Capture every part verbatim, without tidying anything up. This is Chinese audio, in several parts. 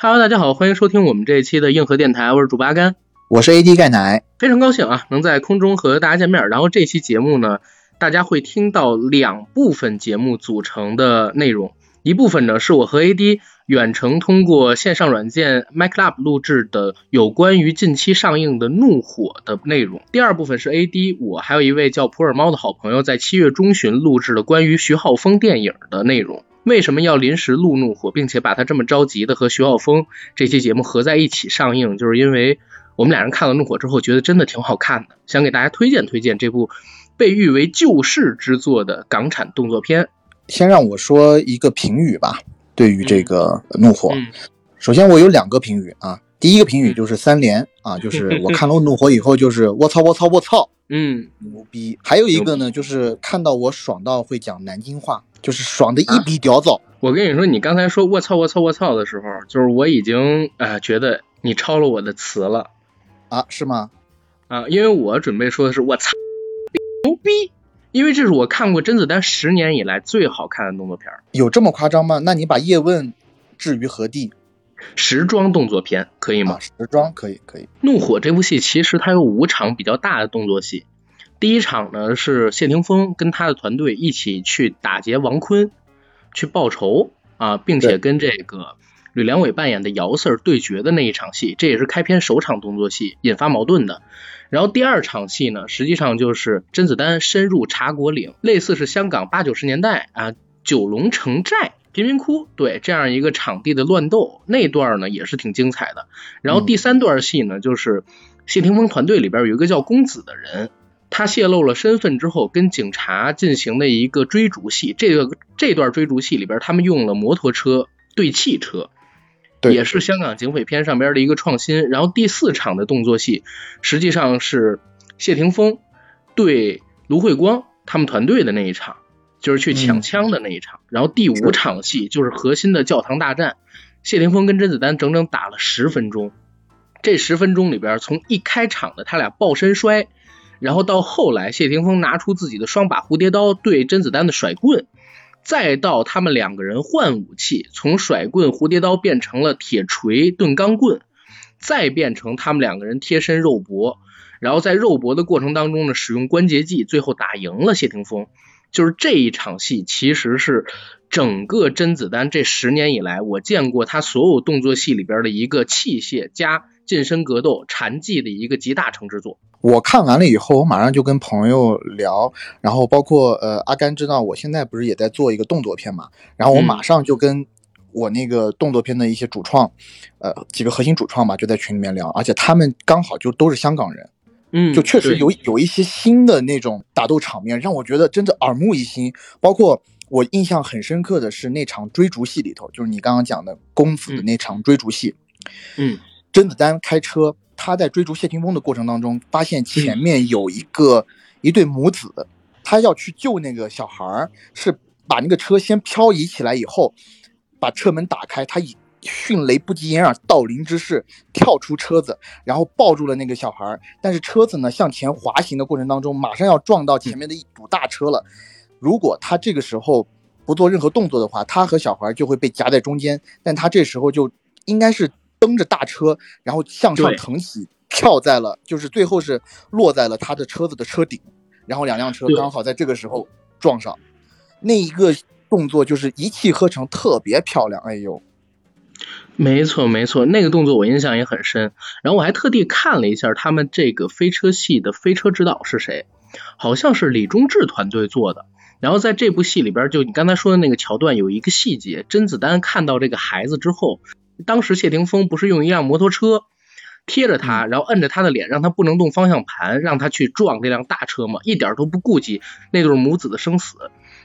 Hello， 大家好，欢迎收听我们这一期的硬核电台，我是主播阿甘，我是 A D 盖奶，非常高兴啊，能在空中和大家见面。然后这期节目呢，大家会听到两部分节目组成的内容，一部分呢是我和 A D 远程通过线上软件 MacLab 录制的有关于近期上映的《怒火》的内容，第二部分是 A D 我还有一位叫普洱猫的好朋友在七月中旬录制了关于徐浩峰电影的内容。为什么要临时录怒火，并且把他这么着急的和徐浩峰这期节目合在一起上映，就是因为我们俩人看了怒火之后觉得真的挺好看的，想给大家推荐推荐这部被誉为救世之作的港产动作片。先让我说一个评语吧，对于这个怒火、嗯、首先我有两个评语啊，第一个评语就是三连啊，就是我看了怒火以后就是我操我操我操，嗯，牛逼。还有一个呢，就是看到我爽到会讲南京话，就是爽的一笔屌走、啊、我跟你说，你刚才说我操我操我操的时候，就是我已经、呃、觉得你抄了我的词了啊。是吗？啊，因为我准备说的是我操牛逼，因为这是我看过甄子丹十年以来最好看的动作片。有这么夸张吗？那你把叶问置于何地？时装动作片可以吗、啊、时装可以可以。怒火这部戏其实它有五场比较大的动作戏。第一场呢是谢霆锋跟他的团队一起去打劫王坤去报仇啊，并且跟这个吕良伟扮演的姚 Sir 对决的那一场戏，这也是开篇首场动作戏引发矛盾的。然后第二场戏呢实际上就是甄子丹深入茶果岭，类似是香港八九十年代啊九龙城寨贫民窟对这样一个场地的乱斗，那段呢也是挺精彩的。然后第三段戏呢、嗯、就是谢霆锋团队里边有一个叫公子的人，他泄露了身份之后跟警察进行的一个追逐戏，这个这段追逐戏里边他们用了摩托车对汽车，对，也是香港警匪片上边的一个创新。然后第四场的动作戏实际上是谢霆锋对卢慧光他们团队的那一场，就是去抢枪的那一场、嗯、然后第五场戏就是核心的教堂大战，谢霆锋跟甄子丹整整打了十分钟，这十分钟里边从一开场的他俩抱身摔，然后到后来谢霆锋拿出自己的双把蝴蝶刀对甄子丹的甩棍，再到他们两个人换武器，从甩棍蝴蝶刀变成了铁锤钝钢棍，再变成他们两个人贴身肉搏，然后在肉搏的过程当中呢使用关节技，最后打赢了谢霆锋。就是这一场戏其实是整个甄子丹这十年以来我见过他所有动作戏里边的一个器械加近身格斗缠技的一个集大成之作。我看完了以后我马上就跟朋友聊，然后包括呃阿甘知道我现在不是也在做一个动作片嘛，然后我马上就跟我那个动作片的一些主创、嗯、呃几个核心主创吧就在群里面聊，而且他们刚好就都是香港人。嗯，就确实有有一些新的那种打斗场面让我觉得真的耳目一新，包括我印象很深刻的是那场追逐戏里头，就是你刚刚讲的公子的那场追逐戏。嗯，甄子丹开车他在追逐谢霆锋的过程当中发现前面有一个、嗯、一对母子，他要去救那个小孩，是把那个车先漂移起来以后把车门打开，他以迅雷不及掩耳盗铃之势跳出车子，然后抱住了那个小孩，但是车子呢向前滑行的过程当中马上要撞到前面的一堵大车了，如果他这个时候不做任何动作的话，他和小孩就会被夹在中间，但他这时候就应该是蹬着大车然后向上腾起跳在了，就是最后是落在了他的车子的车顶，然后两辆车刚好在这个时候撞上，那一个动作就是一气呵成，特别漂亮。哎呦，没错没错，那个动作我印象也很深。然后我还特地看了一下他们这个飞车戏的飞车指导是谁，好像是李忠志团队做的。然后在这部戏里边，就你刚才说的那个桥段有一个细节，甄子丹看到这个孩子之后，当时谢霆锋不是用一辆摩托车贴着他，然后摁着他的脸让他不能动方向盘，让他去撞那辆大车嘛，一点都不顾及那对母子的生死。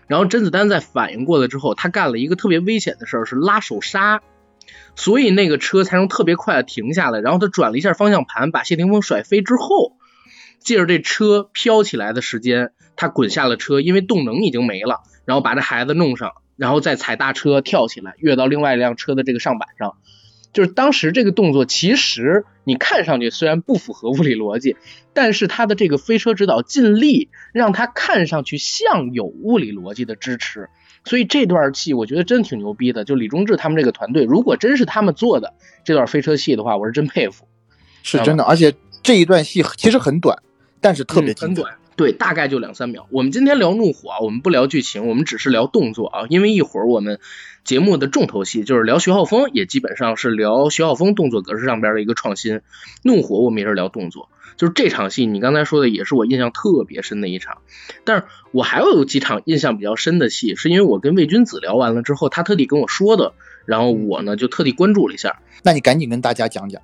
然后甄子丹在反应过了之后，他干了一个特别危险的事儿，是拉手刹，所以那个车才能特别快的停下来，然后他转了一下方向盘把谢霆锋甩飞之后，借着这车飘起来的时间他滚下了车，因为动能已经没了，然后把这孩子弄上，然后再踩大车跳起来跃到另外一辆车的这个上板上。就是当时这个动作其实你看上去虽然不符合物理逻辑，但是他的这个飞车指导尽力让他看上去像有物理逻辑的支持，所以这段戏我觉得真挺牛逼的，就李忠志他们这个团队，如果真是他们做的这段飞车戏的话，我是真佩服，是真的。而且这一段戏其实很短，但是特别精彩、嗯、很短，对，大概就两三秒。我们今天聊怒火啊，我们不聊剧情，我们只是聊动作啊，因为一会儿我们节目的重头戏就是聊徐浩峰，也基本上是聊徐浩峰动作格式上边的一个创新。怒火我们也是聊动作，就是这场戏你刚才说的也是我印象特别深的一场。但是我还有几场印象比较深的戏，是因为我跟魏君子聊完了之后，他特地跟我说的，然后我呢就特地关注了一下。那你赶紧跟大家讲讲。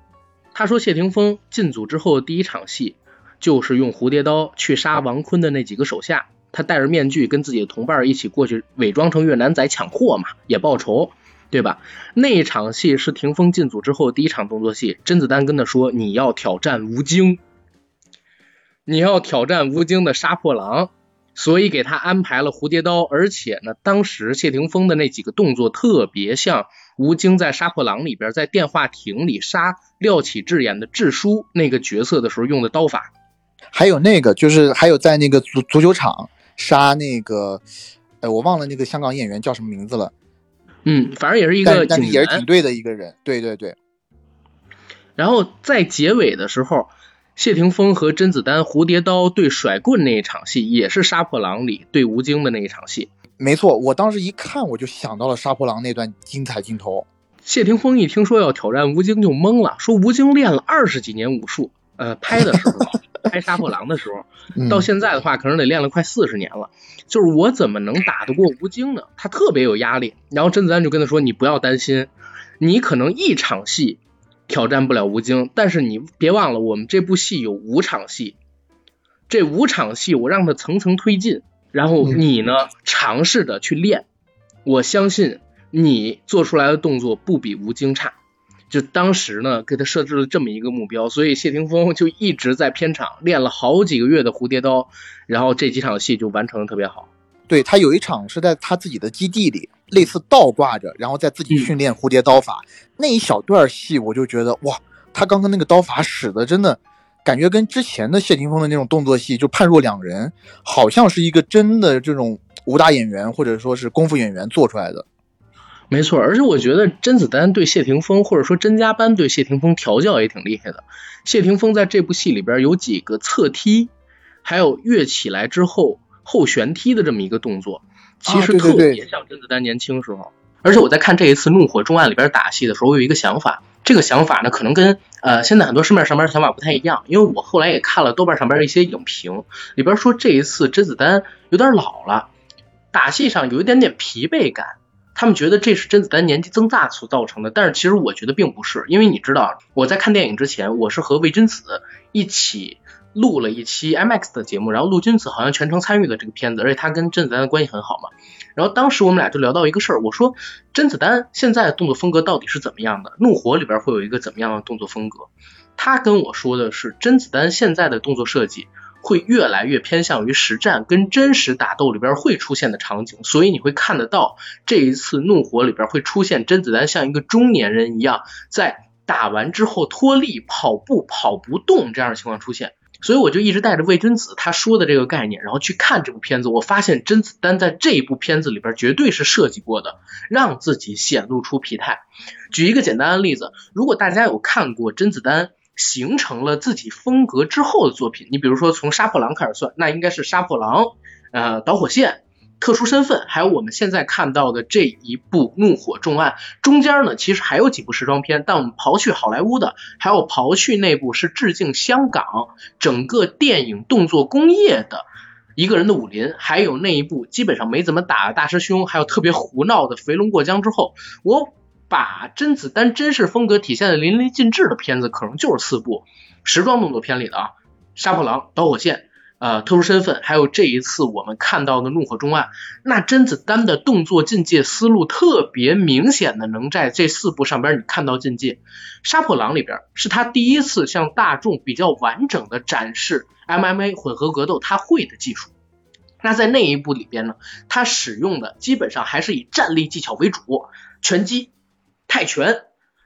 他说谢霆锋进组之后第一场戏就是用蝴蝶刀去杀王坤的那几个手下，他戴着面具跟自己的同伴一起过去伪装成越南仔抢货嘛，也报仇，对吧？那一场戏是霆锋进组之后第一场动作戏，甄子丹跟他说你要挑战吴京，你要挑战吴京的杀破狼，所以给他安排了蝴蝶刀。而且呢，当时谢霆锋的那几个动作特别像吴京在杀破狼里边在电话亭里杀廖启智演的智叔那个角色的时候用的刀法。还有那个就是还有在那个 足, 足球场杀那个呃，我忘了那个香港演员叫什么名字了，嗯，反正也是一个但是也是警队的一个人，对对对。然后在结尾的时候，谢霆锋和甄子丹蝴蝶刀对甩棍那一场戏也是杀破狼里对吴京的那一场戏。没错，我当时一看我就想到了杀破狼那段精彩镜头。谢霆锋一听说要挑战吴京就懵了，说吴京练了二十几年武术，呃，拍的时候拍杀破狼的时候到现在的话可能得练了快四十年了，就是我怎么能打得过吴京呢？他特别有压力。然后甄子丹就跟他说你不要担心，你可能一场戏挑战不了吴京，但是你别忘了我们这部戏有五场戏，这五场戏我让他层层推进，然后你呢尝试着去练，我相信你做出来的动作不比吴京差。就当时呢给他设置了这么一个目标，所以谢霆锋就一直在片场练了好几个月的蝴蝶刀，然后这几场戏就完成的特别好。对，他有一场是在他自己的基地里类似倒挂着，然后在自己训练蝴蝶刀法、嗯、那一小段戏我就觉得哇，他刚刚那个刀法使得真的感觉跟之前的谢霆锋的那种动作戏就判若两人，好像是一个真的这种武打演员或者说是功夫演员做出来的。没错，而且我觉得甄子丹对谢霆锋，或者说甄家班对谢霆锋调教也挺厉害的。谢霆锋在这部戏里边有几个侧踢，还有跃起来之后后旋踢的这么一个动作，其实特别像甄子丹年轻时候、啊、对对对。而且我在看这一次怒火重案里边打戏的时候，我有一个想法，这个想法呢可能跟呃现在很多市面上边的想法不太一样，因为我后来也看了豆瓣上边的一些影评里边说，这一次甄子丹有点老了，打戏上有一点点疲惫感，他们觉得这是甄子丹年纪增大所造成的，但是其实我觉得并不是。因为你知道我在看电影之前我是和魏君子一起录了一期 M X 的节目，然后陆君子好像全程参与了这个片子，而且他跟甄子丹的关系很好嘛。然后当时我们俩就聊到一个事儿，我说甄子丹现在的动作风格到底是怎么样的，怒火里边会有一个怎么样的动作风格，他跟我说的是甄子丹现在的动作设计会越来越偏向于实战跟真实打斗里边会出现的场景，所以你会看得到这一次怒火里边会出现甄子丹像一个中年人一样在打完之后脱力跑步跑不动这样的情况出现。所以我就一直带着魏君子他说的这个概念然后去看这部片子，我发现甄子丹在这一部片子里边绝对是设计过的，让自己显露出疲态。举一个简单的例子，如果大家有看过甄子丹形成了自己风格之后的作品，你比如说从杀破狼开始算，那应该是杀破狼、呃、导火线、特殊身份，还有我们现在看到的这一部怒火重案。中间呢其实还有几部时装片，但我们刨去好莱坞的，还有刨去那部是致敬香港整个电影动作工业的一个人的武林，还有那一部基本上没怎么打大师兄，还有特别胡闹的肥龙过江之后，我把甄子丹真实风格体现的淋漓尽致的片子可能就是四部时装动作片里的啊，杀破狼、导火线、呃，特殊身份，还有这一次我们看到的怒火重案。那甄子丹的动作进阶思路特别明显的能在这四部上边你看到进阶。杀破狼里边是他第一次向大众比较完整的展示 M M A 混合格斗他会的技术。那在那一部里边呢，他使用的基本上还是以战力技巧为主，拳击、泰拳、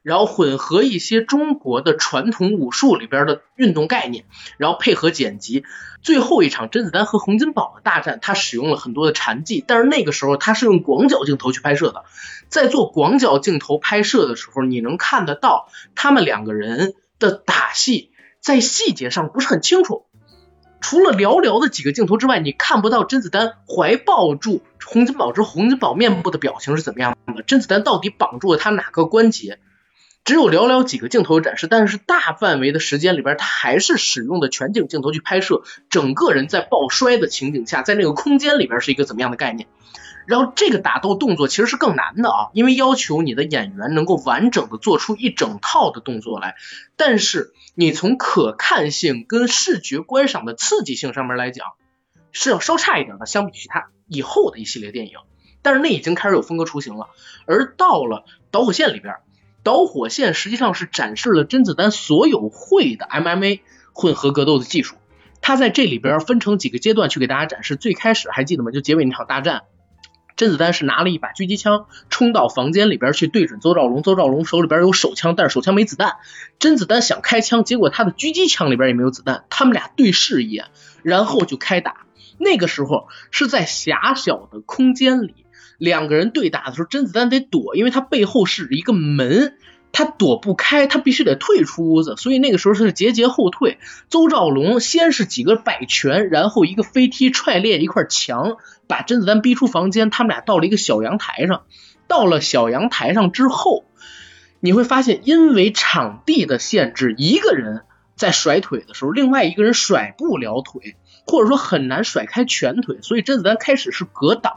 然后混合一些中国的传统武术里边的运动概念，然后配合剪辑。最后一场甄子丹和洪金宝的大战，他使用了很多的禅技，但是那个时候他是用广角镜头去拍摄的。在做广角镜头拍摄的时候，你能看得到他们两个人的打戏在细节上不是很清楚，除了寥寥的几个镜头之外，你看不到甄子丹怀抱住洪金宝之后洪金宝面部的表情是怎么样的，甄子丹到底绑住了他哪个关节，只有寥寥几个镜头展示。但是大范围的时间里边，他还是使用的全景镜头去拍摄整个人在抱摔的情景下，在那个空间里边是一个怎么样的概念。然后这个打斗动作其实是更难的啊，因为要求你的演员能够完整的做出一整套的动作来，但是你从可看性跟视觉观赏的刺激性上面来讲是要稍差一点的，相比其他以后的一系列电影。但是那已经开始有风格雏形了。而到了导火线里边，导火线实际上是展示了甄子丹所有会的 M M A 混合格斗的技术，他在这里边分成几个阶段去给大家展示。最开始还记得吗？就结尾那场大战，甄子丹是拿了一把狙击枪冲到房间里边去对准邹兆龙，邹兆龙手里边有手枪，但是手枪没子弹，甄子丹想开枪，结果他的狙击枪里边也没有子弹，他们俩对视一眼，然后就开打。那个时候是在狭小的空间里，两个人对打的时候，甄子丹得躲，因为他背后是一个门，他躲不开，他必须得退出屋子，所以那个时候是节节后退。邹兆龙先是几个摆拳，然后一个飞踢踹裂一块墙，把甄子丹逼出房间。他们俩到了一个小阳台上，到了小阳台上之后，你会发现因为场地的限制，一个人在甩腿的时候，另外一个人甩不了腿，或者说很难甩开全腿，所以甄子丹开始是格挡，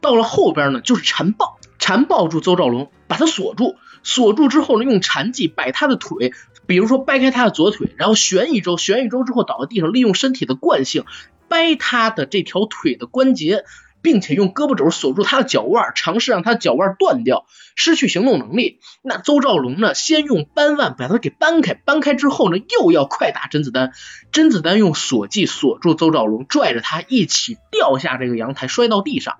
到了后边呢就是缠抱，缠抱住邹兆龙，把他锁住，锁住之后呢，用缠技摆他的腿，比如说掰开他的左腿，然后旋一周，旋一周之后倒在地上，利用身体的惯性掰他的这条腿的关节，并且用胳膊肘锁住他的脚腕，尝试让他的脚腕断掉，失去行动能力。那邹兆龙呢，先用扳腕把他给扳开，扳开之后呢，又要快打甄子丹，甄子丹用锁技锁住邹兆龙，拽着他一起掉下这个阳台，摔到地上。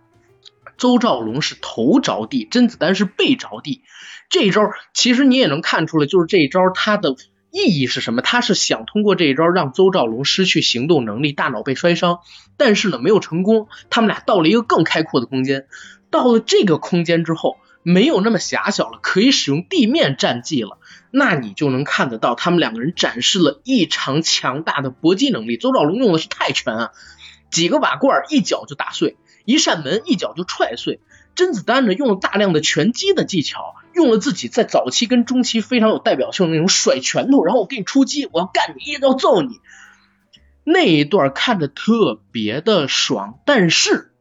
邹兆龙是头着地，甄子丹是背着地。这一招其实你也能看出来，就是这一招他的意义是什么，他是想通过这一招让邹兆龙失去行动能力，大脑被摔伤，但是呢没有成功。他们俩到了一个更开阔的空间，到了这个空间之后没有那么狭小了，可以使用地面战技了，那你就能看得到他们两个人展示了异常强大的搏击能力。邹兆龙用的是泰拳啊，几个瓦罐一脚就打碎，一扇门一脚就踹碎。甄子丹呢用了大量的拳击的技巧，用了自己在早期跟中期非常有代表性的那种甩拳头，然后我给你出击，我要干你，要揍你，那一段看着特别的爽。但是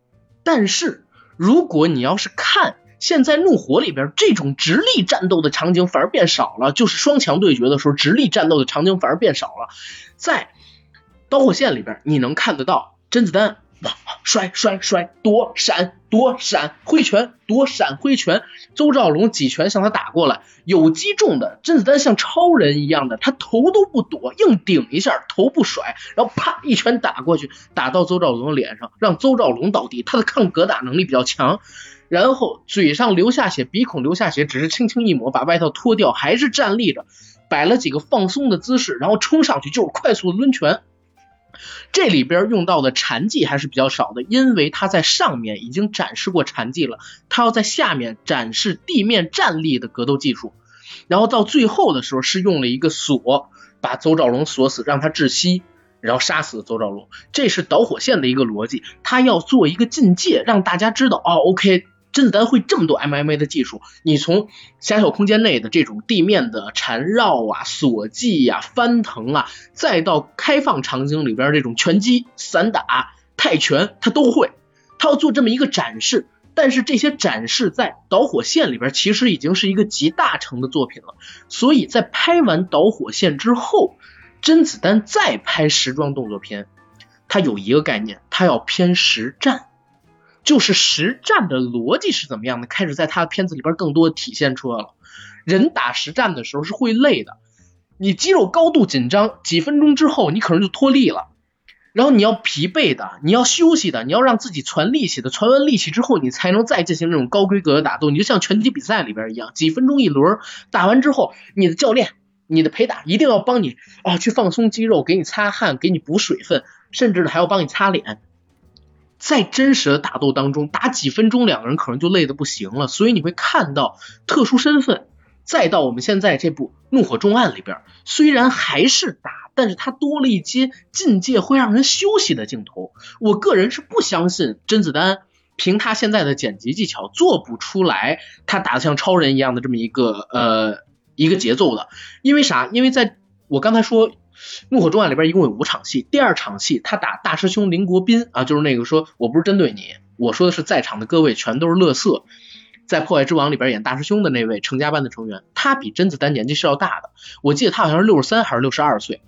但是如果你要是看现在怒火里边，这种直立战斗的场景反而变少了，就是双强对决的时候直立战斗的场景反而变少了。在导火线里边你能看得到甄子丹摔摔摔，躲闪躲闪，挥拳躲闪挥拳，邹兆龙几拳向他打过来，有击中的甄子丹像超人一样的，他头都不躲，硬顶一下，头不甩，然后啪一拳打过去，打到邹兆龙的脸上，让邹兆龙倒地。他的抗格打能力比较强，然后嘴上流下血，鼻孔流下血，只是轻轻一抹，把外套脱掉，还是站立着，摆了几个放松的姿势，然后冲上去就是快速的抡拳。这里边用到的禅技还是比较少的，因为他在上面已经展示过禅技了，他要在下面展示地面站立的格斗技术。然后到最后的时候是用了一个锁把邹兆龙锁死，让他窒息，然后杀死邹兆龙。这是导火线的一个逻辑，他要做一个进阶，让大家知道哦 OK 甄子丹会这么多 M M A 的技术。你从狭小空间内的这种地面的缠绕啊、锁技啊、翻腾啊，再到开放场景里边这种拳击、散打、泰拳，他都会，他要做这么一个展示。但是这些展示在导火线里边其实已经是一个集大成的作品了，所以在拍完导火线之后，甄子丹再拍时装动作片，他有一个概念，他要偏实战，就是实战的逻辑是怎么样的，开始在他的片子里边更多体现出来了。人打实战的时候是会累的，你肌肉高度紧张，几分钟之后你可能就脱力了。然后你要疲惫的，你要休息的，你要让自己传力气的，传完力气之后你才能再进行这种高规格的打斗。你就像拳击比赛里边一样，几分钟一轮，打完之后你的教练你的陪打一定要帮你啊去放松肌肉，给你擦汗，给你补水分，甚至呢还要帮你擦脸。在真实的打斗当中，打几分钟两个人可能就累得不行了，所以你会看到特殊身份。再到我们现在这部怒火重案里边，虽然还是打，但是它多了一些境界会让人休息的镜头。我个人是不相信甄子丹凭他现在的剪辑技巧做不出来他打得像超人一样的这么一个呃一个节奏的。因为啥？因为在我刚才说怒火重案里边一共有五场戏，第二场戏他打大师兄林国斌啊，就是那个说我不是针对你，我说的是在场的各位全都是垃圾，在破坏之王里边演大师兄的那位成家班的成员，他比甄子丹年纪是要大的，我记得他好像是六十三还是六十二岁。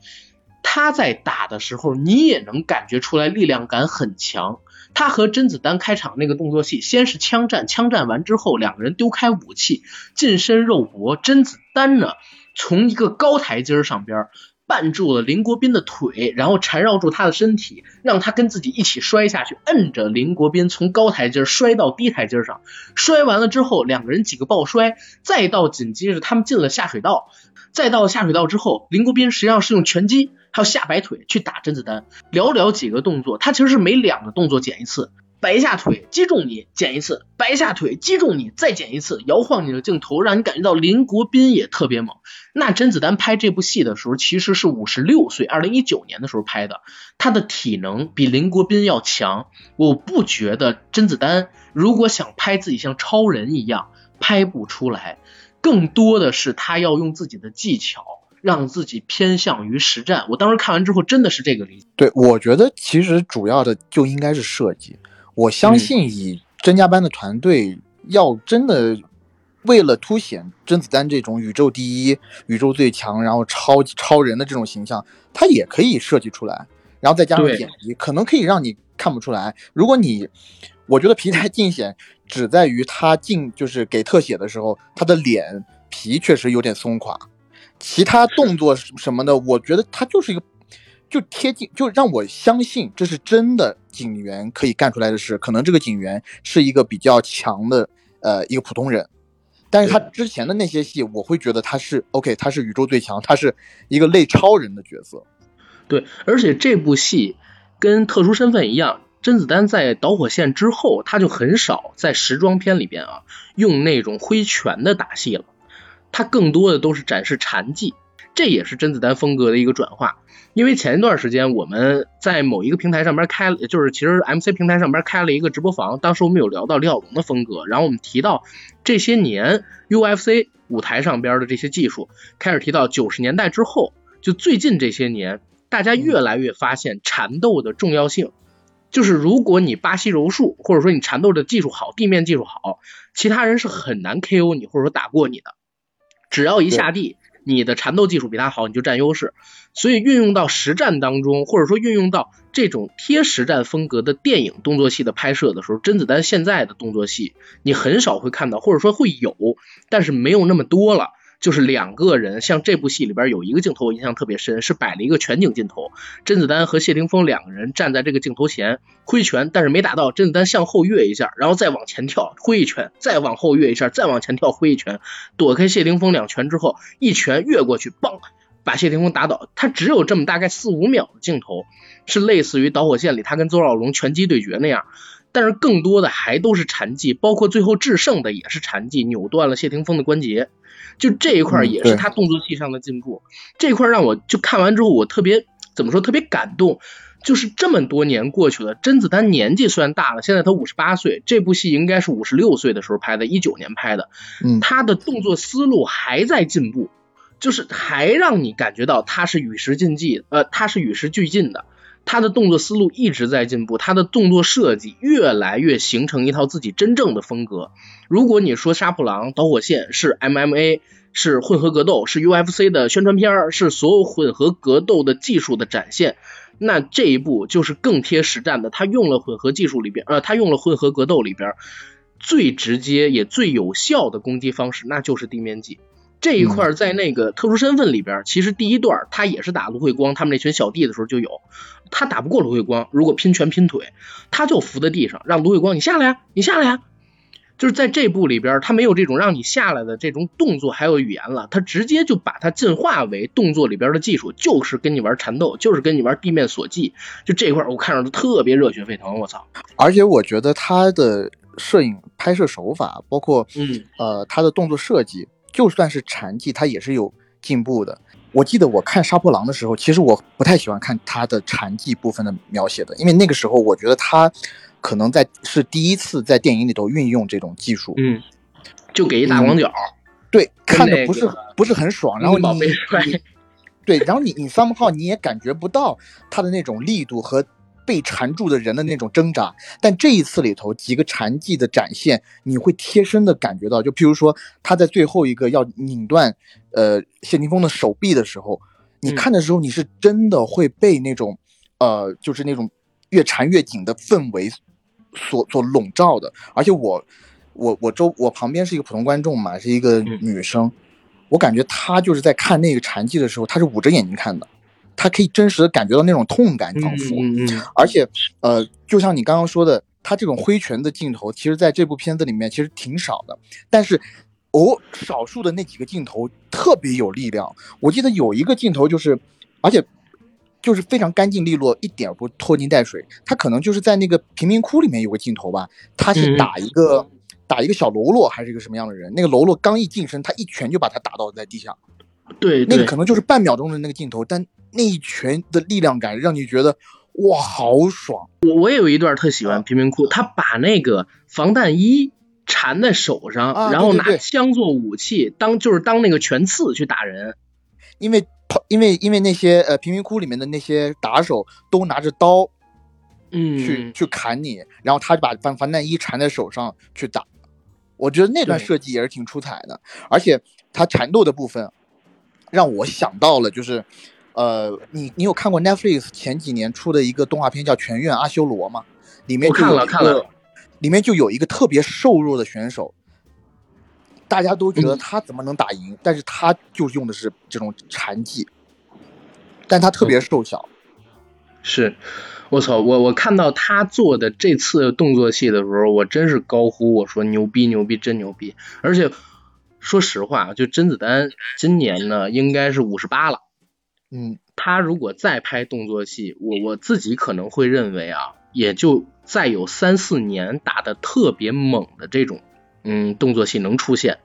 他在打的时候你也能感觉出来力量感很强。他和甄子丹开场那个动作戏，先是枪战，枪战完之后两个人丢开武器，近身肉搏。甄子丹呢从一个高台阶上边绊住了林国斌的腿，然后缠绕住他的身体，让他跟自己一起摔下去，摁着林国斌从高台阶摔到低台阶上。摔完了之后两个人几个抱摔，再到紧接着他们进了下水道，再到下水道之后林国斌实际上是用拳击还有下摆腿去打甄子丹。寥寥几个动作，他其实是每两个动作减一次，摆下腿击中你减一次，摆下腿击中你再减一次，摇晃你的镜头让你感觉到林国斌也特别猛。那甄子丹拍这部戏的时候其实是五十六岁，二零一九年的时候拍的，他的体能比林国斌要强。我不觉得甄子丹如果想拍自己像超人一样拍不出来，更多的是他要用自己的技巧让自己偏向于实战。我当时看完之后真的是这个理解。对，我觉得其实主要的就应该是设计。我相信以甄家班的团队要真的为了凸显甄子丹这种宇宙第一宇宙最强然后超超人的这种形象，他也可以设计出来，然后再加上演绎，可能可以让你看不出来。如果你我觉得皮太尽显只在于他进就是给特写的时候他的脸皮确实有点松垮，其他动作什么的我觉得他就是一个就贴近，就让我相信这是真的警员可以干出来的事。可能这个警员是一个比较强的呃一个普通人，但是他之前的那些戏我会觉得他是 OK， 他是宇宙最强，他是一个类超人的角色。对，而且这部戏跟特殊身份一样，甄子丹在导火线之后他就很少在时装片里边啊用那种挥拳的打戏了，他更多的都是展示禅技。这也是甄子丹风格的一个转化。因为前一段时间我们在某一个平台上边开了，就是其实 M C 平台上边开了一个直播房，当时我们有聊到李小龙的风格，然后我们提到这些年 U F C 舞台上边的这些技术，开始提到九十年代之后，就最近这些年大家越来越发现缠斗的重要性。就是如果你巴西柔术或者说你缠斗的技术好，地面技术好，其他人是很难 K O 你或者说打过你的，只要一下地你的缠斗技术比他好你就占优势。所以运用到实战当中，或者说运用到这种贴实战风格的电影动作戏的拍摄的时候，甄子丹现在的动作戏你很少会看到，或者说会有但是没有那么多了。就是两个人，像这部戏里边有一个镜头我印象特别深，是摆了一个全景镜头，甄子丹和谢霆锋两个人站在这个镜头前挥拳，但是没打到，甄子丹向后跃一下然后再往前跳挥一拳，再往后跃一下再往前跳挥一拳，躲开谢霆锋两拳之后一拳越过去棒把谢霆锋打倒。他只有这么大概四五秒的镜头，是类似于导火线里他跟邹兆龙拳击对决那样，但是更多的还都是缠技，包括最后制胜的也是缠技，扭断了谢霆锋的关节。就这一块也是他动作戏上的进步、嗯、这一块让我就看完之后我特别怎么说特别感动。就是这么多年过去了，甄子丹年纪虽然大了，现在他五十八岁，这部戏应该是五十六岁的时候拍的，一九年拍的，他的动作思路还在进步，就是还让你感觉到他是与时俱进呃，他是与时俱进的，他的动作思路一直在进步，他的动作设计越来越形成一套自己真正的风格。如果你说杀破狼、导火线是 M M A 是混合格斗，是 U F C 的宣传片，是所有混合格斗的技术的展现，那这一部就是更贴实战的。他用了混合技术里边呃，他用了混合格斗里边最直接也最有效的攻击方式，那就是地面技。这一块在那个特殊身份里边，其实第一段他也是打卢慧光他们那群小弟的时候就有，他打不过卢慧光，如果拼拳拼腿，他就伏在地上让卢慧光你下来呀，你下来呀。就是在这部里边他没有这种让你下来的这种动作还有语言了，他直接就把它进化为动作里边的技术，就是跟你玩缠斗，就是跟你玩地面锁技，就这一块我看着都特别热血沸腾，我操！而且我觉得他的摄影拍摄手法包括、嗯、呃他的动作设计，就算是缠技他也是有进步的。我记得我看杀破狼的时候，其实我不太喜欢看他的缠技部分的描写的，因为那个时候我觉得他可能在是第一次在电影里头运用这种技术，嗯，就给一大广角、嗯，对，看的不是、那个、不是很爽，然后你，你对，然后你你somehow你也感觉不到他的那种力度和被缠住的人的那种挣扎，但这一次里头几个缠技的展现，你会贴身的感觉到，就譬如说他在最后一个要拧断呃谢霆锋的手臂的时候，你看的时候你是真的会被那种、嗯、呃就是那种越缠越紧的氛围。所所笼罩的，而且我我我周我旁边是一个普通观众嘛，是一个女生，我感觉她就是在看那个缠技的时候，她是捂着眼睛看的，她可以真实的感觉到那种痛感，仿佛、嗯嗯嗯，而且呃，就像你刚刚说的，她这种挥拳的镜头，其实在这部片子里面其实挺少的，但是偶、哦、少数的那几个镜头特别有力量。我记得有一个镜头就是，而且。就是非常干净利落，一点不拖泥带水。他可能就是在那个贫民窟里面有个镜头吧，他是打一个、嗯、打一个小喽啰还是一个什么样的人？那个喽啰刚一近身，他一拳就把他打倒在地下。对，对，那个可能就是半秒钟的那个镜头，但那一拳的力量感让你觉得哇，好爽！我我也有一段特喜欢贫民窟，他把那个防弹衣缠在手上，啊、然后拿枪做武器，对对对当就是当那个拳刺去打人，因为。因为因为那些呃贫民窟里面的那些打手都拿着刀，嗯，去去砍你，然后他就把防防弹衣缠在手上去打，我觉得那段设计也是挺出彩的，而且他缠斗的部分让我想到了就是，呃，你你有看过 Netflix 前几年出的一个动画片叫《全院阿修罗》吗？里面我看了看了，里面就有一个特别瘦弱的选手。大家都觉得他怎么能打赢、嗯、但是他就用的是这种缠技，但他特别瘦小。是我操，我我看到他做的这次动作戏的时候，我真是高呼，我说牛逼牛逼，真牛逼。而且说实话，就甄子丹今年呢应该是五十八了，嗯，他如果再拍动作戏，我我自己可能会认为啊，也就再有三四年打得特别猛的这种嗯，动作戏能出现。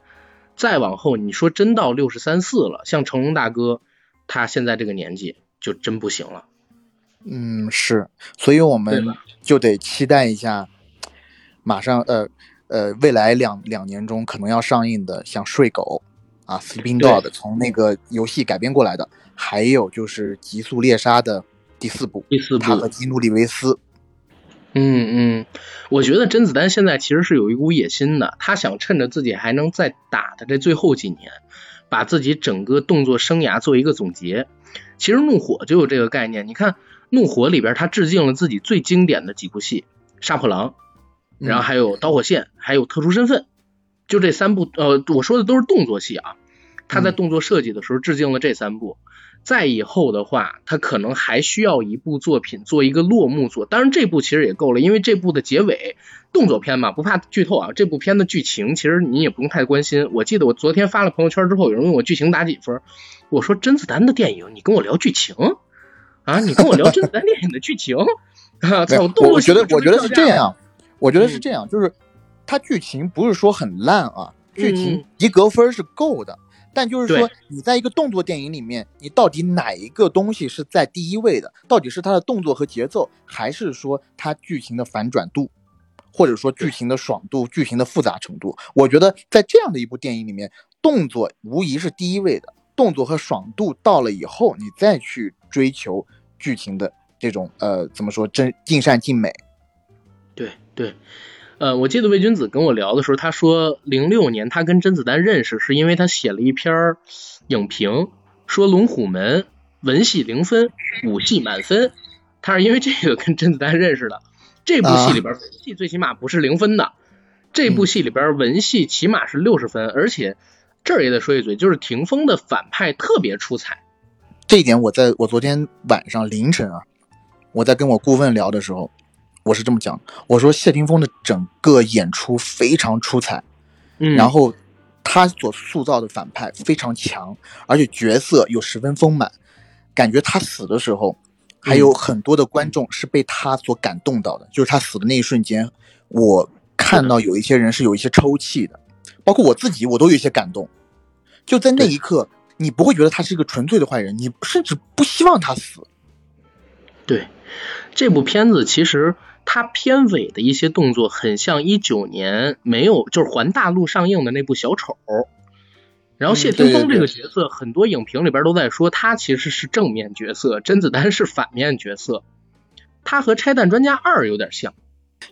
再往后你说真到六十三四了，像成龙大哥他现在这个年纪就真不行了。嗯，是，所以我们就得期待一下马上呃呃未来两两年中可能要上映的像睡狗啊 Sleeping Dog 从那个游戏改编过来的，还有就是极速猎杀的第四部第四部他和基努里维斯。嗯嗯，我觉得甄子丹现在其实是有一股野心的，他想趁着自己还能再打的这最后几年，把自己整个动作生涯做一个总结。其实怒火就有这个概念，你看怒火里边他致敬了自己最经典的几部戏，杀破狼，然后还有导火线，还有特殊身份，就这三部，呃，我说的都是动作戏啊，他在动作设计的时候致敬了这三部。再以后的话，他可能还需要一部作品做一个落幕作，当然这部其实也够了，因为这部的结尾动作片嘛，不怕剧透啊。这部片的剧情其实你也不用太关心。我记得我昨天发了朋友圈之后，有人问我剧情打几分，我说甄子丹的电影，你跟我聊剧情啊？你跟我聊甄子丹电影的剧情？啊、我我觉得我觉得是这样，我觉得是这样，嗯、就是它剧情不是说很烂啊，剧情及格分是够的。嗯，但就是说你在一个动作电影里面，你到底哪一个东西是在第一位的，到底是它的动作和节奏，还是说它剧情的反转度，或者说剧情的爽度，剧情的复杂程度。我觉得在这样的一部电影里面，动作无疑是第一位的，动作和爽度到了以后，你再去追求剧情的这种呃怎么说真尽善尽美。对对。呃，我记得魏君子跟我聊的时候，他说零六年他跟甄子丹认识，是因为他写了一篇影评，说《龙虎门》文戏零分，武戏满分，他是因为这个跟甄子丹认识的。这部戏里边文戏最起码不是零分的，这部戏里边文戏起码是六十分，而且这儿也得说一嘴，就是霆锋的反派特别出彩，这一点我在我昨天晚上凌晨啊，我在跟我顾问聊的时候，我是这么讲，我说谢霆锋的整个演出非常出彩，嗯，然后他所塑造的反派非常强，而且角色又十分丰满，感觉他死的时候还有很多的观众是被他所感动到的，嗯，就是他死的那一瞬间，我看到有一些人是有一些抽泣的，包括我自己我都有一些感动，就在那一刻你不会觉得他是一个纯粹的坏人，你甚至不希望他死。对，这部片子其实它片尾的一些动作很像一九年没有就是环大陆上映的那部小丑，然后谢霆锋这个角色，嗯，很多影评里边都在说他其实是正面角色，甄子丹是反面角色，他和拆弹专家二有点像，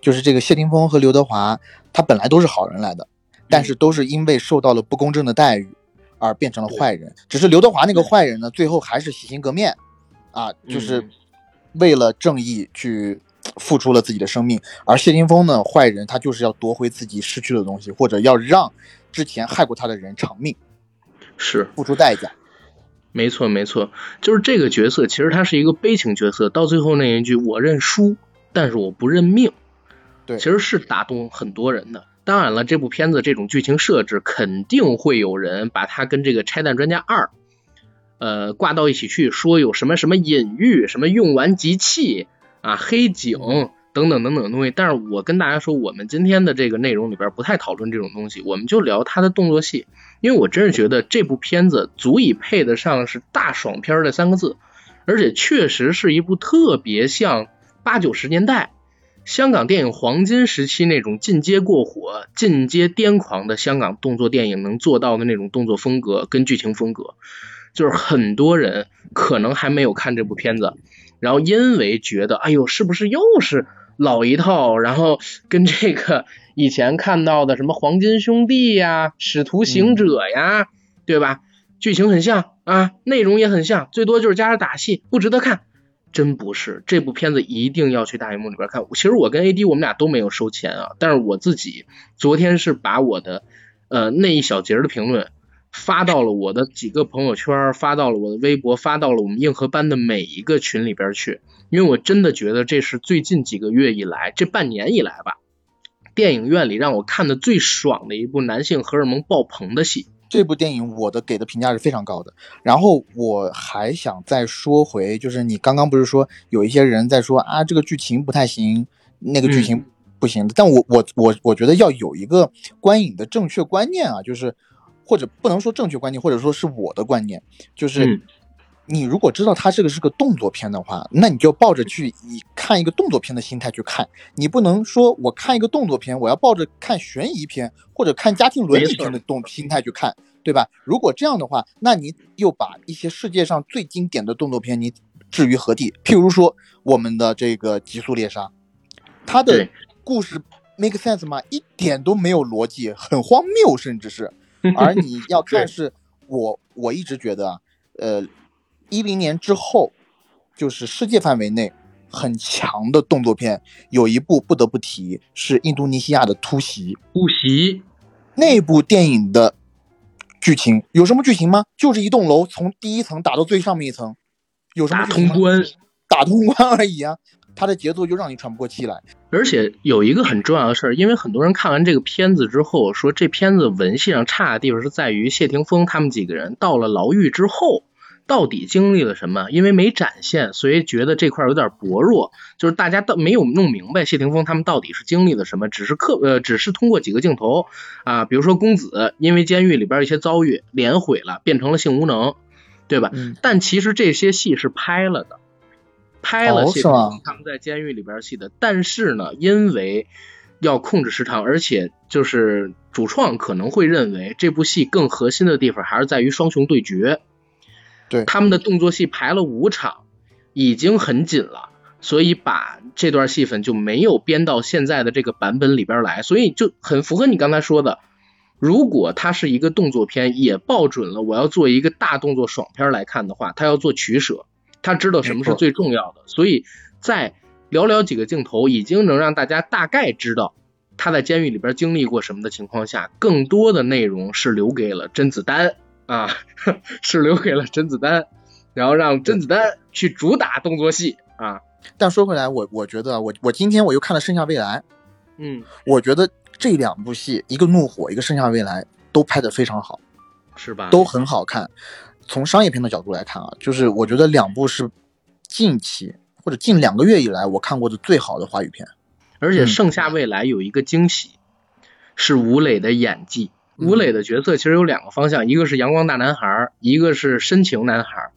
就是这个谢霆锋和刘德华他本来都是好人来的，但是都是因为受到了不公正的待遇而变成了坏人，只是刘德华那个坏人呢最后还是洗心革面啊，就是为了正义去付出了自己的生命，而谢霆锋呢坏人他就是要夺回自己失去的东西，或者要让之前害过他的人偿命，是付出代价。没错没错，就是这个角色其实他是一个悲情角色，到最后那一句我认输但是我不认命，对，其实是打动很多人的。当然了，这部片子这种剧情设置肯定会有人把它跟这个拆弹专家二呃挂到一起去，说有什么什么隐喻，什么用完即弃啊，黑警等等等等东西，但是我跟大家说，我们今天的这个内容里边不太讨论这种东西，我们就聊它的动作戏，因为我真是觉得这部片子足以配得上是大爽片的三个字，而且确实是一部特别像八九十年代香港电影黄金时期那种进阶过火、进阶癫狂的香港动作电影能做到的那种动作风格跟剧情风格。就是很多人可能还没有看这部片子，然后因为觉得哎呦是不是又是老一套，然后跟这个以前看到的什么黄金兄弟呀、使徒行者呀、嗯、对吧，剧情很像啊，内容也很像，最多就是加上打戏，不值得看。真不是，这部片子一定要去大荧幕里边看。其实我跟 A D 我们俩都没有收钱啊，但是我自己昨天是把我的呃那一小节的评论发到了我的几个朋友圈，发到了我的微博，发到了我们硬核班的每一个群里边去，因为我真的觉得这是最近几个月以来，这半年以来吧，电影院里让我看的最爽的一部男性荷尔蒙爆棚的戏。这部电影我的给的评价是非常高的。然后我还想再说回，就是你刚刚不是说有一些人在说啊这个剧情不太行，那个剧情不行的、嗯、但我我我我觉得要有一个观影的正确观念啊，就是或者不能说正确观念，或者说是我的观念，就是你如果知道它这个是个动作片的话，那你就抱着去以看一个动作片的心态去看，你不能说我看一个动作片我要抱着看悬疑片或者看家庭伦理片的动心态去看，对吧？如果这样的话，那你又把一些世界上最经典的动作片你置于何地？譬如说我们的这个极速猎杀，它的故事 make sense 吗？一点都没有逻辑，很荒谬，甚至是而你要看是我我一直觉得啊，呃，一零年之后，就是世界范围内很强的动作片，有一部不得不提是印度尼西亚的《突袭》。突袭那部电影的剧情有什么剧情吗？就是一栋楼从第一层打到最上面一层，有什么剧情吗？打通关，打通关而已啊。它的节奏就让你喘不过气来。而且有一个很重要的事儿，因为很多人看完这个片子之后说这片子文戏上差的地方是在于谢霆锋他们几个人到了牢狱之后到底经历了什么，因为没展现，所以觉得这块有点薄弱，就是大家没有弄明白谢霆锋他们到底是经历了什么，只是刻呃只是通过几个镜头啊、呃，比如说公子因为监狱里边一些遭遇脸毁了变成了性无能，对吧、嗯、但其实这些戏是拍了的，拍了谢霆锋他们在监狱里边戏的，但是呢因为要控制时长，而且就是主创可能会认为这部戏更核心的地方还是在于双雄对决，对他们的动作戏排了五场已经很紧了，所以把这段戏份就没有编到现在的这个版本里边来，所以就很符合你刚才说的，如果它是一个动作片也抱准了我要做一个大动作爽片来看的话，它要做取舍，他知道什么是最重要的，所以在寥寥几个镜头已经能让大家大概知道他在监狱里边经历过什么的情况下，更多的内容是留给了甄子丹啊，是留给了甄子丹，然后让甄子丹去主打动作戏啊，但说回来，我我觉得我我今天我又看了《盛夏未来》，嗯，我觉得这两部戏，一个《怒火》，一个《盛夏未来》，都拍得非常好，是吧？都很好看。从商业片的角度来看啊，就是我觉得两部是近期或者近两个月以来我看过的最好的华语片。而且《盛夏未来》有一个惊喜，嗯、是吴磊的演技。吴磊的角色其实有两个方向，一个是阳光大男孩，一个是深情男孩。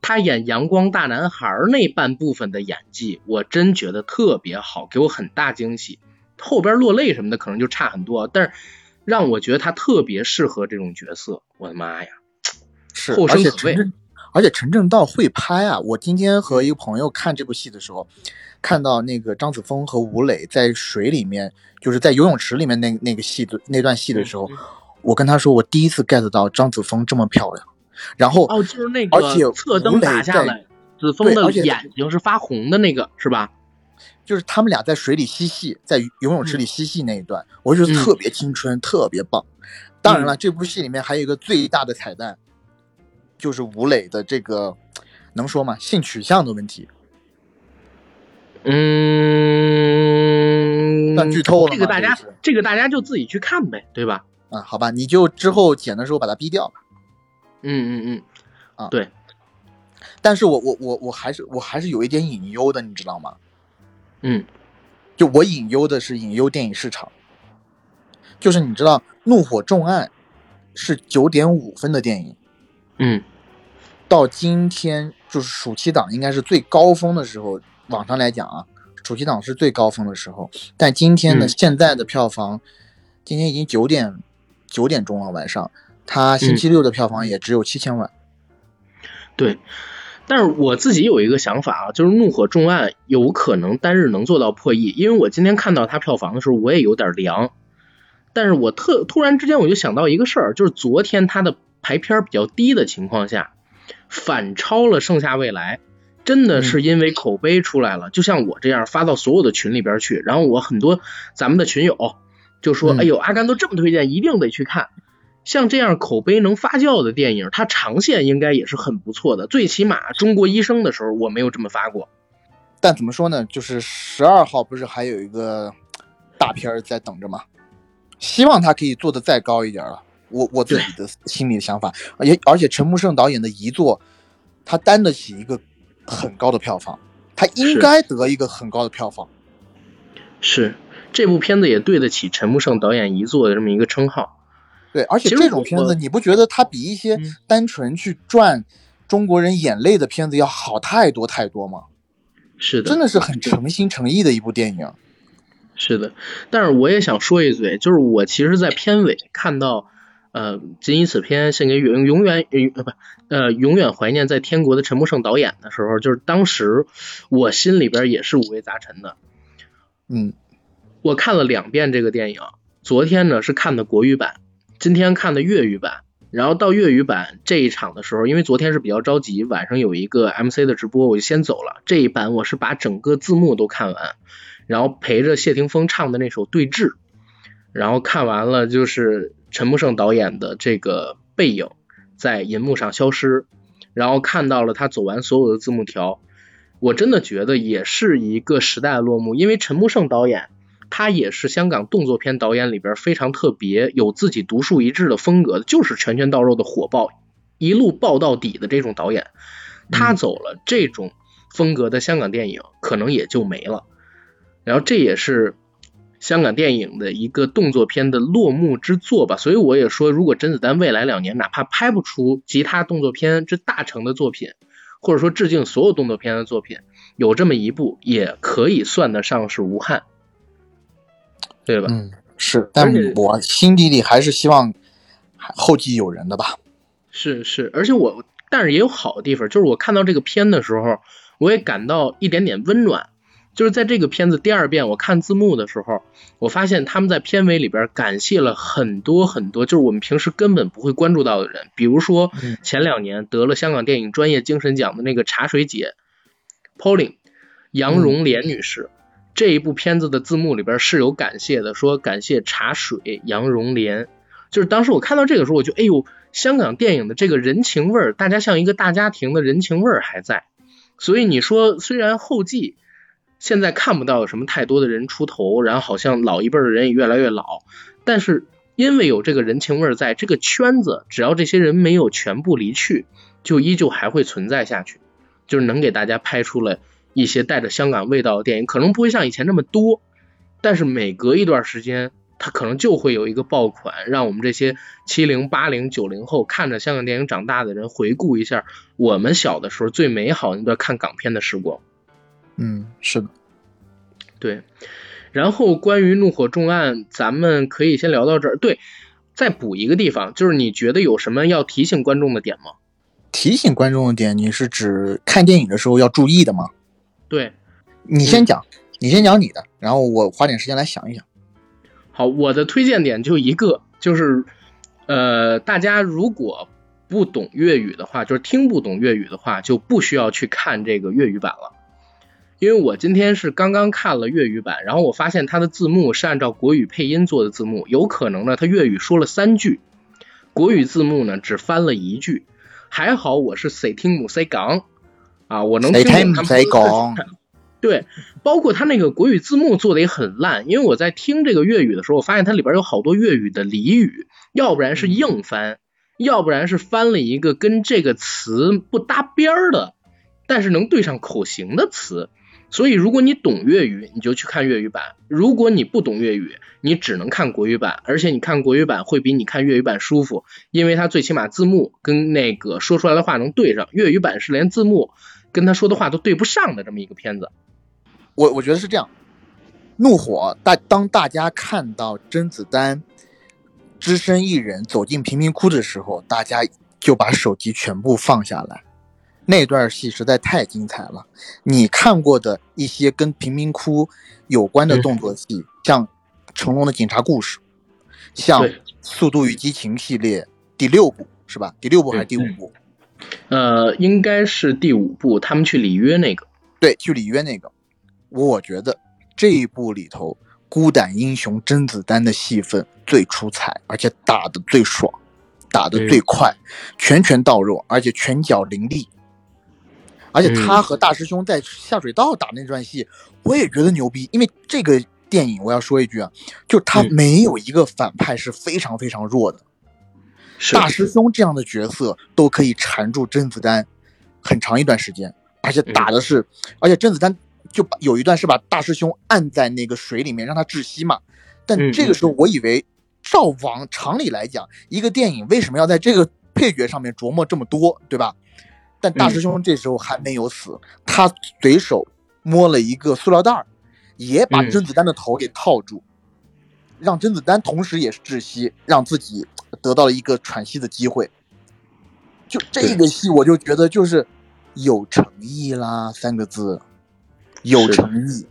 他演阳光大男孩那半部分的演技我真觉得特别好，给我很大惊喜，后边落泪什么的可能就差很多，但是让我觉得他特别适合这种角色。我的妈呀，是后生可畏。而且陈正道会拍啊！我今天和一个朋友看这部戏的时候，看到那个张子枫和吴磊在水里面，就是在游泳池里面那那个戏的那段戏的时候，嗯、我跟他说我第一次 get 到张子枫这么漂亮。然后哦，就是那个，而且侧灯打下来，子枫的眼睛是发红的那个，是吧？就是他们俩在水里嬉戏，在游泳池里嬉戏那一段，嗯、我觉得特别青春，嗯、特别棒。当然了，嗯、这部戏里面还有一个最大的彩蛋。就是吴磊的这个能说吗？性取向的问题。嗯，那剧透了吗？这个大家，这个大家就自己去看呗，对吧？啊、嗯，好吧，你就之后剪的时候把它逼掉吧。嗯嗯嗯，啊、嗯，对。但是我我我我还是我还是有一点隐忧的，你知道吗？嗯，就我隐忧的是隐忧电影市场，就是你知道《怒火重案》是九点五分的电影。嗯，到今天就是暑期档应该是最高峰的时候，网上来讲啊，暑期档是最高峰的时候。但今天的、嗯、现在的票房，今天已经九点九点钟了晚上，它星期六的票房也只有七千万、嗯。对，但是我自己有一个想法啊，就是《怒火重案》有可能单日能做到破亿，因为我今天看到它票房的时候，我也有点凉。但是我特突然之间我就想到一个事儿，就是昨天它的。排片比较低的情况下反超了《盛夏未来》，真的是因为口碑出来了、嗯、就像我这样发到所有的群里边去，然后我很多咱们的群友就说、嗯、哎呦阿甘都这么推荐一定得去看。像这样口碑能发酵的电影它长线应该也是很不错的，最起码中国医生的时候我没有这么发过。但怎么说呢，就是十二号不是还有一个大片在等着吗？希望它可以做得再高一点了，我我自己的心里的想法。而且而且陈木胜导演的遗作他担得起一个很高的票房，他应该得一个很高的票房。是，这部片子也对得起陈木胜导演遗作的这么一个称号。对，而且这种片子你不觉得他比一些单纯去赚中国人眼泪的片子要好太多太多吗？是的，真的是很诚心诚意的一部电影。是的，但是我也想说一嘴，就是我其实在片尾看到呃，仅以此片献给永永远呃不呃永远怀念在天国的陈木胜导演的时候，就是当时我心里边也是五味杂陈的。嗯，我看了两遍这个电影，昨天呢是看的国语版，今天看的粤语版。然后到粤语版这一场的时候，因为昨天是比较着急，晚上有一个 M C 的直播，我就先走了。这一版我是把整个字幕都看完，然后陪着谢霆锋唱的那首《对峙》，然后看完了就是。陈木胜导演的这个背影在银幕上消失，然后看到了他走完所有的字幕条，我真的觉得也是一个时代的落幕。因为陈木胜导演他也是香港动作片导演里边非常特别有自己独树一帜的风格，就是拳拳到肉的火爆一路爆到底的这种导演，他走了这种风格的香港电影可能也就没了。然后这也是香港电影的一个动作片的落幕之作吧。所以我也说，如果甄子丹未来两年哪怕拍不出其他动作片这大成的作品，或者说致敬所有动作片的作品，有这么一部也可以算得上是无憾，对吧？嗯，是，但我心底里还是希望后继有人的吧。是是，而且我但是也有好的地方，就是我看到这个片的时候我也感到一点点温暖。就是在这个片子第二遍我看字幕的时候，我发现他们在片尾里边感谢了很多很多就是我们平时根本不会关注到的人，比如说前两年得了香港电影专业精神奖的那个茶水姐 Pauline 杨荣莲女士、嗯、这一部片子的字幕里边是有感谢的，说感谢茶水杨荣莲。就是当时我看到这个时候我就哎呦，香港电影的这个人情味儿，大家像一个大家庭的人情味儿还在。所以你说虽然后继现在看不到有什么太多的人出头，然后好像老一辈的人也越来越老，但是因为有这个人情味在，这个圈子只要这些人没有全部离去，就依旧还会存在下去，就是能给大家拍出来一些带着香港味道的电影，可能不会像以前那么多，但是每隔一段时间它可能就会有一个爆款，让我们这些七零、八零、九零后看着香港电影长大的人回顾一下我们小的时候最美好那段看港片的时光。嗯，是的，对。然后关于怒火重案咱们可以先聊到这儿。对，再补一个地方，就是你觉得有什么要提醒观众的点吗？提醒观众的点，你是指看电影的时候要注意的吗？对，你先讲、嗯、你先讲你的，然后我花点时间来想一想。好，我的推荐点就一个，就是呃，大家如果不懂粤语的话，就是听不懂粤语的话，就不需要去看这个粤语版了。因为我今天是刚刚看了粤语版，然后我发现它的字幕是按照国语配音做的字幕，有可能呢它粤语说了三句，国语字幕呢只翻了一句。还好我是谁听母谁讲啊，我能听懂他们谁讲。对，包括他那个国语字幕做的也很烂，因为我在听这个粤语的时候，我发现它里边有好多粤语的俚语，要不然是硬翻，要不然是翻了一个跟这个词不搭边儿的，但是能对上口型的词。所以如果你懂粤语，你就去看粤语版；如果你不懂粤语，你只能看国语版，而且你看国语版会比你看粤语版舒服，因为它最起码字幕跟那个说出来的话能对上，粤语版是连字幕跟他说的话都对不上的这么一个片子。我我觉得是这样，怒火大，当大家看到甄子丹只身一人走进贫民窟的时候，大家就把手机全部放下来，那段戏实在太精彩了。你看过的一些跟贫民窟有关的动作戏、嗯、像成龙的警察故事，像速度与激情系列第六部是吧？第六部还是第五部、嗯、呃，应该是第五部，他们去里约那个，对，去里约那个。我觉得这一部里头孤胆英雄甄子丹的戏份最出彩，而且打得最爽，打得最快，拳拳到肉，而且拳脚凌厉。而且他和大师兄在下水道打那段戏、嗯、我也觉得牛逼。因为这个电影我要说一句啊，就他没有一个反派是非常非常弱的、嗯、大师兄这样的角色都可以缠住甄子丹很长一段时间，而且打的是、嗯、而且甄子丹就有一段是把大师兄按在那个水里面让他窒息嘛，但这个时候我以为照往常理来讲，一个电影为什么要在这个配角上面琢磨这么多，对吧？但大师兄这时候还没有死，他随手摸了一个塑料袋，也把甄子丹的头给套住，让甄子丹同时也是窒息，让自己得到了一个喘息的机会。就这个戏我就觉得就是有诚意啦，三个字，有诚意。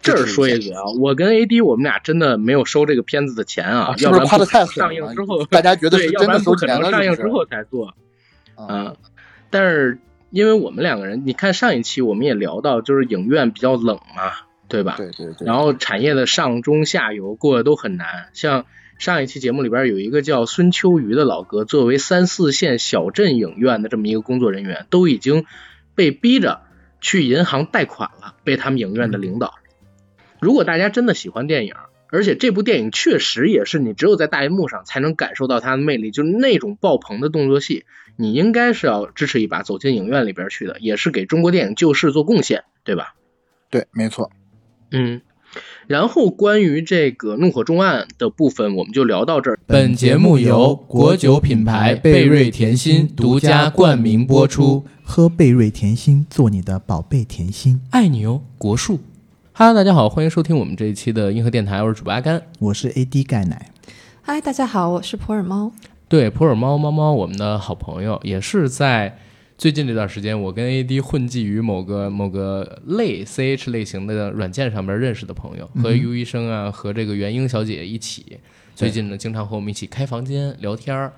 这儿说一句啊，我跟 A D 我们俩真的没有收这个片子的钱啊，要不然夸的太狠了，上映之后大家觉得是真的收钱了，上映之后才做啊、呃。但是因为我们两个人，你看上一期我们也聊到，就是影院比较冷嘛，对吧？对对对。然后产业的上中下游过得都很难，像上一期节目里边有一个叫孙秋雨的老哥，作为三四线小镇影院的这么一个工作人员，都已经被逼着去银行贷款了，被他们影院的领导。如果大家真的喜欢电影，而且这部电影确实也是你只有在大银幕上才能感受到它的魅力，就是那种爆棚的动作戏，你应该是要支持一把，走进影院里边去的，也是给中国电影救市做贡献，对吧？对，没错。嗯，然后关于这个怒火重案的部分我们就聊到这儿。本节目由国酒品牌贝瑞甜心独家冠名播出，喝贝瑞甜心，做你的宝贝甜心，爱你哦，国树。哈喽大家好，欢迎收听我们这一期的硬核电台，我是主播阿甘，我是 A D 钙奶。嗨大家好，我是普洱猫。对，普洱猫猫猫，我们的好朋友，也是在最近这段时间我跟 A D 混迹于某个某个类 C H 类型的软件上面认识的朋友，和 U 医生啊，和这个袁英小姐一起，最近呢经常和我们一起开房间聊天啊。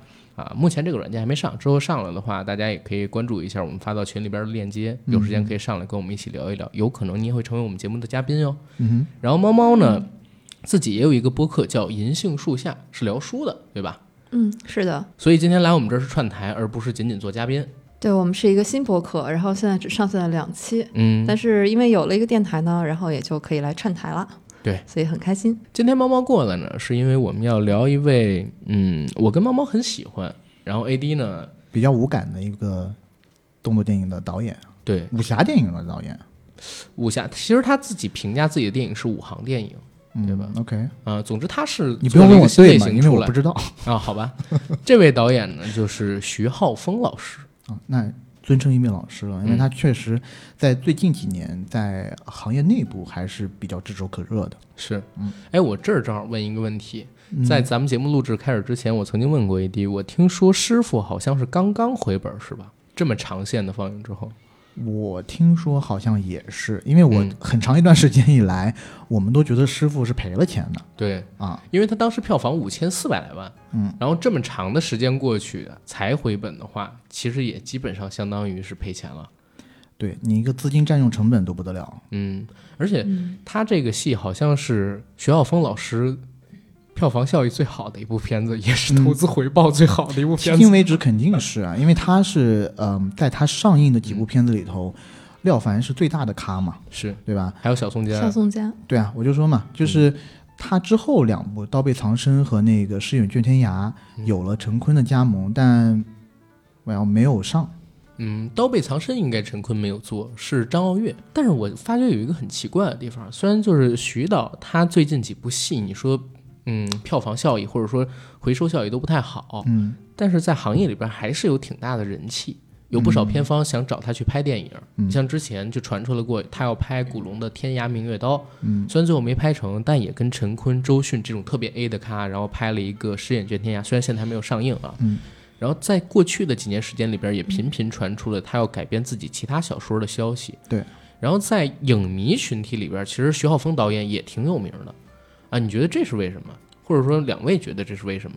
目前这个软件还没上，之后上了的话大家也可以关注一下我们发到群里边的链接，有时间可以上来跟我们一起聊一聊，有可能你也会成为我们节目的嘉宾哦。嗯、然后猫猫呢自己也有一个播客叫《银杏树下》，是聊书的，对吧？嗯，是的。所以今天来我们这儿是串台，而不是仅仅做嘉宾。对，我们是一个新博客，然后现在只上线了两期，嗯，但是因为有了一个电台呢，然后也就可以来串台了，对，所以很开心。今天猫猫过来呢，是因为我们要聊一位，嗯，我跟猫猫很喜欢，然后 A D 呢比较无感的一个动作电影的导演，对，武侠电影的导演，武侠其实他自己评价自己的电影是武行电影。对吧、嗯、？OK， 呃，总之他是你不用问我对吗？因为我不知道啊。好吧，这位导演呢，就是徐浩峰老师啊、哦，那尊称一位老师了，因为他确实在最近几年在行业内部还是比较炙手可热的。是，嗯，哎，我这儿正好问一个问题，在咱们节目录制开始之前，我曾经问过一滴，我听说师傅好像是刚刚回本是吧？这么长线的放映之后。我听说好像也是，因为我很长一段时间以来、嗯、我们都觉得师傅是赔了钱的，对啊，因为他当时票房五千四百来万，嗯，然后这么长的时间过去才回本的话，其实也基本上相当于是赔钱了，对，你一个资金占用成本都不得了，嗯，而且他这个戏好像是徐浩峰老师票房效益最好的一部片子，也是投资回报最好的一部片子。迄今为止肯定是啊，因为他是嗯、呃，在他上映的几部片子里头，嗯、廖凡是最大的咖嘛，是对吧？还有小宋佳，小宋佳，对啊，我就说嘛，就是他之后两部《刀背藏身》和那个《诗远卷天涯》有了陈坤的加盟，但我要没有上。嗯，《刀背藏身》应该陈坤没有做，是张傲月。但是我发觉有一个很奇怪的地方，虽然就是徐导他最近几部戏，你说。嗯，票房效益或者说回收效益都不太好，嗯，但是在行业里边还是有挺大的人气，有不少片方想找他去拍电影，嗯、像之前就传出了过他要拍古龙的《天涯明月刀》，嗯，虽然最后没拍成，但也跟陈坤、周迅这种特别 A 的咖，然后拍了一个《诗眼卷天涯》，虽然现在还没有上映啊，嗯，然后在过去的几年时间里边也频频传出了他要改编自己其他小说的消息，对，然后在影迷群体里边，其实徐浩峰导演也挺有名的。啊，你觉得这是为什么？或者说两位觉得这是为什么？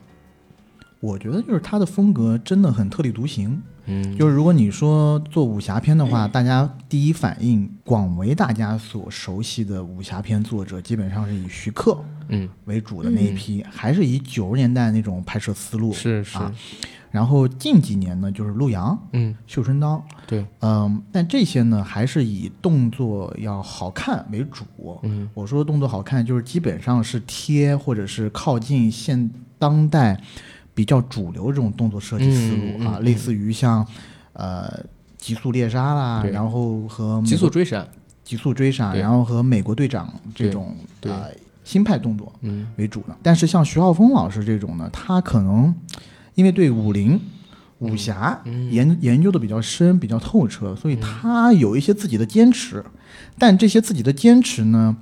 我觉得就是他的风格真的很特立独行。嗯，就是如果你说做武侠片的话，嗯、大家第一反应，广为大家所熟悉的武侠片作者，基本上是以徐克嗯为主的那一批，嗯、还是以九十年代那种拍摄思路是是、啊。然后近几年呢，就是陆阳嗯，绣春刀对，嗯，但这些呢还是以动作要好看为主。嗯，我说动作好看，就是基本上是贴或者是靠近现当代。比较主流这种动作设计思路、嗯、啊、嗯，类似于像，呃，极速猎杀啦，然后和极速追杀、极速追杀，然后和美国队长这种啊、呃、新派动作为主的、嗯。但是像徐浩峰老师这种呢，他可能因为对武林、武侠、嗯、研研究的比较深、比较透彻，所以他有一些自己的坚持。嗯、但这些自己的坚持呢？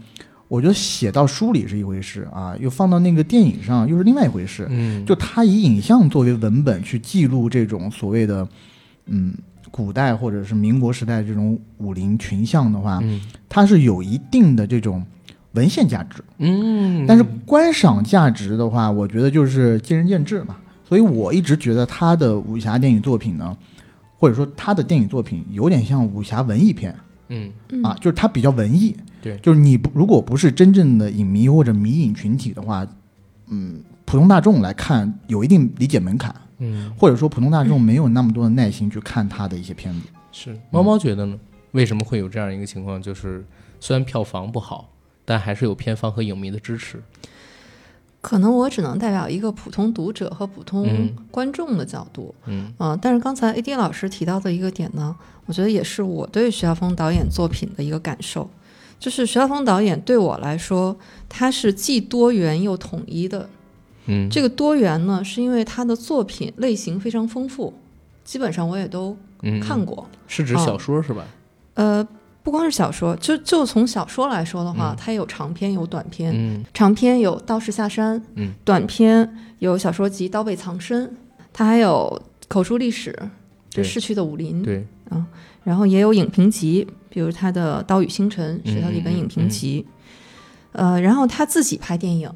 我觉得写到书里是一回事啊，又放到那个电影上又是另外一回事。嗯，就他以影像作为文本去记录这种所谓的，嗯，古代或者是民国时代这种武林群像的话，嗯，它是有一定的这种文献价值。嗯，但是观赏价值的话，我觉得就是见仁见智嘛。所以我一直觉得他的武侠电影作品呢，或者说他的电影作品有点像武侠文艺片。嗯啊，就是他比较文艺。对，就是你不如果不是真正的影迷或者迷影群体的话，嗯，普通大众来看有一定理解门槛，嗯，或者说普通大众没有那么多的耐心去看他的一些片子。是，猫猫觉得呢？为什么会有这样一个情况？就是虽然票房不好，但还是有片方和影迷的支持。可能我只能代表一个普通读者和普通观众的角度，嗯，嗯呃、但是刚才 A D 老师提到的一个点呢，我觉得也是我对徐浩峰导演作品的一个感受。就是徐浩峰导演对我来说，他是既多元又统一的。嗯，这个多元呢，是因为他的作品类型非常丰富，基本上我也都看过。嗯、是指小说是吧？呃，不光是小说，就就从小说来说的话，嗯、它有长篇有短篇。嗯，长篇有《道士下山》，嗯，短篇有小说集《刀背藏身》，它还有口述历史，就逝去的武林。对，嗯，然后也有影评集。比如他的《刀与星辰》是他的一本影评集、嗯嗯嗯、呃，然后他自己拍电影，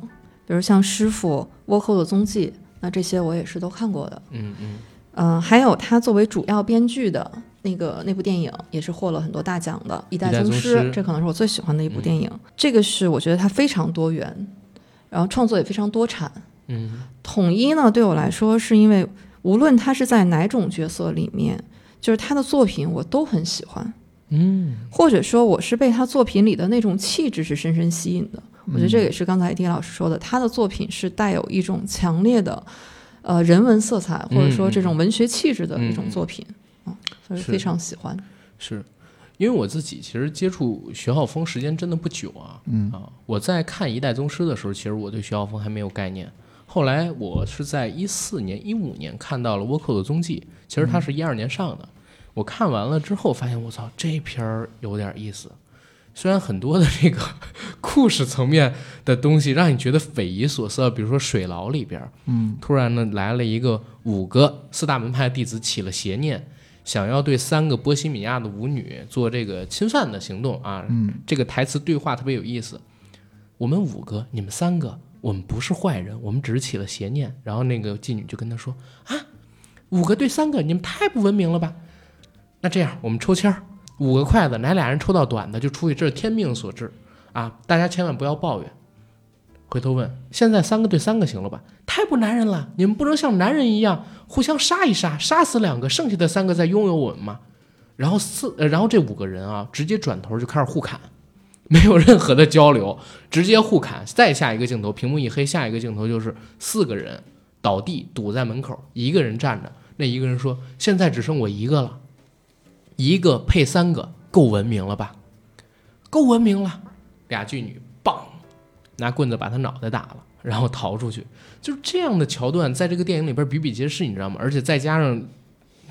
比如像《师傅》《倭寇的踪迹》，那这些我也是都看过的。嗯嗯，呃，还有他作为主要编剧的那个那部电影，也是获了很多大奖的《一代宗师》，这可能是我最喜欢的一部电影。嗯、这个是我觉得他非常多元，然后创作也非常多产。嗯，统一呢，对我来说是因为无论他是在哪种角色里面。就是他的作品我都很喜欢，嗯，或者说我是被他作品里的那种气质是深深吸引的。我觉得这也是刚才丁老师说的，他的作品是带有一种强烈的呃人文色彩，或者说这种文学气质的一种作品，嗯嗯嗯，所以非常喜欢。是，是因为我自己其实接触徐浩峰时间真的不久啊，嗯啊，我在看《一代宗师》的时候，其实我对徐浩峰还没有概念。后来我是在一四年、一五年看到了《倭寇的踪迹》，其实它是一二年上的。嗯，我看完了之后发现，我操，这片儿有点意思。虽然很多的这个故事层面的东西让你觉得匪夷所思，比如说水牢里边，嗯，突然呢来了一个五个四大门派弟子起了邪念，想要对三个波西米亚的舞女做这个侵犯的行动啊，嗯，这个台词对话特别有意思。我们五个，你们三个。我们不是坏人，我们只是起了邪念。然后那个妓女就跟他说啊，五个对三个，你们太不文明了吧。那这样我们抽签，五个筷子哪俩人抽到短的就出去，这是天命所致啊！大家千万不要抱怨。回头问，现在三个对三个行了吧？太不男人了，你们不能像男人一样互相杀一杀，杀死两个，剩下的三个再拥有我们吗？然后四、呃、然后这五个人啊，直接转头就开始互砍，没有任何的交流，直接互砍。再下一个镜头，屏幕一黑，下一个镜头就是四个人倒地堵在门口，一个人站着，那一个人说现在只剩我一个了，一个配三个，够文明了吧？够文明了。俩妓女棒拿棍子把他脑袋打了，然后逃出去。就是这样的桥段在这个电影里边比比皆是，你知道吗？而且再加上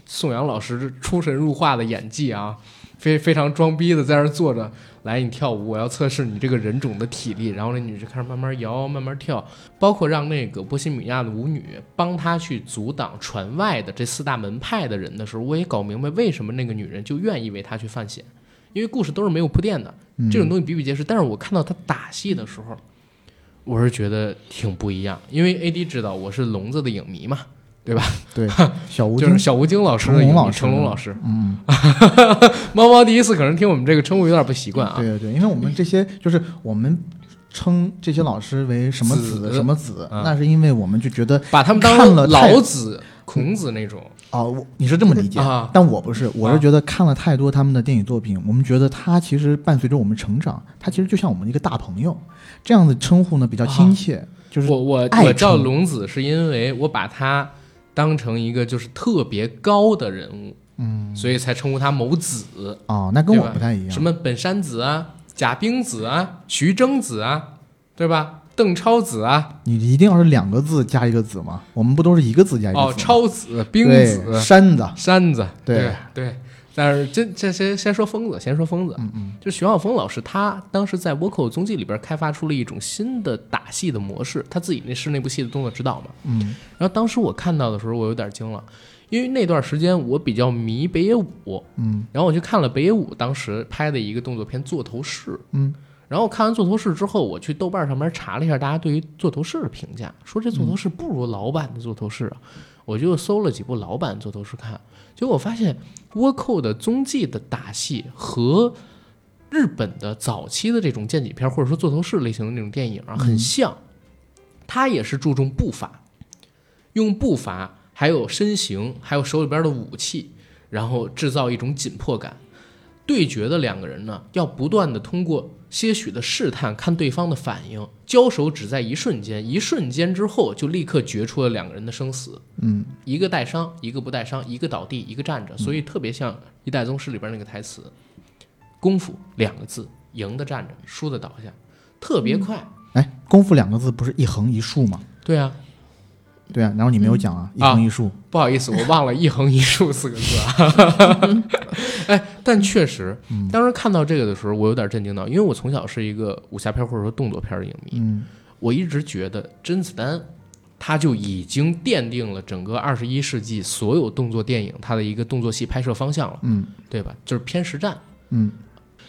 宋阳老师出神入化的演技啊，非非常装逼的在那坐着，来你跳舞，我要测试你这个人种的体力。然后那女就开始慢慢摇慢慢跳，包括让那个波西米亚的舞女帮她去阻挡船外的这四大门派的人的时候，我也搞明白为什么那个女人就愿意为她去犯险，因为故事都是没有铺垫的，这种东西比比皆是。但是我看到她打戏的时候，我是觉得挺不一样，因为 A D 知道我是聋子的影迷嘛，对吧？对，小吴就是小吴京老师，成龙老师，成龙老师。嗯，猫猫第一次可能听我们这个称呼有点不习惯啊。对对对，因为我们这些就是我们称这些老师为什么子什么子，嗯，那是因为我们就觉得把他们当了老子、孔子那种。哦，你是这么理解啊？但我不是，我是觉得看了太多他们的电影作品，啊，我们觉得他其实伴随着我们成长，他其实就像我们一个大朋友，这样的称呼呢比较亲切。啊，就是我我我叫龙子，是因为我把他当成一个就是特别高的人物，嗯，所以才称呼他某子。哦，那跟我不太一样。什么本山子啊，贾冰子啊，徐峥子啊，对吧？邓超子啊，你一定要是两个字加一个子吗？我们不都是一个字加一个字吗？哦，超子、冰子、山子、山子，对对。但是这这些先说疯子，先说疯子。嗯嗯，就徐浩峰老师，他当时在《倭寇踪迹》里边开发出了一种新的打戏的模式，他自己那是那部戏的动作指导嘛。嗯。然后当时我看到的时候，我有点惊了，因为那段时间我比较迷北野武。嗯。然后我去看了北野武当时拍的一个动作片《座头市》。嗯。然后看完《座头市》之后，我去豆瓣上面查了一下大家对于《座头市》的评价，说这《座头市》不如老版的《座头市》啊。我就搜了几部老版《座头市》看，结果我发现倭寇的踪迹的打戏和日本的早期的这种剑戟片或者说座头市类型的那种电影啊很像，它也是注重步伐，用步伐还有身形还有手里边的武器，然后制造一种紧迫感。对决的两个人呢，要不断的通过些许的试探看对方的反应，交手只在一瞬间，一瞬间之后就立刻决出了两个人的生死。嗯，一个带伤，一个不带伤，一个倒地，一个站着，所以特别像《一代宗师》里边那个台词，功夫两个字，赢的站着，输的倒下，特别快。哎，功夫两个字不是一横一竖吗？对啊对啊，然后你没有讲啊，嗯，一横一竖，啊，不好意思，我忘了"一横一竖"四个字啊。哎，但确实，当时看到这个的时候，我有点震惊到，因为我从小是一个武侠片或者说动作片的影迷，嗯，我一直觉得甄子丹他就已经奠定了整个二十一世纪所有动作电影他的一个动作戏拍摄方向了，嗯，对吧？就是偏实战，嗯。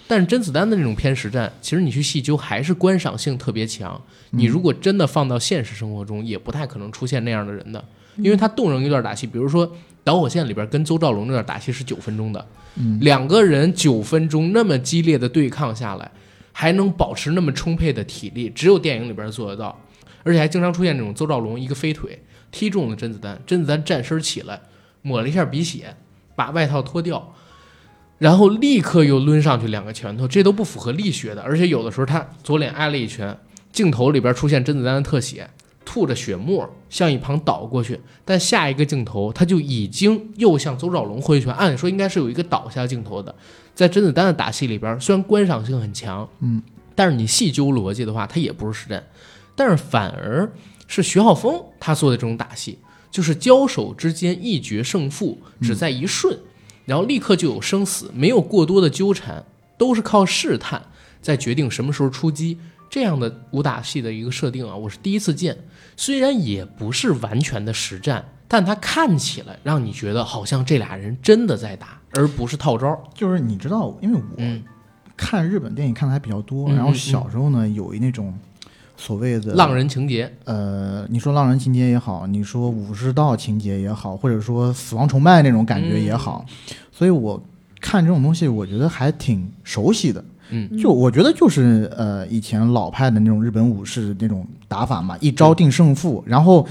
但是甄子丹的那种偏实战，其实你去细究还是观赏性特别强，你如果真的放到现实生活中也不太可能出现那样的人的，因为他动人一段打戏，比如说导火线里边跟邹兆龙那段打戏是九分钟的，两个人九分钟那么激烈的对抗下来还能保持那么充沛的体力，只有电影里边做得到。而且还经常出现这种邹兆龙一个飞腿踢中了甄子丹，甄子丹站身起来抹了一下鼻血，把外套脱掉，然后立刻又抡上去两个拳头，这都不符合力学的。而且有的时候他左脸挨了一拳，镜头里边出现甄子丹的特写，吐着血沫向一旁倒过去，但下一个镜头他就已经又向邹兆龙挥拳，按理说应该是有一个倒下镜头的。在甄子丹的打戏里边，虽然观赏性很强，嗯，但是你细究逻辑的话，他也不是实战，但是反而是徐浩峰他做的这种打戏，就是交手之间一决胜负只在一瞬，嗯，然后立刻就有生死，没有过多的纠缠，都是靠试探在决定什么时候出击。这样的武打戏的一个设定啊，我是第一次见，虽然也不是完全的实战，但它看起来让你觉得好像这俩人真的在打，而不是套招。就是你知道，因为我看日本电影看的还比较多，嗯，然后小时候呢，嗯，有一那种所谓的浪人情节，呃，你说浪人情节也好，你说武士道情节也好，或者说死亡崇拜那种感觉也好，嗯，所以我看这种东西，我觉得还挺熟悉的。嗯，就我觉得就是呃，以前老派的那种日本武士那种打法嘛，一招定胜负。然后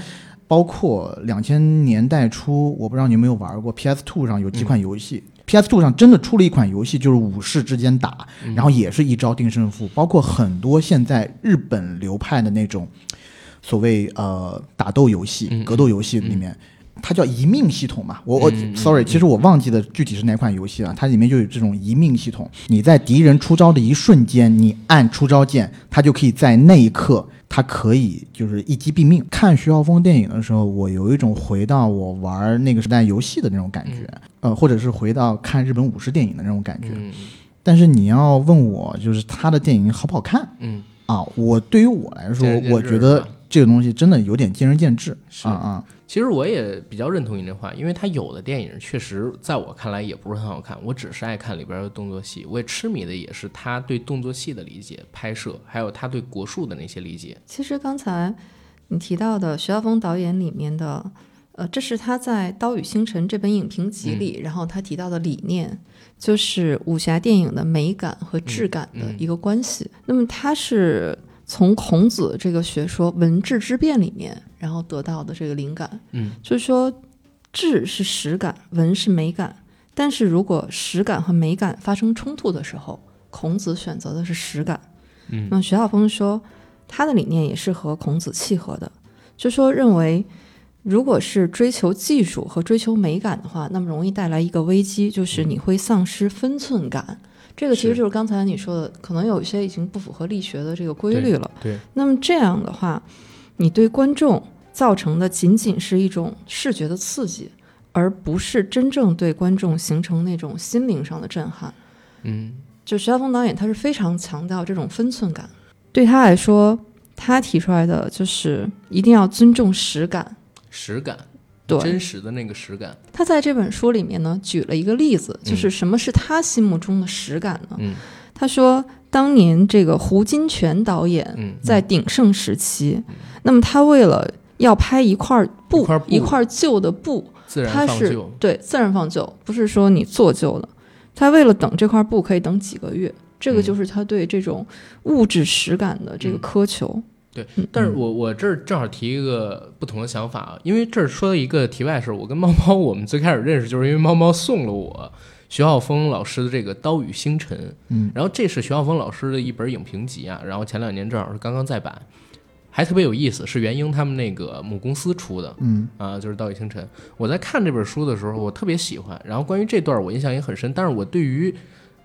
包括两千年代初，我不知道你有没有玩过 P S 二 上有几款游戏，嗯，P S 二 上真的出了一款游戏，就是武士之间打，然后也是一招定胜负。包括很多现在日本流派的那种所谓呃打斗游戏、格斗游戏里面。它叫一命系统嘛，我我 sorry， 其实我忘记了具体是哪款游戏了。它里面就有这种一命系统，你在敌人出招的一瞬间，你按出招键，它就可以在那一刻，它可以就是一击毙命。看徐浩峰电影的时候，我有一种回到我玩那个时代游戏的那种感觉，呃，或者是回到看日本武士电影的那种感觉。但是你要问我，就是他的电影好不好看？嗯，啊，我对于我来说，我觉得这个东西真的有点见仁见智。啊啊。其实我也比较认同你这话，因为他有的电影确实在我看来也不是很好看，我只是爱看里边的动作戏，我也痴迷的也是他对动作戏的理解、拍摄，还有他对国术的那些理解。其实刚才你提到的徐浩峰导演里面的，呃，这是他在《刀与星辰》这本影评集里，嗯，然后他提到的理念，就是武侠电影的美感和质感的一个关系。嗯嗯，那么他是从孔子这个学说文质之辩里面然后得到的这个灵感，嗯，就是说质是实感，文是美感，但是如果实感和美感发生冲突的时候，孔子选择的是实感。嗯，那徐浩峰说他的理念也是和孔子契合的，就说认为如果是追求技术和追求美感的话，那么容易带来一个危机，就是你会丧失分寸感，嗯，这个其实就是刚才你说的，可能有一些已经不符合力学的这个规律了。对，对。那么这样的话，你对观众造成的仅仅是一种视觉的刺激，而不是真正对观众形成那种心灵上的震撼。嗯，就徐浩峰导演他是非常强调这种分寸感。对他来说，他提出来的就是一定要尊重实感。实感。对，真实的那个实感。他在这本书里面呢举了一个例子，就是什么是他心目中的实感呢，嗯，他说当年这个胡金铨导演在鼎盛时期，嗯嗯，那么他为了要拍一块布，一块布，一块旧的布，自然放旧，他是对自然放旧，不是说你做旧的，他为了等这块布可以等几个月，这个就是他对这种物质实感的这个苛求。嗯嗯，对，但是我我这儿正好提一个不同的想法啊，因为这儿说的一个题外事，我跟猫猫我们最开始认识就是因为猫猫送了我徐浩峰老师的这个《刀与星辰》，嗯，然后这是徐浩峰老师的一本影评集啊，然后前两年正好是刚刚再版，还特别有意思，是元英他们那个母公司出的，嗯，啊，就是《刀与星辰》。我在看这本书的时候，我特别喜欢，然后关于这段我印象也很深，但是我对于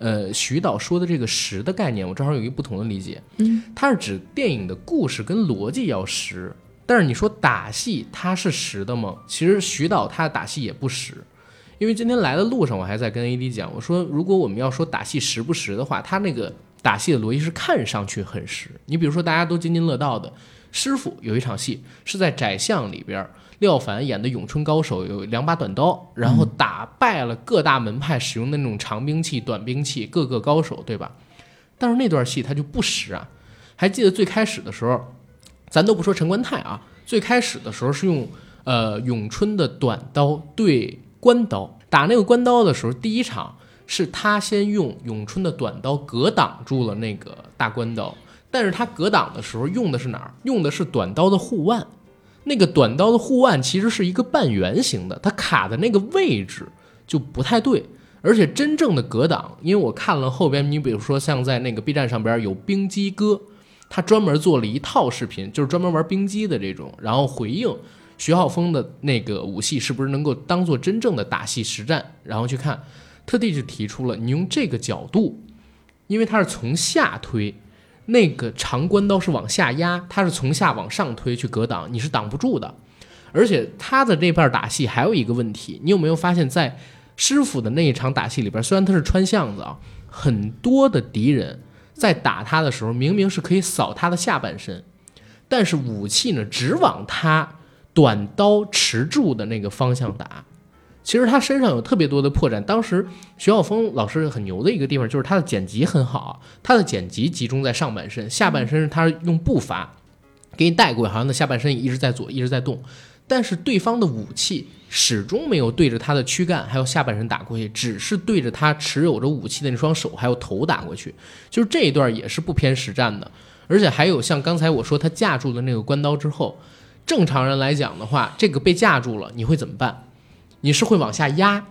呃，徐导说的这个实的概念我正好有一个不同的理解，嗯，它是指电影的故事跟逻辑要实，但是你说打戏它是实的吗？其实徐导他的打戏也不实，因为今天来的路上我还在跟 A D 讲，我说如果我们要说打戏实不实的话，他那个打戏的逻辑是看上去很实，你比如说大家都津津乐道的师傅有一场戏是在窄巷里边，廖凡演的咏春高手有两把短刀，然后打败了各大门派使用的那种长兵器、短兵器，各个高手，对吧？但是那段戏它就不实啊。还记得最开始的时候，咱都不说陈观泰啊，最开始的时候是用呃咏春的短刀对关刀，打那个关刀的时候，第一场是他先用咏春的短刀格挡住了那个大关刀，但是他格挡的时候用的是哪儿？用的是短刀的护腕。那个短刀的护腕其实是一个半圆形的，它卡的那个位置就不太对。而且真正的格挡，因为我看了后边，你比如说像在那个 B 站上边有冰机哥，他专门做了一套视频，就是专门玩冰机的这种，然后回应徐浩峰的那个武戏是不是能够当做真正的打戏实战，然后去看，特地就提出了你用这个角度，因为他是从下推，那个长关刀是往下压，他是从下往上推去格挡，你是挡不住的。而且他的这片打戏还有一个问题，你有没有发现在师傅的那一场打戏里边，虽然他是穿巷子啊，很多的敌人在打他的时候明明是可以扫他的下半身，但是武器呢只往他短刀持住的那个方向打。其实他身上有特别多的破绽，当时徐浩峰老师很牛的一个地方就是他的剪辑很好，他的剪辑集中在上半身，下半身他用步伐给你带过，好像他下半身一直在左一直在动，但是对方的武器始终没有对着他的躯干还有下半身打过去，只是对着他持有着武器的那双手还有头打过去，就是这一段也是不偏实战的。而且还有像刚才我说他架住的那个关刀之后，正常人来讲的话，这个被架住了你会怎么办？你是会往下压，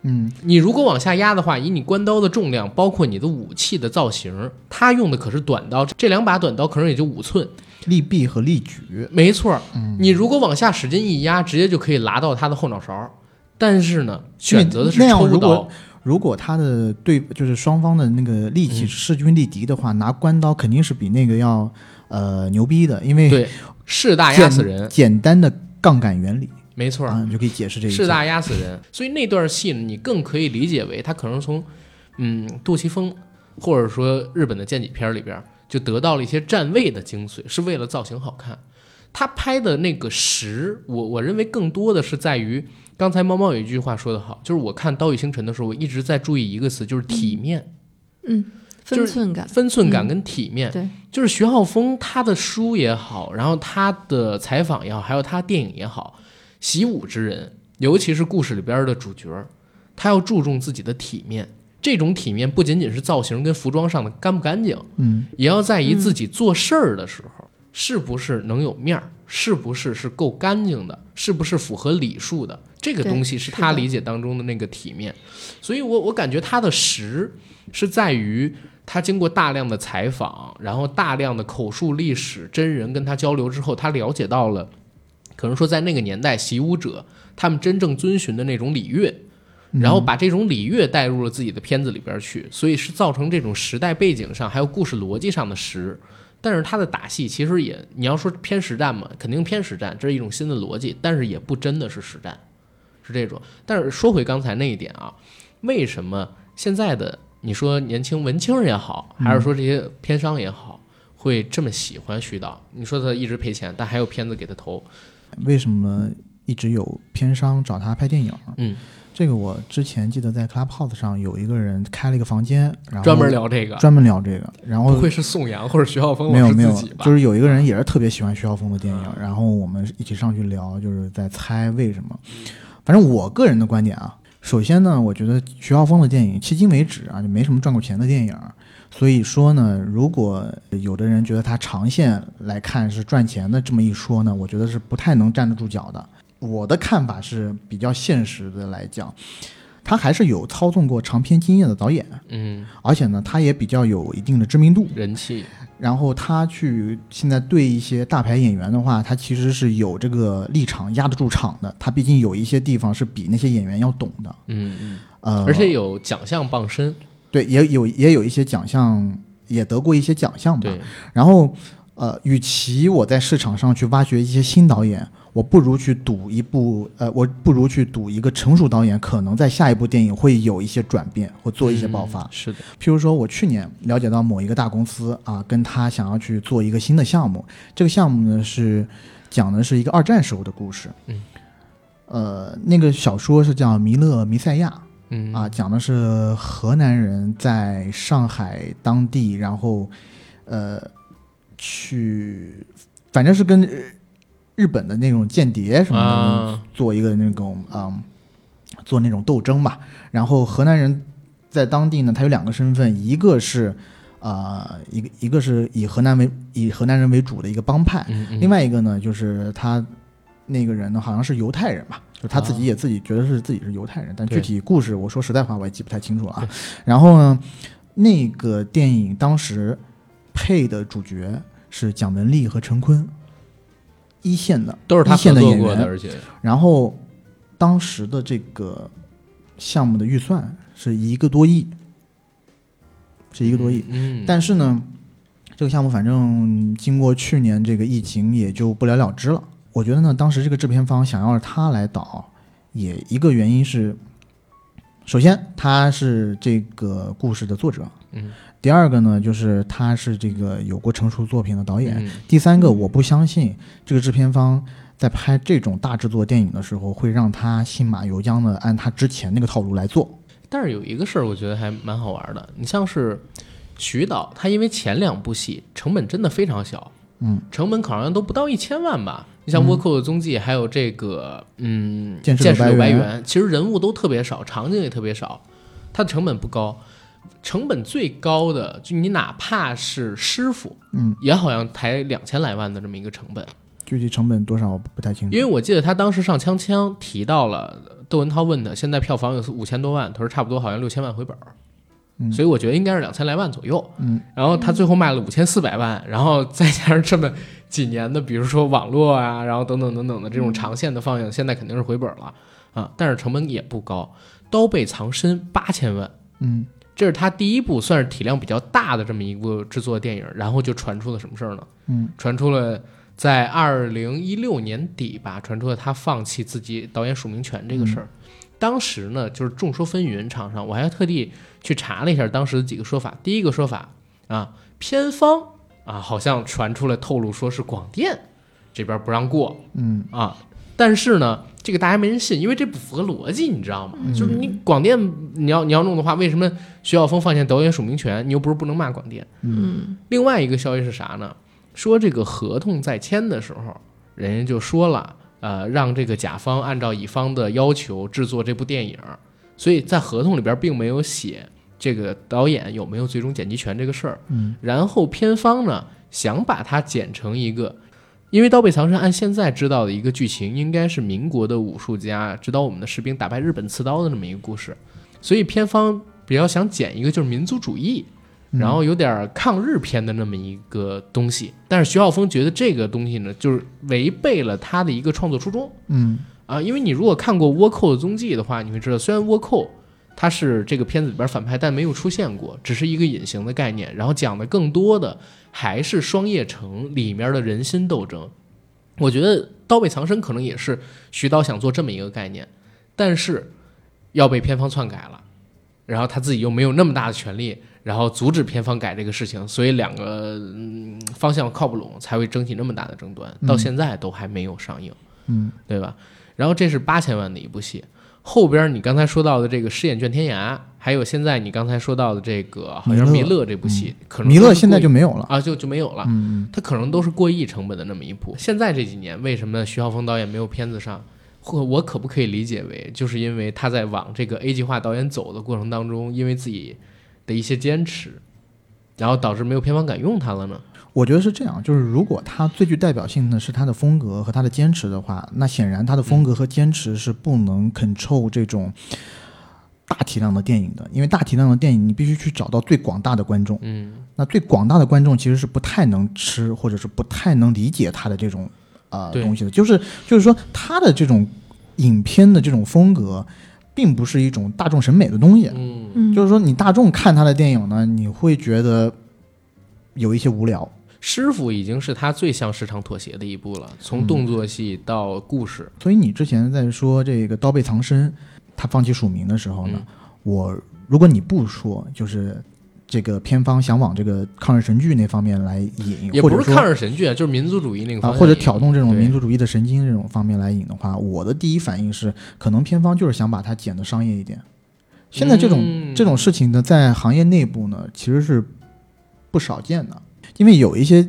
嗯，你如果往下压的话，以你关刀的重量包括你的武器的造型，他用的可是短刀，这两把短刀可能也就五寸，力臂和力举，没错、嗯、你如果往下使劲一压，直接就可以拉到他的后脑勺，但是呢选择的是抽刀。如果, 如果他的对就是双方的那个力气势均力敌的话、嗯、拿关刀肯定是比那个要呃牛逼的，因为对势大压死人，简单的杠杆原理，没错、啊、你就可以解释这一势大压死人。所以那段戏呢，你更可以理解为他可能从嗯杜琪峰或者说日本的剑戟片里边就得到了一些站位的精髓，是为了造型好看。他拍的那个实，我我认为更多的是在于，刚才猫猫有一句话说得好，就是我看《刀与星辰》的时候，我一直在注意一个词，就是体面。嗯，分寸感，分寸感跟体面。对，就是徐浩峰他的书也好，然后他的采访也好，还有他电影也好，习武之人，尤其是故事里边的主角，他要注重自己的体面。这种体面不仅仅是造型跟服装上的干不干净，嗯，也要在于自己做事儿的时候、嗯、是不是能有面儿，是不是是够干净的，是不是符合礼数的，这个东西是他理解当中的那个体面。所以我我感觉他的实是在于他经过大量的采访，然后大量的口述历史，真人跟他交流之后，他了解到了可能说在那个年代习武者他们真正遵循的那种礼乐，然后把这种礼乐带入了自己的片子里边去，所以是造成这种时代背景上还有故事逻辑上的实。但是他的打戏其实也，你要说偏实战嘛，肯定偏实战，这是一种新的逻辑，但是也不真的是实战，是这种。但是说回刚才那一点啊，为什么现在的你说年轻文青也好，还是说这些片商也好，会这么喜欢徐导？你说他一直赔钱，但还有片子给他投，为什么一直有片商找他拍电影？嗯，这个我之前记得在 Clubhouse 上有一个人开了一个房间，然后专门聊这个，专门聊这个。然后不会是宋阳或者徐浩峰老师自己吧？就是有一个人也是特别喜欢徐浩峰的电影，嗯、然后我们一起上去聊，就是在猜为什么。反正我个人的观点啊，首先呢，我觉得徐浩峰的电影迄今为止啊就没什么赚过钱的电影，所以说呢，如果有的人觉得他长线来看是赚钱的这么一说呢，我觉得是不太能站得住脚的。我的看法是比较现实的来讲，他还是有操纵过长篇经验的导演，嗯，而且呢，他也比较有一定的知名度、人气。然后他去现在对一些大牌演员的话，他其实是有这个立场压得住场的，他毕竟有一些地方是比那些演员要懂的，嗯嗯，呃，而且有奖项傍身，对，也有也有一些奖项，也得过一些奖项吧。然后，呃，与其我在市场上去挖掘一些新导演，我不如去赌一部，呃，我不如去赌一个成熟导演可能在下一部电影会有一些转变或做一些爆发。嗯、是的，譬如说我去年了解到某一个大公司啊，跟他想要去做一个新的项目，这个项目呢是讲的是一个二战时候的故事。嗯，呃，那个小说是叫《弥勒弥赛亚》，嗯啊，讲的是河南人在上海当地，然后呃去，反正是跟日本的那种间谍什么的、啊、做一个那种嗯，做那种斗争吧。然后河南人在当地呢，他有两个身份，一个是啊、呃，一个一个是以河南为以河南人为主的一个帮派，嗯嗯，另外一个呢就是他那个人呢好像是犹太人吧，就他自己也自己觉得是自己是犹太人，但具体故事我说实在话我也记不太清楚啊。然后呢，那个电影当时配的主角是蒋雯丽和陈坤，一线的都是他合作过的，而且然后当时的这个项目的预算是一个多亿，是一个多亿。嗯，但是呢，这个项目反正经过去年这个疫情也就不了了之了。我觉得呢，当时这个制片方想要他来导，也一个原因是，首先他是这个故事的作者，嗯。第二个呢，就是他是这个有过成熟作品的导演。嗯。第三个，我不相信这个制片方在拍这种大制作电影的时候，会让他信马由缰的按他之前那个套路来做。但是有一个事儿，我觉得还蛮好玩的。你像是徐导，他因为前两部戏成本真的非常小，嗯，成本好像都不到一千万吧。你像《倭寇的踪迹》，还有这个嗯，《剑士柳白猿》，其实人物都特别少，场景也特别少，它的成本不高。成本最高的，就你哪怕是师傅，嗯，也好像才两千来万的这么一个成本。具体成本多少我不太清楚，因为我记得他当时上《锵锵》提到了，窦文涛问他现在票房有五千多万，他说差不多好像六千万回本，嗯，所以我觉得应该是两千来万左右，嗯，然后他最后卖了五千四百万，然后再加上这么几年的，比如说网络啊，然后等等等等的这种长线的放映，嗯，现在肯定是回本了啊，但是成本也不高。《刀背藏身》八千万，嗯，这是他第一部算是体量比较大的这么一部制作电影，然后就传出了什么事呢？嗯，传出了在二零一六年底吧，传出了他放弃自己导演署名权这个事儿。嗯。当时呢，就是众说纷纭，场上我还特地去查了一下当时的几个说法。第一个说法啊，片方啊好像传出来透露说是广电这边不让过，嗯啊，但是呢，这个大家没人信，因为这不符合逻辑，你知道吗？嗯，就是你广电你要你要弄的话，为什么徐晓峰放下导演署名权？你又不是不能骂广电。嗯。另外一个消息是啥呢？说这个合同在签的时候，人家就说了，呃，让这个甲方按照乙方的要求制作这部电影，所以在合同里边并没有写这个导演有没有最终剪辑权这个事儿。嗯。然后片方呢想把它剪成一个。因为《刀背藏身》按现在知道的一个剧情，应该是民国的武术家指导我们的士兵打败日本刺刀的这么一个故事，所以片方比较想剪一个就是民族主义，然后有点抗日片的那么一个东西。嗯。但是徐浩峰觉得这个东西呢，就是违背了他的一个创作初衷。嗯啊，因为你如果看过《倭寇的踪迹》的话，你会知道，虽然倭寇他是这个片子里边反派，但没有出现过，只是一个隐形的概念。然后讲的更多的还是双叶城里面的人心斗争。我觉得《刀背藏身》可能也是徐导想做这么一个概念，但是要被片方篡改了，然后他自己又没有那么大的权利，然后阻止片方改这个事情，所以两个，嗯，方向靠不拢，才会争起那么大的争端，到现在都还没有上映，嗯，对吧？然后这是八千万的一部戏，后边你刚才说到的这个《尸眼卷天涯》，还有现在你刚才说到的这个好像《弥勒》这部戏，嗯，可能弥勒现在就没有了啊，就就没有了。嗯，它可能都是过亿成本的那么一部。现在这几年，为什么徐浩峰导演没有片子上？或我可不可以理解为，就是因为他在往这个 A 计划导演走的过程当中，因为自己的一些坚持，然后导致没有片方敢用他了呢？我觉得是这样，就是如果他最具代表性的是他的风格和他的坚持的话，那显然他的风格和坚持是不能 control 这种大体量的电影的，因为大体量的电影你必须去找到最广大的观众，嗯，那最广大的观众其实是不太能吃或者是不太能理解他的这种呃东西的，就是就是说他的这种影片的这种风格并不是一种大众审美的东西，嗯，就是说你大众看他的电影呢，你会觉得有一些无聊。师傅已经是他最向市场妥协的一步了，从动作戏到故事。嗯，所以你之前在说这个《刀背藏身》他放弃署名的时候呢，嗯，我如果你不说就是这个片方想往这个抗日神剧那方面来引，也不是抗日神剧，啊，就是民族主义那个方面，啊，或者挑动这种民族主义的神经这种方面来引的话，我的第一反应是可能片方就是想把它剪得商业一点。现在这种，嗯，这种事情呢在行业内部呢其实是不少见的，因为有一些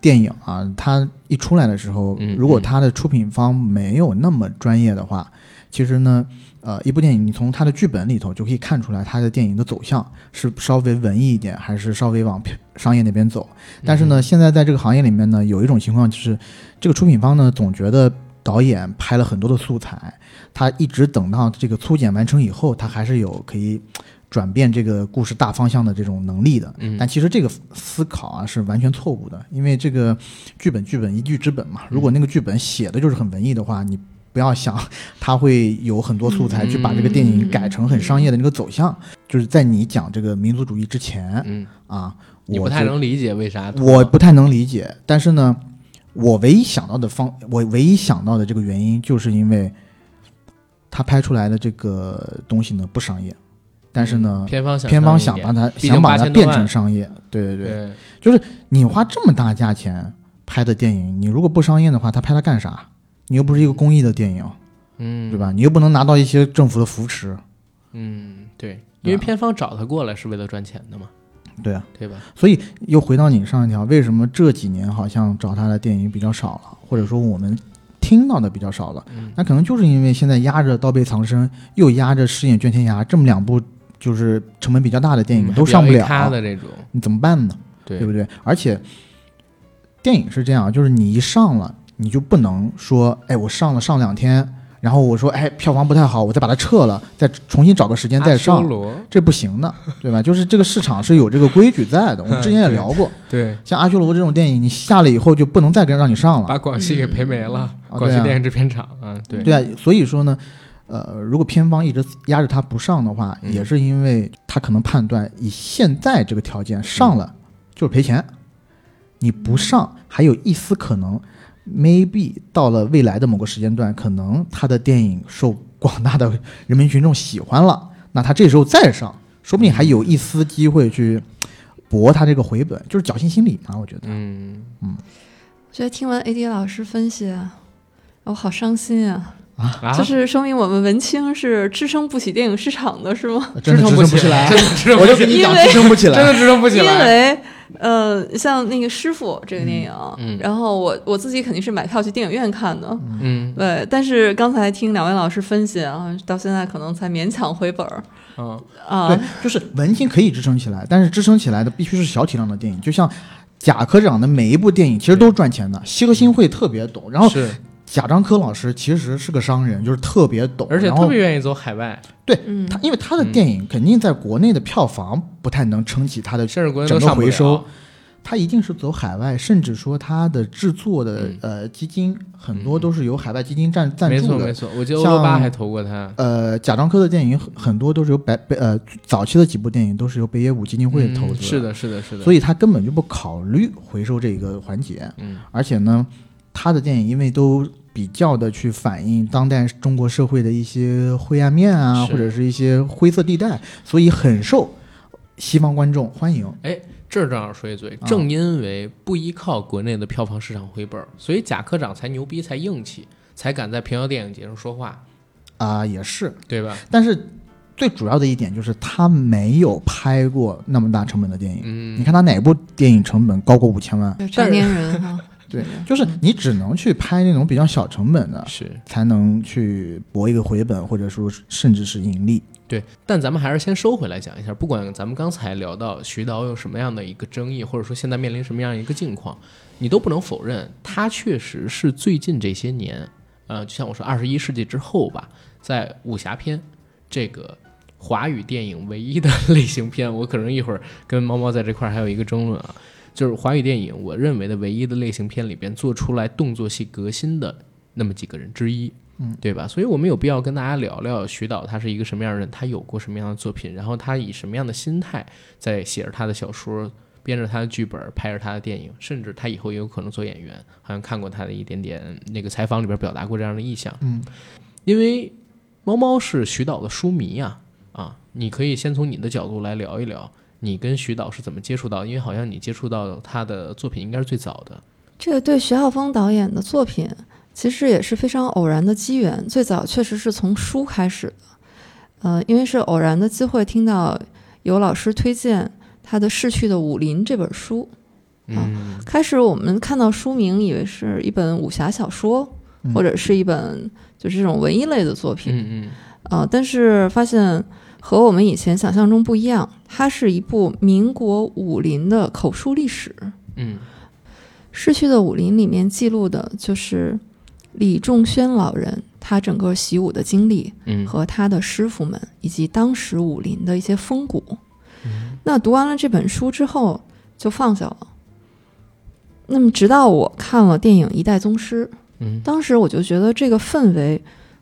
电影啊，它一出来的时候，如果它的出品方没有那么专业的话，其实呢，呃，一部电影你从它的剧本里头就可以看出来它的电影的走向是稍微文艺一点，还是稍微往商业那边走。但是呢，现在在这个行业里面呢，有一种情况就是，这个出品方呢总觉得导演拍了很多的素材，他一直等到这个粗剪完成以后，他还是有可以转变这个故事大方向的这种能力的。但其实这个思考啊是完全错误的，因为这个剧本剧本一剧之本嘛，如果那个剧本写的就是很文艺的话，你不要想他会有很多素材去把这个电影改成很商业的那个走向。就是在你讲这个民族主义之前、嗯、啊，你不太能理解为啥，我不太能理解，但是呢我唯一想到的方我唯一想到的这个原因就是因为他拍出来的这个东西呢不商业，但是呢偏方想偏方想把它想把它变成商业。对对 对, 对，就是你花这么大价钱拍的电影，你如果不商业的话，他拍它干啥？你又不是一个公益的电影，嗯，对吧？你又不能拿到一些政府的扶持，嗯，对，因为片方找他过来是为了赚钱的嘛，对啊，对吧？所以又回到你上一条，为什么这几年好像找他的电影比较少了，或者说我们听到的比较少了？嗯、那可能就是因为现在压着《盗背藏身》，又压着《饰演卷天涯》，这么两部就是成本比较大的电影、嗯、都上不了，他的这种你怎么办呢？对，对不对？而且电影是这样，就是你一上了。你就不能说，哎，我上了上两天，然后我说，哎，票房不太好，我再把它撤了，再重新找个时间再上，这不行的，对吧？就是这个市场是有这个规矩在的。我们之前也聊过，对，像《阿修罗》这种电影，你下了以后就不能再跟让你上了，把广西给赔没了，嗯、广西电影制片厂啊，对对啊。所以说呢，呃，如果片方一直压着他不上的话，嗯、也是因为他可能判断以现在这个条件上了、嗯、就是赔钱，你不上还有一丝可能。maybe 到了未来的某个时间段，可能他的电影受广大的人民群众喜欢了，那他这时候再上，说不定还有一丝机会去博他这个回本，就是侥幸心理嘛，我觉得。嗯嗯，我觉得听完 A D 老师分析，我好伤心啊！啊，就是说明我们文青是支撑不起电影市场的，是吗？支撑不起来，真的支撑不起来，我就跟你讲，支撑不起来，真的支撑不起来，因为。呃，像那个师父这个电影，嗯嗯、然后我我自己肯定是买票去电影院看的，嗯，对。但是刚才听两位老师分析啊，到现在可能才勉强回本儿，嗯啊，对，就是文青可以支撑起来，但是支撑起来的必须是小体量的电影，就像贾科长的每一部电影其实都赚钱的，西河新会特别懂，然后是。贾樟柯老师其实是个商人，就是特别懂，而且特别愿意走海外。对、嗯、他，因为他的电影肯定在国内的票房不太能撑起他的整个回收，他一定是走海外，甚至说他的制作的、嗯、呃基金很多都是由海外基金站、嗯、赞助的。没错没错，我记得欧罗巴还投过他。呃，贾樟柯的电影很多都是由白呃早期的几部电影都是由北野武基金会投资、嗯。是的，是的，是的。所以他根本就不考虑回收这个环节。嗯，而且呢。他的电影因为都比较的去反映当代中国社会的一些灰暗面啊，或者是一些灰色地带，所以很受西方观众欢迎。哎，这正好说一嘴，正因为不依靠国内的票房市场回本、啊、所以贾科长才牛逼，才硬气，才敢在平遥电影节上说话啊、呃，也是对吧？但是最主要的一点就是他没有拍过那么大成本的电影、嗯、你看他哪部电影成本高过五千万？成年人哈、啊对，就是你只能去拍那种比较小成本的，是才能去博一个回本，或者说甚至是盈利。对，但咱们还是先收回来讲一下，不管咱们刚才聊到徐导有什么样的一个争议，或者说现在面临什么样一个境况，你都不能否认，他确实是最近这些年，呃，就像我说，二十一世纪之后吧，在武侠片这个华语电影唯一的类型片，我可能一会儿跟猫猫在这块还有一个争论啊。就是华语电影我认为的唯一的类型片里边做出来动作戏革新的那么几个人之一，嗯，对吧？所以我们有必要跟大家聊聊徐导他是一个什么样的人，他有过什么样的作品，然后他以什么样的心态在写着他的小说，编着他的剧本，拍着他的电影，甚至他以后也有可能做演员，好像看过他的一点点那个采访里边表达过这样的意向。嗯，因为猫猫是徐导的书迷啊，啊，你可以先从你的角度来聊一聊你跟徐导是怎么接触到的？因为好像你接触到他的作品应该是最早的。这个对徐浩峰导演的作品其实也是非常偶然的机缘，最早确实是从书开始的。呃，因为是偶然的机会听到有老师推荐他的《逝去的武林》这本书、啊、嗯，开始我们看到书名以为是一本武侠小说、嗯、或者是一本就是这种文艺类的作品，嗯嗯、呃，但是发现和我们以前想象中不一样，它是一部民国武林的口述历史。嗯，逝去的武林里面记录的就是李仲轩老人他整个习武的经历和他的师傅们以及当时武林的一些风骨、嗯、那读完了这本书之后就放下了。那么直到我看了电影《一代宗师》，当时我就觉得这个氛围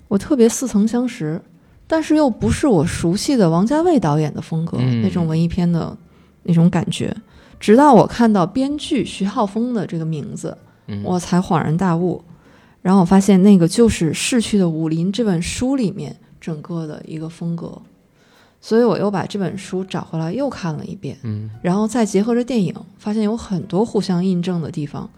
我特别似曾相识，但是又不是我熟悉的王家卫导演的风格、嗯、那种文艺片的那种感觉。直到我看到编剧徐浩峰的这个名字、嗯、我才恍然大悟，然后我发现那个就是《逝去的武林》这本书里面整个的一个风格。所以我又把这本书找回来又看了一遍、嗯、然后再结合着电影发现有很多互相印证的地方。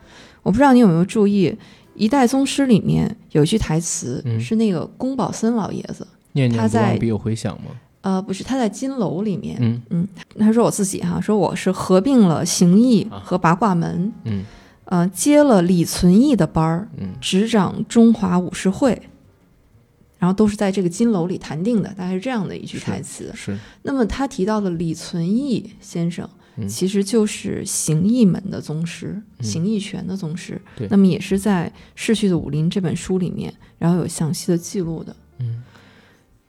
我不知道你有没有注意《一代宗师》里面有一句台词、嗯、是那个宫保森老爷子念念不忘必有回响吗？呃，不是，他在金楼里面，嗯嗯，他说我自己哈、啊，说我是合并了形意和八卦门，啊、嗯，呃，接了李存义的班儿，嗯，执掌中华武士会，然后都是在这个金楼里谈定的，大概是这样的一句台词。是。是那么他提到的李存义先生，嗯、其实就是形意门的宗师，嗯、形意拳的宗师。对。那么也是在《逝去的武林》这本书里面，然后有详细的记录的。嗯。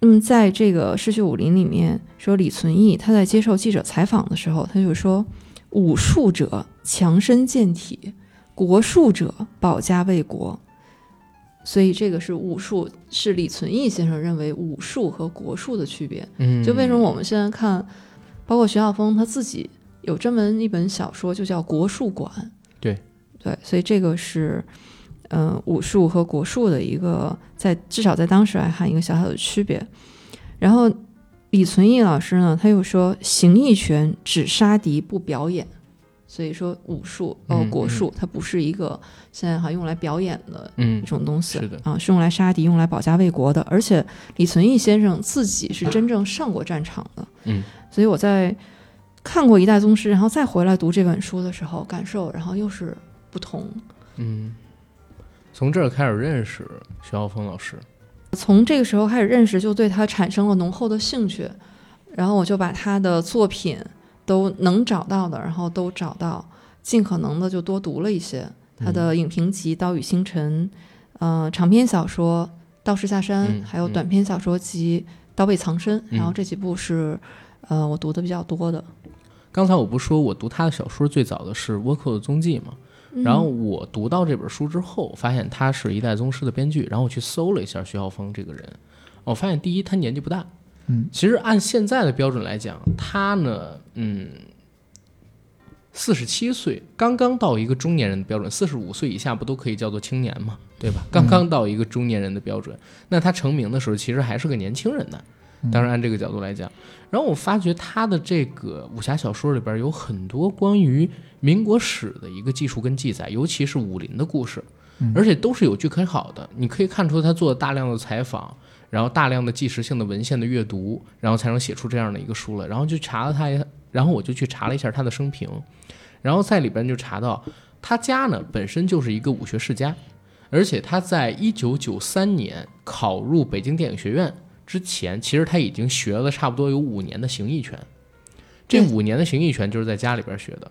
那么在这个《逝去武林》里面说，李存义他在接受记者采访的时候他就说，武术者强身健体，国术者保家卫国。所以这个是武术，是李存义先生认为武术和国术的区别。嗯，就为什么我们现在看包括徐浩峰他自己有这么一本小说就叫《国术馆》。对对，所以这个是嗯，武术和国术的一个在至少在当时来看一个小小的区别。然后李存义老师呢，他又说形意拳只杀敌不表演，所以说武术包括、嗯哦、国术、嗯、它不是一个现在好像用来表演的一种东西、嗯 是, 啊、是用来杀敌用来保家卫国的。而且李存义先生自己是真正上过战场的、嗯、所以我在看过《一代宗师》然后再回来读这本书的时候感受然后又是不同。嗯，从这儿开始认识徐浩峰老师，从这个时候开始认识，就对他产生了浓厚的兴趣，然后我就把他的作品都能找到的然后都找到，尽可能的就多读了一些他的影评集《刀与星辰》、嗯呃、长篇小说《道士下山》、嗯、还有短篇小说集《刀背藏身》、嗯、然后这几部是、呃、我读的比较多的。刚才我不说我读他的小说最早的是《倭寇的踪迹》吗？然后我读到这本书之后发现他是《一代宗师》的编剧，然后我去搜了一下徐浩峰这个人，我发现第一他年纪不大，嗯，其实按现在的标准来讲他呢嗯四十七岁刚刚到一个中年人的标准，四十五岁以下不都可以叫做青年吗？对吧？刚刚到一个中年人的标准、嗯、那他成名的时候其实还是个年轻人呢，当然按这个角度来讲。然后我发觉他的这个武侠小说里边有很多关于民国史的一个技术跟记载，尤其是武林的故事，而且都是有据可考的。你可以看出他做大量的采访，然后大量的纪实性的文献的阅读，然后才能写出这样的一个书了。然后就查了他，然后我就去查了一下他的生平，然后在里边就查到他家呢本身就是一个武学世家，而且他在一九九三年考入北京电影学院之前其实他已经学了差不多有五年的形意拳，这五年的形意拳就是在家里边学的。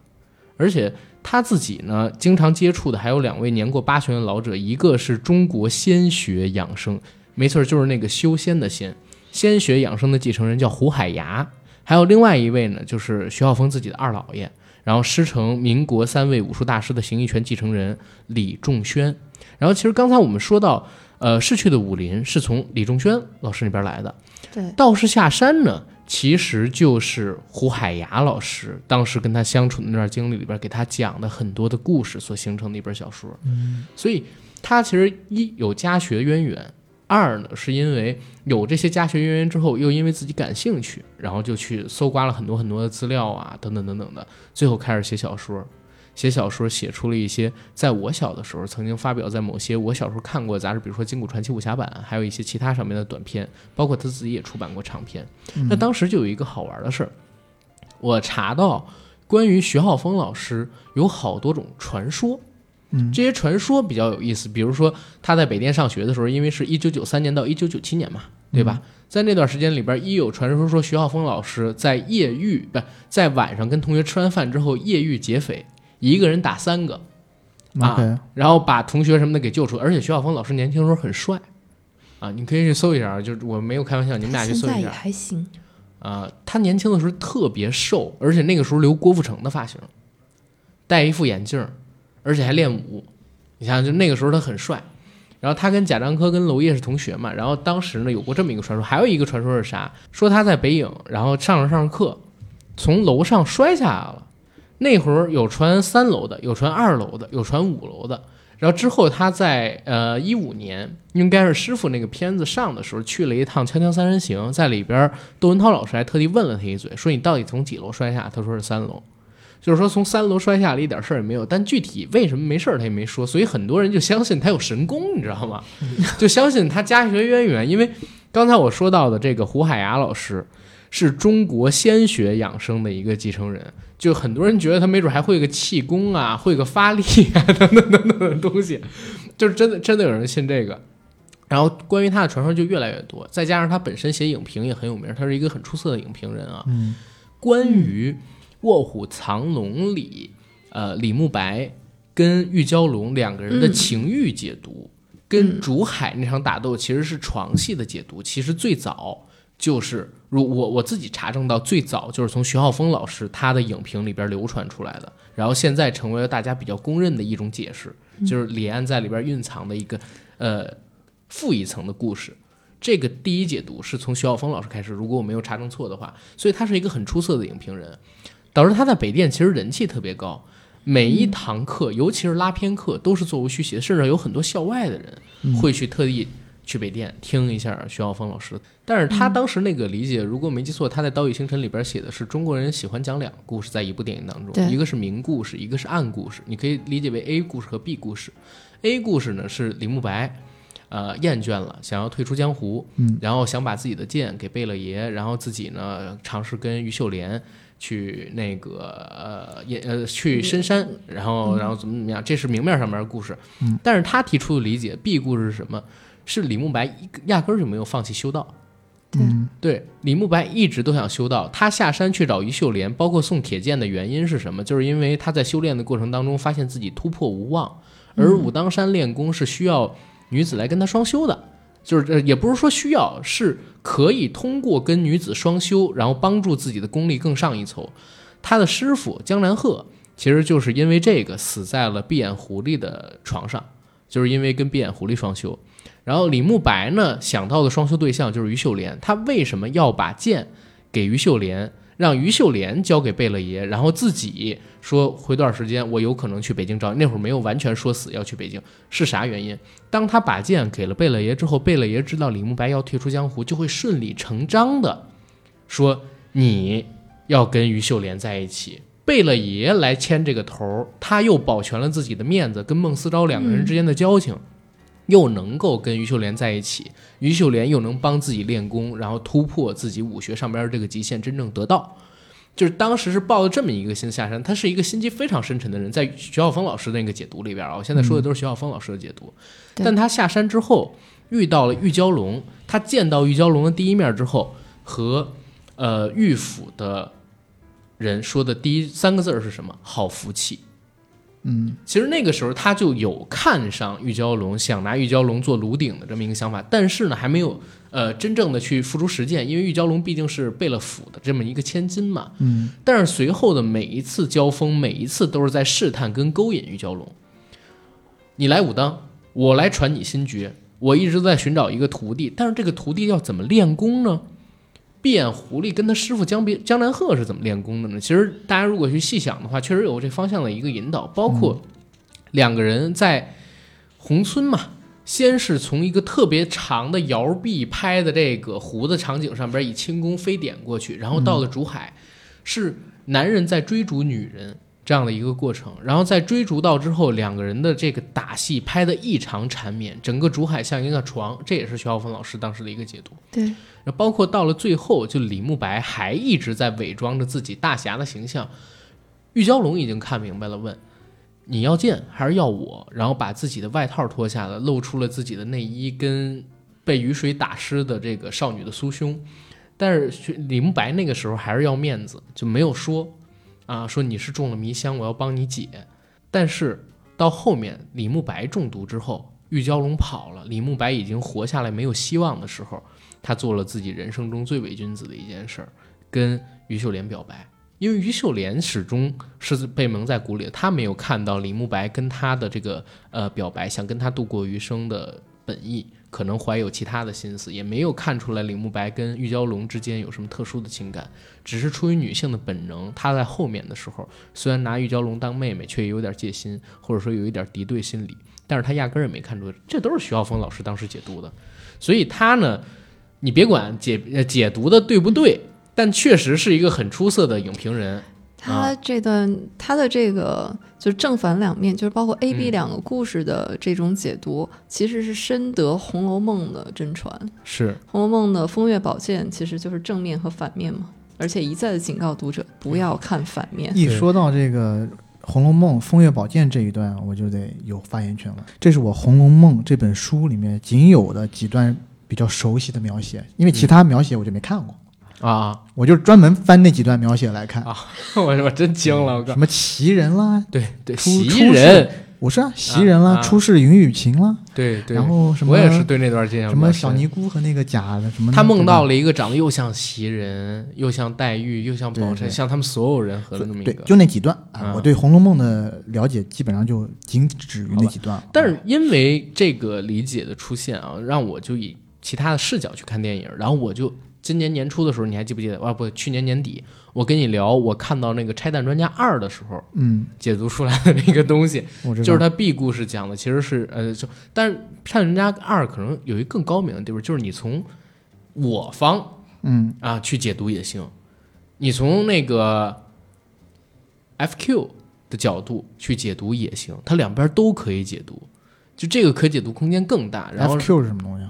而且他自己呢经常接触的还有两位年过八旬的老者，一个是中国仙学养生，没错就是那个修仙的仙，仙学养生的继承人叫胡海牙，还有另外一位呢就是徐浩峰自己的二老爷，然后师承民国三位武术大师的形意拳继承人李仲轩。然后其实刚才我们说到呃，逝去的武林是从李仲轩老师那边来的，对，道士下山呢，其实就是胡海牙老师当时跟他相处的那段经历里边给他讲的很多的故事所形成的一本小说。嗯，所以他其实一有家学渊源，二呢是因为有这些家学渊源之后，又因为自己感兴趣，然后就去搜刮了很多很多的资料啊，等等等等的，最后开始写小说。写小说写出了一些在我小的时候曾经发表在某些我小时候看过的杂志，比如说《金谷传奇武侠版》，还有一些其他上面的短篇，包括他自己也出版过长篇。那当时就有一个好玩的事儿，我查到关于徐浩峰老师有好多种传说，这些传说比较有意思。比如说他在北电上学的时候，因为是一九九三年到一九九七年嘛，对吧？在那段时间里边，一有传说说徐浩峰老师在夜遇不在晚上跟同学吃完饭之后夜遇劫匪，一个人打三个，啊， okay. 然后把同学什么的给救出。而且徐晓峰老师年轻的时候很帅啊，你可以去搜一下，就是我没有开玩笑，你们俩去搜一下。现在也还行啊，他年轻的时候特别瘦，而且那个时候留郭富城的发型，戴一副眼镜，而且还练舞。你想想，就那个时候他很帅。然后他跟贾樟柯跟娄烨是同学嘛，然后当时呢有过这么一个传说，还有一个传说是啥？说他在北影，然后上着上着课，从楼上摔下来了。那会儿有传三楼的，有传二楼的，有传五楼的。然后之后他在呃一五年，应该是师傅那个片子上的时候，去了一趟《锵锵三人行》，在里边窦文涛老师还特地问了他一嘴，说你到底从几楼摔下？他说是三楼。就是说从三楼摔下来一点事儿也没有，但具体为什么没事儿他也没说，所以很多人就相信他有神功，你知道吗？就相信他家学渊源。因为刚才我说到的这个胡海牙老师是中国仙学养生的一个继承人，就很多人觉得他没准还会个气功啊，会个发力啊等等等等的东西，就是真的真的有人信这个。然后关于他的传说就越来越多，再加上他本身写影评也很有名，他是一个很出色的影评人啊。嗯，关于卧虎藏龙里呃，李慕白跟玉娇龙两个人的情欲解读、嗯、跟竹海那场打斗其实是床戏的解读。其实最早就是如我我自己查证到，最早就是从徐浩峰老师他的影评里边流传出来的，然后现在成为了大家比较公认的一种解释，就是李安在里边蕴藏的一个呃负一层的故事。这个第一解读是从徐浩峰老师开始，如果我没有查证错的话，所以他是一个很出色的影评人，导致他在北电其实人气特别高，每一堂课、嗯、尤其是拉片课都是座无虚席，甚至有很多校外的人会去特地去北电听一下徐浩峰老师。但是他当时那个理解，如果没记错，他在《刀与星辰》里边写的是中国人喜欢讲两个故事在一部电影当中，一个是明故事，一个是暗故事，你可以理解为 A 故事和 B 故事。 A 故事呢是李慕白呃，厌倦了，想要退出江湖，嗯，然后想把自己的剑给贝勒爷，然后自己呢尝试跟于秀莲去那个呃也呃去深山，然后然后怎么怎么样，这是明面上面的故事。嗯，但是他提出的理解 B 故事是什么？是李慕白压根儿就没有放弃修道。嗯，对，李慕白一直都想修道，他下山去找于秀莲，包括送铁剑的原因是什么？就是因为他在修炼的过程当中发现自己突破无望，而武当山练功是需要女子来跟他双修的，就是也不是说需要，是可以通过跟女子双修，然后帮助自己的功力更上一层。他的师傅江南鹤其实就是因为这个死在了闭眼狐狸的床上，就是因为跟闭眼狐狸双修。然后李慕白呢想到的双修对象就是于秀莲，他为什么要把剑给于秀莲，让于秀莲交给贝勒爷，然后自己说回段时间我有可能去北京找你，那会儿没有完全说死要去北京，是啥原因？当他把剑给了贝勒爷之后，贝勒爷知道李慕白要退出江湖，就会顺理成章的说你要跟于秀莲在一起，贝勒爷来牵这个头，他又保全了自己的面子，跟孟思昭两个人之间的交情、嗯、又能够跟于秀莲在一起，于秀莲又能帮自己练功，然后突破自己武学上边这个极限，真正得道。就是当时是抱了这么一个心下山，他是一个心机非常深沉的人，在徐浩峰老师的那个解读里边啊，我现在说的都是徐浩峰老师的解读、嗯、但他下山之后遇到了玉娇龙，他见到玉娇龙的第一面之后，和呃玉府的人说的第一三个字是什么？好福气。嗯，其实那个时候他就有看上玉娇龙，想拿玉娇龙做炉鼎的这么一个想法，但是呢还没有呃真正的去付诸实践，因为玉娇龙毕竟是贝勒府的这么一个千金嘛。嗯，但是随后的每一次交锋，每一次都是在试探跟勾引玉娇龙，你来武当，我来传你心诀，我一直在寻找一个徒弟，但是这个徒弟要怎么练功呢？闭眼狐狸跟他师傅江别江南鹤是怎么练功的呢？其实大家如果去细想的话，确实有这方向的一个引导。包括两个人在宏村嘛，先是从一个特别长的摇臂拍的这个湖的场景上边以轻功飞点过去，然后到了竹海，是男人在追逐女人这样的一个过程。然后在追逐到之后，两个人的这个打戏拍得异常缠绵，整个竹海像一个床，这也是徐浩峰老师当时的一个解读。对，包括到了最后，就李慕白还一直在伪装着自己大侠的形象，玉娇龙已经看明白了，问你要剑还是要我，然后把自己的外套脱下了，露出了自己的内衣跟被雨水打湿的这个少女的酥胸。但是李慕白那个时候还是要面子，就没有说啊，说你是中了迷香，我要帮你解。但是到后面李慕白中毒之后，玉娇龙跑了，李慕白已经活下来没有希望的时候，他做了自己人生中最伪君子的一件事，跟于秀莲表白。因为于秀莲始终是被蒙在鼓里的，他没有看到李慕白跟他的这个呃表白想跟他度过余生的本意，可能怀有其他的心思，也没有看出来李慕白跟玉娇龙之间有什么特殊的情感，只是出于女性的本能，他在后面的时候虽然拿玉娇龙当妹妹，却也有点戒心，或者说有一点敌对心理，但是他压根儿也没看出，这都是徐浩峰老师当时解读的。所以他呢，你别管解解读的对不对，但确实是一个很出色的影评人。他这段、啊、他的这个就是正反两面，就是包括 A、B 两个故事的这种解读、嗯、其实是深得《红楼梦》的真传。是《红楼梦》的风月宝鉴其实就是正面和反面嘛，而且一再的警告读者不要看反面。一说到这个《红楼梦》风月宝鉴这一段，我就得有发言权了。这是我《红楼梦》这本书里面仅有的几段比较熟悉的描写，因为其他描写我就没看过、嗯啊，我就专门翻那几段描写来看啊！我我真惊了，我什么袭人啦，对对，袭人，我是啊，袭人啦，出世云雨情啦，对对，然后什么，我也是对那段印象。什么小尼姑和那个假的什么，他梦到了一个长得又像袭人，又像黛玉，又像宝钗，像他们所有人合了那么一个，对，就那几段啊。我对《红楼梦》的了解基本上就仅止于那几段。但是因为这个理解的出现啊，让我就以其他的视角去看电影，然后我就。今年年初的时候，你还记不记得？啊，不，去年年底，我跟你聊，我看到那个《拆弹专家二》的时候，嗯，解读出来的那个东西，就是他 B 故事讲的，其实是呃，就但是《拆弹专家二》可能有一更高明的地方，就是你从我方，嗯啊去解读也行，你从那个 F Q 的角度去解读也行，它两边都可以解读，就这个可解读空间更大。然后 F Q 是什么东西？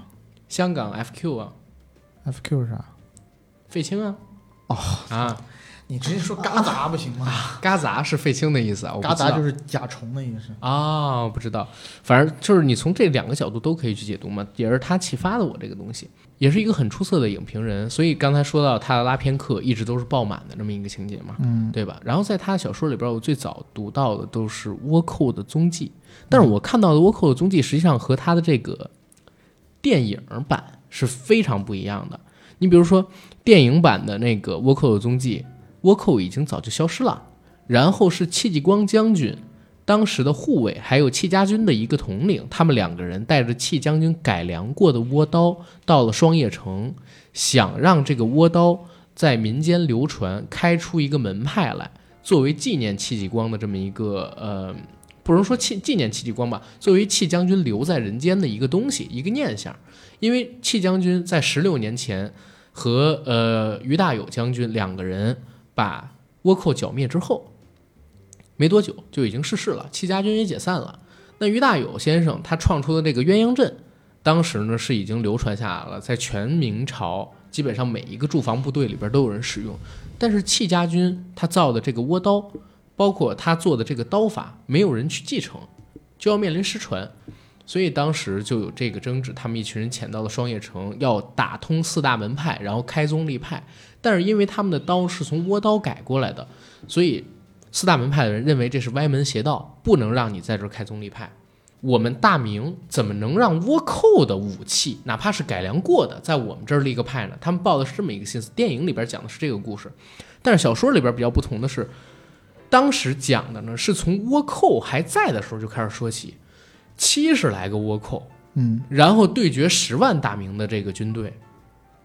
香港 F Q 啊。F Q 是啥？费青啊！哦啊，你直接说嘎杂不行吗？啊、嘎杂是费青的意思啊，嘎杂就是甲虫的意思啊，我不知道。反正就是你从这两个角度都可以去解读嘛，也是他启发的我这个东西，也是一个很出色的影评人。所以刚才说到他的拉片课一直都是爆满的这么一个情节嘛，嗯，对吧？然后在他小说里边，我最早读到的都是倭寇的踪迹，但是我看到的倭寇的踪迹实际上和他的这个电影版。是非常不一样的。你比如说电影版的那个倭寇的踪迹，倭寇已经早就消失了，然后是戚继光将军当时的护卫还有戚家军的一个统领，他们两个人带着戚将军改良过的倭刀到了双叶城，想让这个倭刀在民间流传，开出一个门派来，作为纪念戚继光的这么一个呃，不能说纪念戚继光吧，作为戚将军留在人间的一个东西，一个念想。因为戚将军在十六年前和呃俞大猷将军两个人把倭寇剿灭之后，没多久就已经逝世了，戚家军也解散了。那俞大猷先生他创出的这个鸳鸯阵，当时呢是已经流传下来了，在全明朝基本上每一个驻防部队里边都有人使用。但是戚家军他造的这个倭刀，包括他做的这个刀法，没有人去继承，就要面临失传。所以当时就有这个争执，他们一群人潜到了双叶城，要打通四大门派，然后开宗立派。但是因为他们的刀是从倭刀改过来的，所以四大门派的人认为这是歪门邪道，不能让你在这儿开宗立派。我们大明怎么能让倭寇的武器，哪怕是改良过的，在我们这儿立个派呢？他们抱的是这么一个心思。电影里边讲的是这个故事，但是小说里边比较不同的是，当时讲的呢是从倭寇还在的时候就开始说起。七十来个倭寇，嗯，然后对决十万大明的这个军队，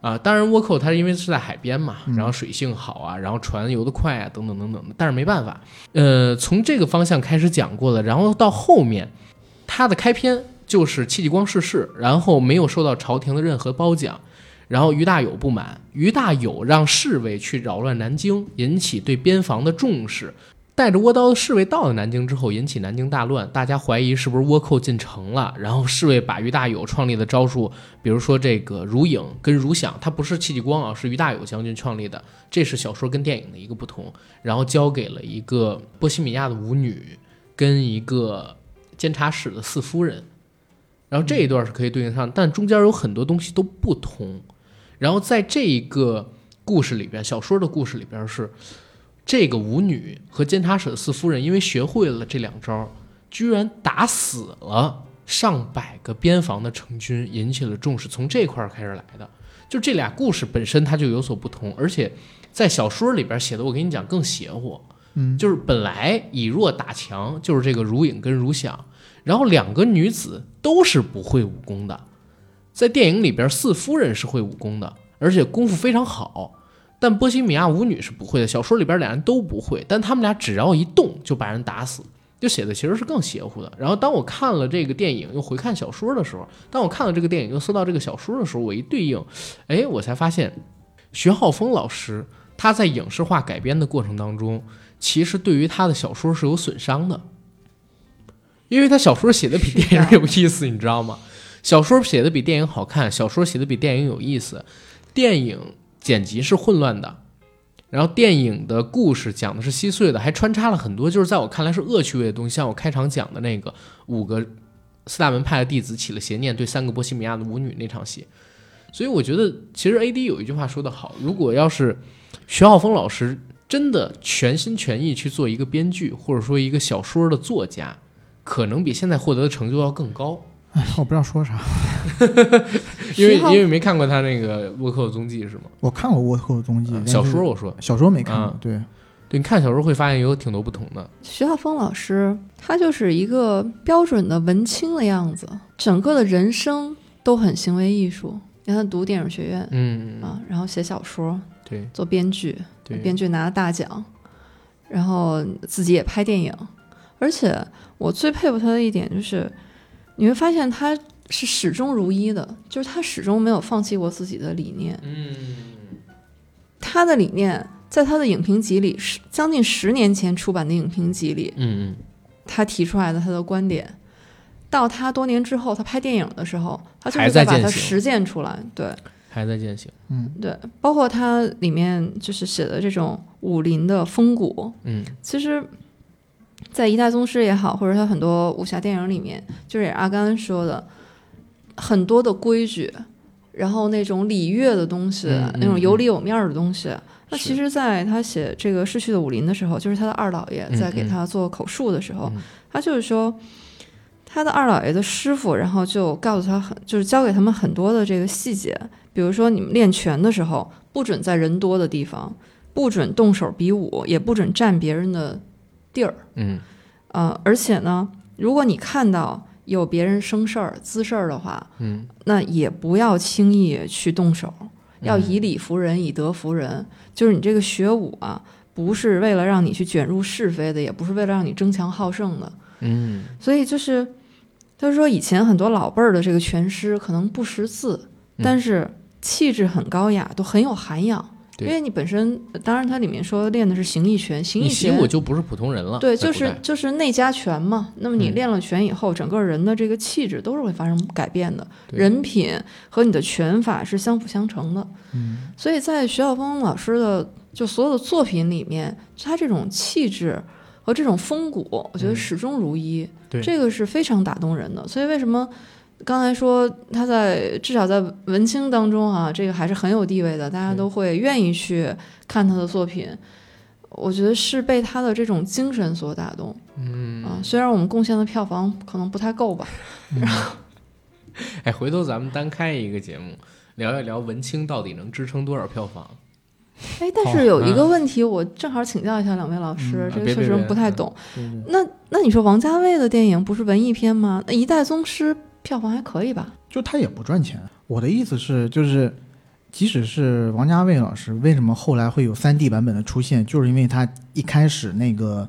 啊，当然倭寇它因为是在海边嘛，然后水性好啊，然后船游得快啊，等等等等，但是没办法，呃，从这个方向开始讲过了，然后到后面，它的开篇就是戚继光逝世，然后没有受到朝廷的任何褒奖，然后俞大猷不满，俞大猷让侍卫去扰乱南京，引起对边防的重视。带着倭刀的侍卫到了南京之后，引起南京大乱，大家怀疑是不是倭寇进城了，然后侍卫把俞大猷创立的招数，比如说这个如影跟如响，它不是戚继光啊，是俞大猷将军创立的，这是小说跟电影的一个不同，然后交给了一个波西米亚的舞女跟一个监察使的四夫人，然后这一段是可以对应上，但中间有很多东西都不同。然后在这一个故事里边，小说的故事里边是这个舞女和监察使的四夫人，因为学会了这两招，居然打死了上百个边防的成军，引起了重视，从这块开始来的。就这俩故事本身它就有所不同，而且在小说里边写的，我跟你讲更邪乎。嗯，就是本来以弱打强，就是这个如影跟如响，然后两个女子都是不会武功的，在电影里边四夫人是会武功的，而且功夫非常好，但波西米亚舞女是不会的。小说里边俩人都不会，但他们俩只要一动就把人打死，就写的其实是更邪乎的。然后当我看了这个电影又回看小说的时候，当我看了这个电影又搜到这个小说的时候，我一对应，哎，我才发现徐浩峰老师他在影视化改编的过程当中，其实对于他的小说是有损伤的，因为他小说写的比电影有意思，你知道吗？小说写的比电影好看，小说写的比电影有意思。电影剪辑是混乱的，然后电影的故事讲的是稀碎的，还穿插了很多就是在我看来是恶趣味的东西，像我开场讲的那个五个四大门派的弟子起了邪念对三个波西米亚的舞女那场戏。所以我觉得其实 A D 有一句话说得好，如果要是徐浩峰老师真的全心全意去做一个编剧或者说一个小说的作家，可能比现在获得的成就要更高。哎，我不知道说啥因为因为没看过他那个《倭寇踪迹》是吗？我看过《倭寇踪迹》嗯、小说，我说小说没看过、嗯、对对，你看小说会发现有挺多不同的。徐浩峰老师他就是一个标准的文青的样子，整个的人生都很行为艺术，因为他读电影学院，嗯啊，然后写小说，对，做编剧，对，编剧拿了大奖，然后自己也拍电影。而且我最佩服他的一点就是你会发现他是始终如一的，就是他始终没有放弃过自己的理念。嗯，他的理念在他的影评集里，将近十年前出版的影评集里，嗯，他提出来的他的观点，到他多年之后他拍电影的时候，他就是在把它实践出来，对，还在践行。嗯，对，包括他里面就是写的这种武林的风骨，嗯，其实在一代宗师也好，或者他很多武侠电影里面，就是阿甘说的很多的规矩，然后那种礼乐的东西、嗯、那种有理有面的东西、嗯、那其实在他写这个逝去的武林的时候，就是他的二老爷在给他做口述的时候、嗯嗯、他就是说他的二老爷的师傅，然后就告诉他很，就是教给他们很多的这个细节，比如说你们练拳的时候不准在人多的地方，不准动手比武，也不准占别人的地儿，嗯，呃，而且呢，如果你看到有别人生事儿、滋事儿的话，嗯，那也不要轻易去动手，要以理服人，以德服人。就是你这个学武啊，不是为了让你去卷入是非的，也不是为了让你争强好胜的，嗯。所以就是，他说以前很多老辈儿的这个拳师可能不识字，但是气质很高雅，都很有涵养。因为你本身，当然它里面说练的是形意拳，形意拳你习武就不是普通人了，对，就是就是内家拳嘛。那么你练了拳以后、嗯、整个人的这个气质都是会发生改变的，人品和你的拳法是相辅相成的、嗯、所以在徐浩峰老师的就所有的作品里面，他这种气质和这种风骨我觉得始终如一、嗯、这个是非常打动人的。所以为什么刚才说他在至少在文青当中啊，这个还是很有地位的，大家都会愿意去看他的作品。我觉得是被他的这种精神所打动。嗯啊，虽然我们贡献的票房可能不太够吧。嗯、然后，哎，回头咱们单开一个节目，聊一聊文青到底能支撑多少票房。哎，但是有一个问题，我正好请教一下两位老师，嗯、这个确实不太懂。嗯啊、那那你说王家卫的电影不是文艺片吗？那《一代宗师》。票房还可以吧，就他也不赚钱。我的意思是，就是即使是王家卫老师，为什么后来会有三 D 版本的出现，就是因为他一开始那个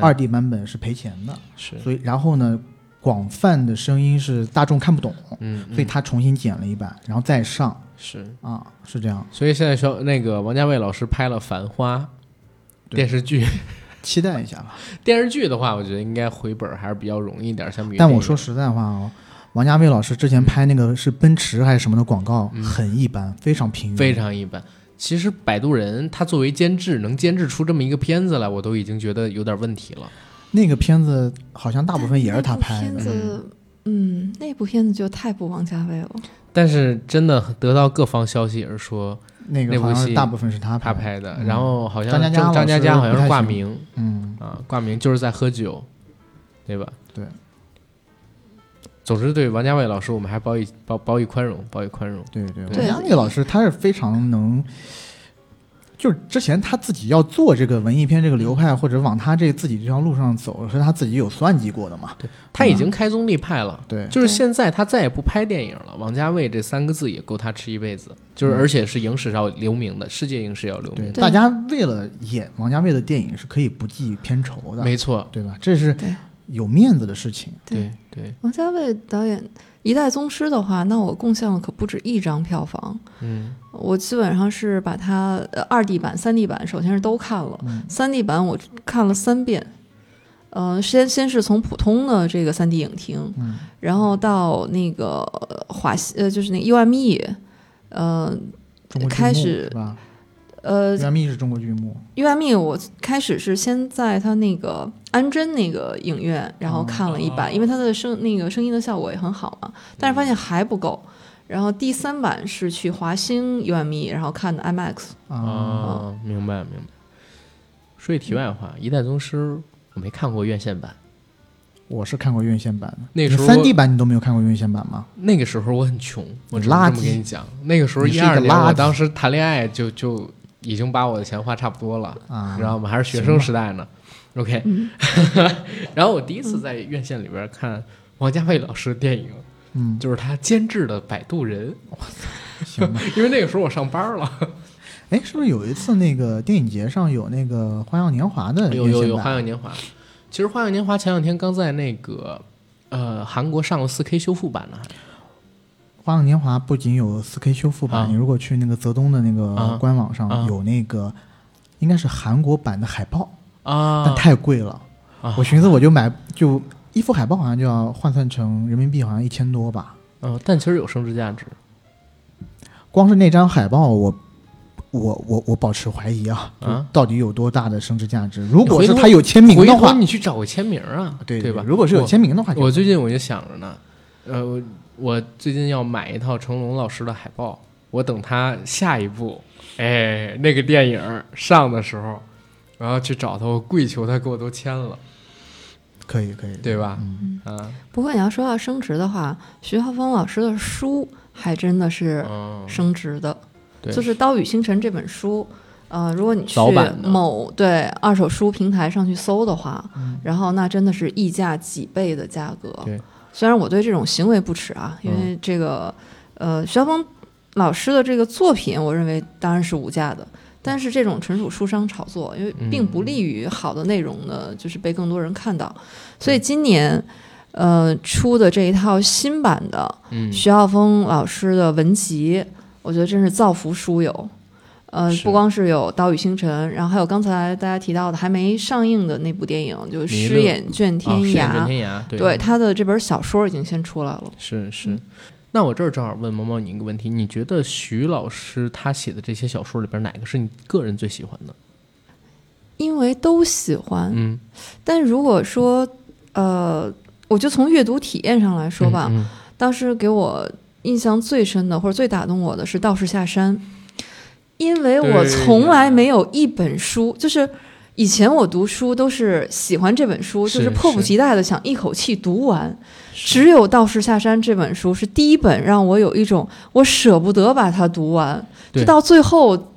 二 D 版本是赔钱的，是，所以然后呢，广泛的声音是大众看不懂，嗯，所以他重新剪了一版，然后再上，是啊，是这样。所以现在说那个王家卫老师拍了《繁花》电视剧。期待一下吧。电视剧的话，我觉得应该回本还是比较容易一点，相比于。但我说实在话哦，王家卫老师之前拍那个是奔驰还是什么的广告，嗯、很一般，非常平庸，非常一般。其实摆渡人他作为监制能监制出这么一个片子来，我都已经觉得有点问题了。那个片子好像大部分也是他拍的。嗯嗯，那部片子就太不王家卫了。但是真的得到各方消息而说，那个好像大部分是他拍 的, 他拍的、嗯，然后好像张嘉佳好像是挂名，嗯啊，挂名就是在喝酒，对吧？对。总之，对王家卫老师，我们还包一包包一宽容，包一宽容。对对，王家卫老师他是非常能，就是之前他自己要做这个文艺片这个流派，或者往他这自己这条路上走，是他自己有算计过的嘛？对，他已经开宗立派了。对，就是现在他再也不拍电影了。王家卫这三个字也够他吃一辈子，就是而且是影史上留名的，世界影史要留名。大家为了演王家卫的电影是可以不计片酬的，没错，对吧？这是。有面子的事情。对对，王家卫导演一代宗师的话，那我贡献了可不止一张票房。嗯，我基本上是把它二 D 版三 D 版首先是都看了，三、嗯、D 版我看了三遍。呃，先先是从普通的这个三 D 影厅、嗯，然后到那个华西呃就是那个 U M E， 呃开始呃 U M E 是中国剧目。U M E 我开始是先在他那个安贞那个影院，然后看了一版，哦、因为他的声那个声音的效果也很好嘛，但是发现还不够。然后第三版是去华星 U M E， 然后看的 IMAX。啊、哦嗯，明白明白。说句题外话，嗯《一代宗师》我没看过院线版，我是看过院线版的。那个时候三 D 版你都没有看过院线版吗？那个时候我很穷，我只能这么跟你讲。那个时候一二年，我当时谈恋爱就就。已经把我的钱花差不多了，啊、知道吗？还是学生时代呢。OK，、嗯、然后我第一次在院线里边看王家卫老师的电影，嗯，就是他监制的《摆渡人》。行吧，因为那个时候我上班了。哎，是不是有一次那个电影节上有那个《花样年华》的？有有有《花样年华》。其实《花样年华》前两天刚在那个呃韩国上了 四 K 修复版呢。《花样年华》不仅有 四 K 修复版、啊，你如果去那个泽东的那个官网上、啊、有那个，应该是韩国版的海报啊，但太贵了。啊、我寻思我就买，就一幅海报好像就要换算成人民币，好像一千多吧。嗯、啊，但其实有升值价值。光是那张海报我，我我我我保持怀疑啊，到底有多大的升值价值？如果是他有签名的话，你去找个签名啊，对对吧？如果是有签名的话，我最近我就想着呢，呃。我最近要买一套成龙老师的海报，我等他下一部，哎，那个电影上的时候，然后去找他，我跪求他给我都签了。可以，可以，对吧？嗯啊，不过你要说到升值的话，徐浩峰老师的书还真的是升值的，嗯、就是《刀与星辰》这本书。呃，如果你去某对二手书平台上去搜的话，嗯、然后那真的是溢价几倍的价格。对。虽然我对这种行为不耻啊，因为这个，嗯、呃，徐浩峰老师的这个作品，我认为当然是无价的，但是这种纯属书商炒作，因为并不利于好的内容呢，就是被更多人看到。所以今年，呃，出的这一套新版的徐浩峰老师的文集，嗯、我觉得真是造福书友。呃，不光是有《刀与星辰》，然后还有刚才大家提到的还没上映的那部电影，就是《诗眼卷天涯》。哦、天涯对，对，他的这本小说已经先出来了。是是、嗯，那我这儿正好问毛毛你一个问题：你觉得徐老师他写的这些小说里边，哪个是你个人最喜欢的？因为都喜欢，嗯，但如果说，呃，我就从阅读体验上来说吧，嗯嗯、当时给我印象最深的或者最打动我的是《道士下山》。因为我从来没有一本书，就是以前我读书都是喜欢这本书，就是迫不及待的想一口气读完。只有《道士下山》这本书是第一本让我有一种我舍不得把它读完，就到最后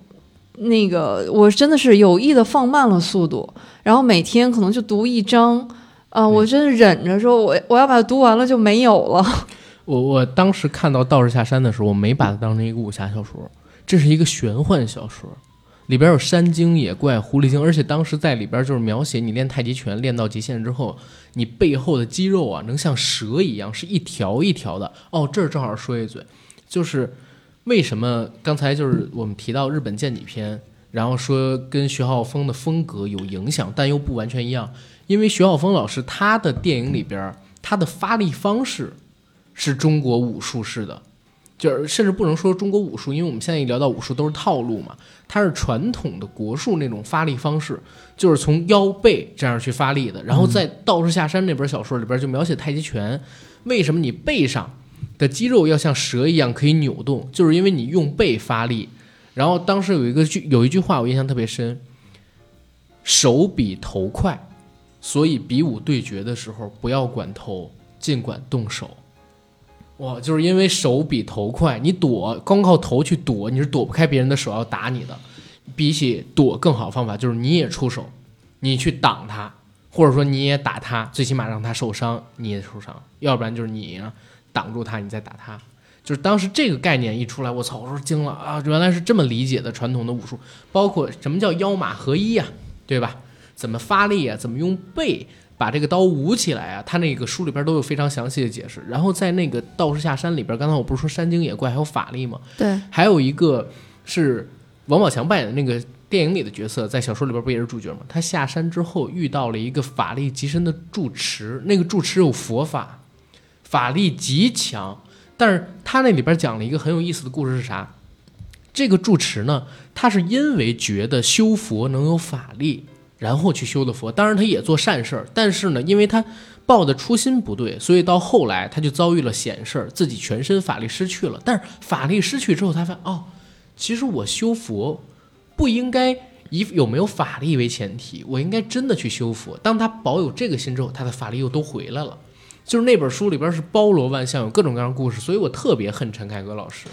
那个我真的是有意的放慢了速度，然后每天可能就读一章啊、呃，我真是忍着说我我要把它读完了就没有了。我我当时看到《道士下山》的时候，我没把它当成一个武侠小说。这是一个玄幻小说，里边有山精、野怪、狐狸精，而且当时在里边就是描写你练太极拳练到极限之后，你背后的肌肉啊，能像蛇一样，是一条一条的。哦，这儿正好说一嘴，就是为什么刚才就是我们提到日本剑戟片，然后说跟徐浩峰的风格有影响，但又不完全一样，因为徐浩峰老师他的电影里边，他的发力方式是中国武术式的。就是甚至不能说中国武术，因为我们现在一聊到武术都是套路嘛，它是传统的国术那种发力方式，就是从腰背这样去发力的。然后在《道士下山》那本小说里边就描写太极拳，为什么你背上的肌肉要像蛇一样可以扭动，就是因为你用背发力。然后当时有一个句有一句话我印象特别深，手比头快，所以比武对决的时候不要管头，尽管动手。哇，就是因为手比头快，你躲光靠头去躲你是躲不开别人的手要打你的，比起躲更好的方法就是你也出手，你去挡他，或者说你也打他，最起码让他受伤，你也受伤，要不然就是你挡住他，你再打他。就是当时这个概念一出来，我操，我说惊了啊！原来是这么理解的传统的武术，包括什么叫腰马合一啊，对吧？怎么发力啊？怎么用背把这个刀舞起来啊？他那个书里边都有非常详细的解释。然后在那个《道士下山》里边，刚才我不是说山精野怪还有法力吗？对，还有一个是王宝强扮演的那个电影里的角色，在小说里边不也是主角吗？他下山之后遇到了一个法力极深的住持，那个住持有佛法，法力极强。但是他那里边讲了一个很有意思的故事是啥？这个住持呢，他是因为觉得修佛能有法力，然后去修的佛。当然他也做善事，但是呢，因为他抱的初心不对，所以到后来他就遭遇了险事，自己全身法力失去了。但是法力失去之后，他发现哦，其实我修佛不应该以有没有法力为前提，我应该真的去修佛。当他保有这个心之后，他的法力又都回来了。就是那本书里边是包罗万象，有各种各样的故事，所以我特别恨陈凯歌老师。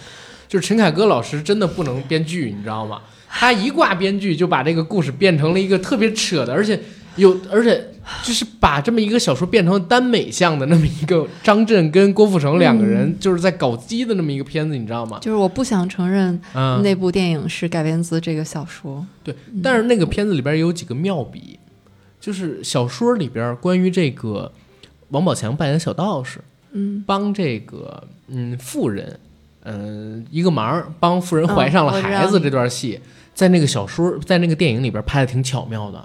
就是陈凯歌老师真的不能编剧，你知道吗？他一挂编剧就把这个故事变成了一个特别扯的，而且有而且就是把这么一个小说变成耽美向的那么一个张震跟郭富城两个人就是在搞基的那么一个片子，你知道吗？就是我不想承认那部电影是改编自这个小说。嗯、对，但是那个片子里边有几个妙笔，就是小说里边关于这个。王宝强扮演小道士，嗯，帮这个嗯妇人，嗯、呃、一个忙帮妇人怀上了孩子这段戏，哦、在那个小说，在那个电影里边拍的挺巧妙的，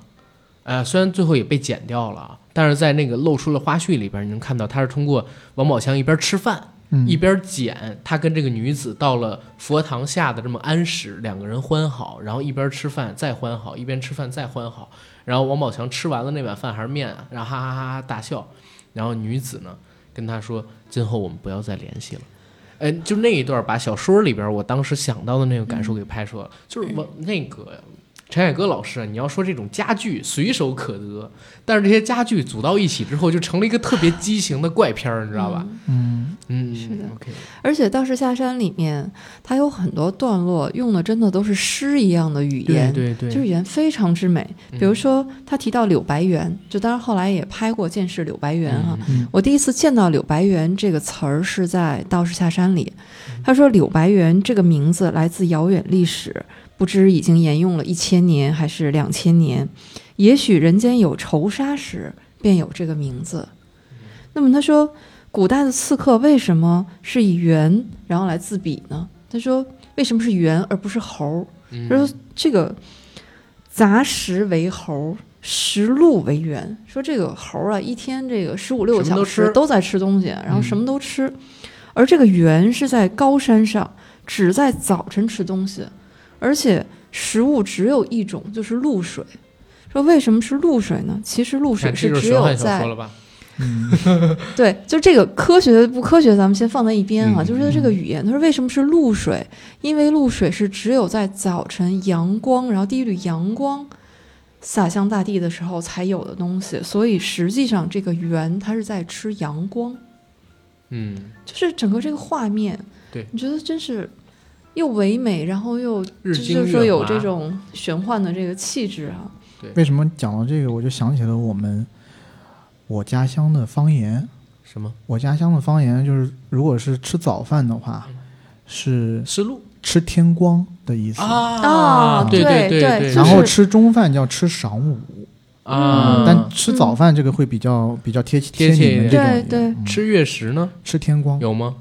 呃，虽然最后也被剪掉了，但是在那个露出了花絮里边，你能看到他是通过王宝强一边吃饭、嗯、一边剪，他跟这个女子到了佛堂下的这么安室，两个人欢好，然后一边吃饭再欢好，一边吃饭再欢好，然后王宝强吃完了那碗饭还是面，然后哈哈哈哈大笑。然后女子呢跟他说今后我们不要再联系了，哎，就那一段把小说里边我当时想到的那个感受给拍摄了、嗯、就是我那个陈凯歌老师、啊、你要说这种佳句随手可得，但是这些佳句组到一起之后就成了一个特别畸形的怪片，你知道吧？嗯嗯，是的、okay、而且《道士下山》里面它有很多段落用的真的都是诗一样的语言，对对对，就是语言非常之美。比如说他提到柳白猿、嗯、就当然后来也拍过《剑士柳白猿》啊、嗯嗯、我第一次见到柳白猿这个词儿是在《道士下山》里，他说柳白猿这个名字来自遥远历史，不知已经沿用了一千年还是两千年，也许人间有仇杀时便有这个名字。那么他说古代的刺客为什么是以猿然后来自比呢？他说为什么是猿而不是猴？他说这个杂食为猴，食禄为猿，说这个猴啊一天这个十五六个小时都在吃东西，然后什么都吃、嗯、而这个猿是在高山上只在早晨吃东西，而且食物只有一种，就是露水。说为什么是露水呢？其实露水是只有在对，就这个科学不科学咱们先放在一边啊，就是这个语言。他说为什么是露水？因为露水是只有在早晨阳光，然后第一缕阳光洒向大地的时候才有的东西，所以实际上这个猿它是在吃阳光。嗯，就是整个这个画面，对，你觉得真是又唯美，然后又就是说有这种玄幻的这个气质啊。对，为什么讲到这个我就想起了我们我家乡的方言。什么？我家乡的方言就是如果是吃早饭的话、嗯、是吃路吃天光的意思啊、嗯、对对 对, 对，然后吃中饭叫吃晌午啊、嗯嗯，但吃早饭这个会比较、嗯、比较贴贴切。对对、嗯、吃月食呢？吃天光有吗？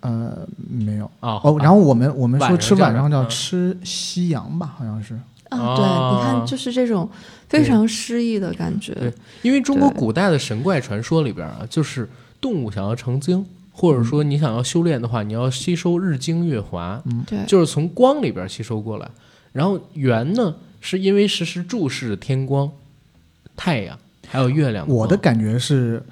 呃，没有、哦哦、然后我们我们说吃晚上叫吃夕阳吧，好像是啊。对，你看就是这种非常诗意的感觉。对对，因为中国古代的神怪传说里边啊，就是动物想要成精，或者说你想要修炼的话，你要吸收日精月华，对、嗯，就是从光里边吸收过来。然后圆呢，是因为时时注视天光、太阳还有月亮。我的感觉是。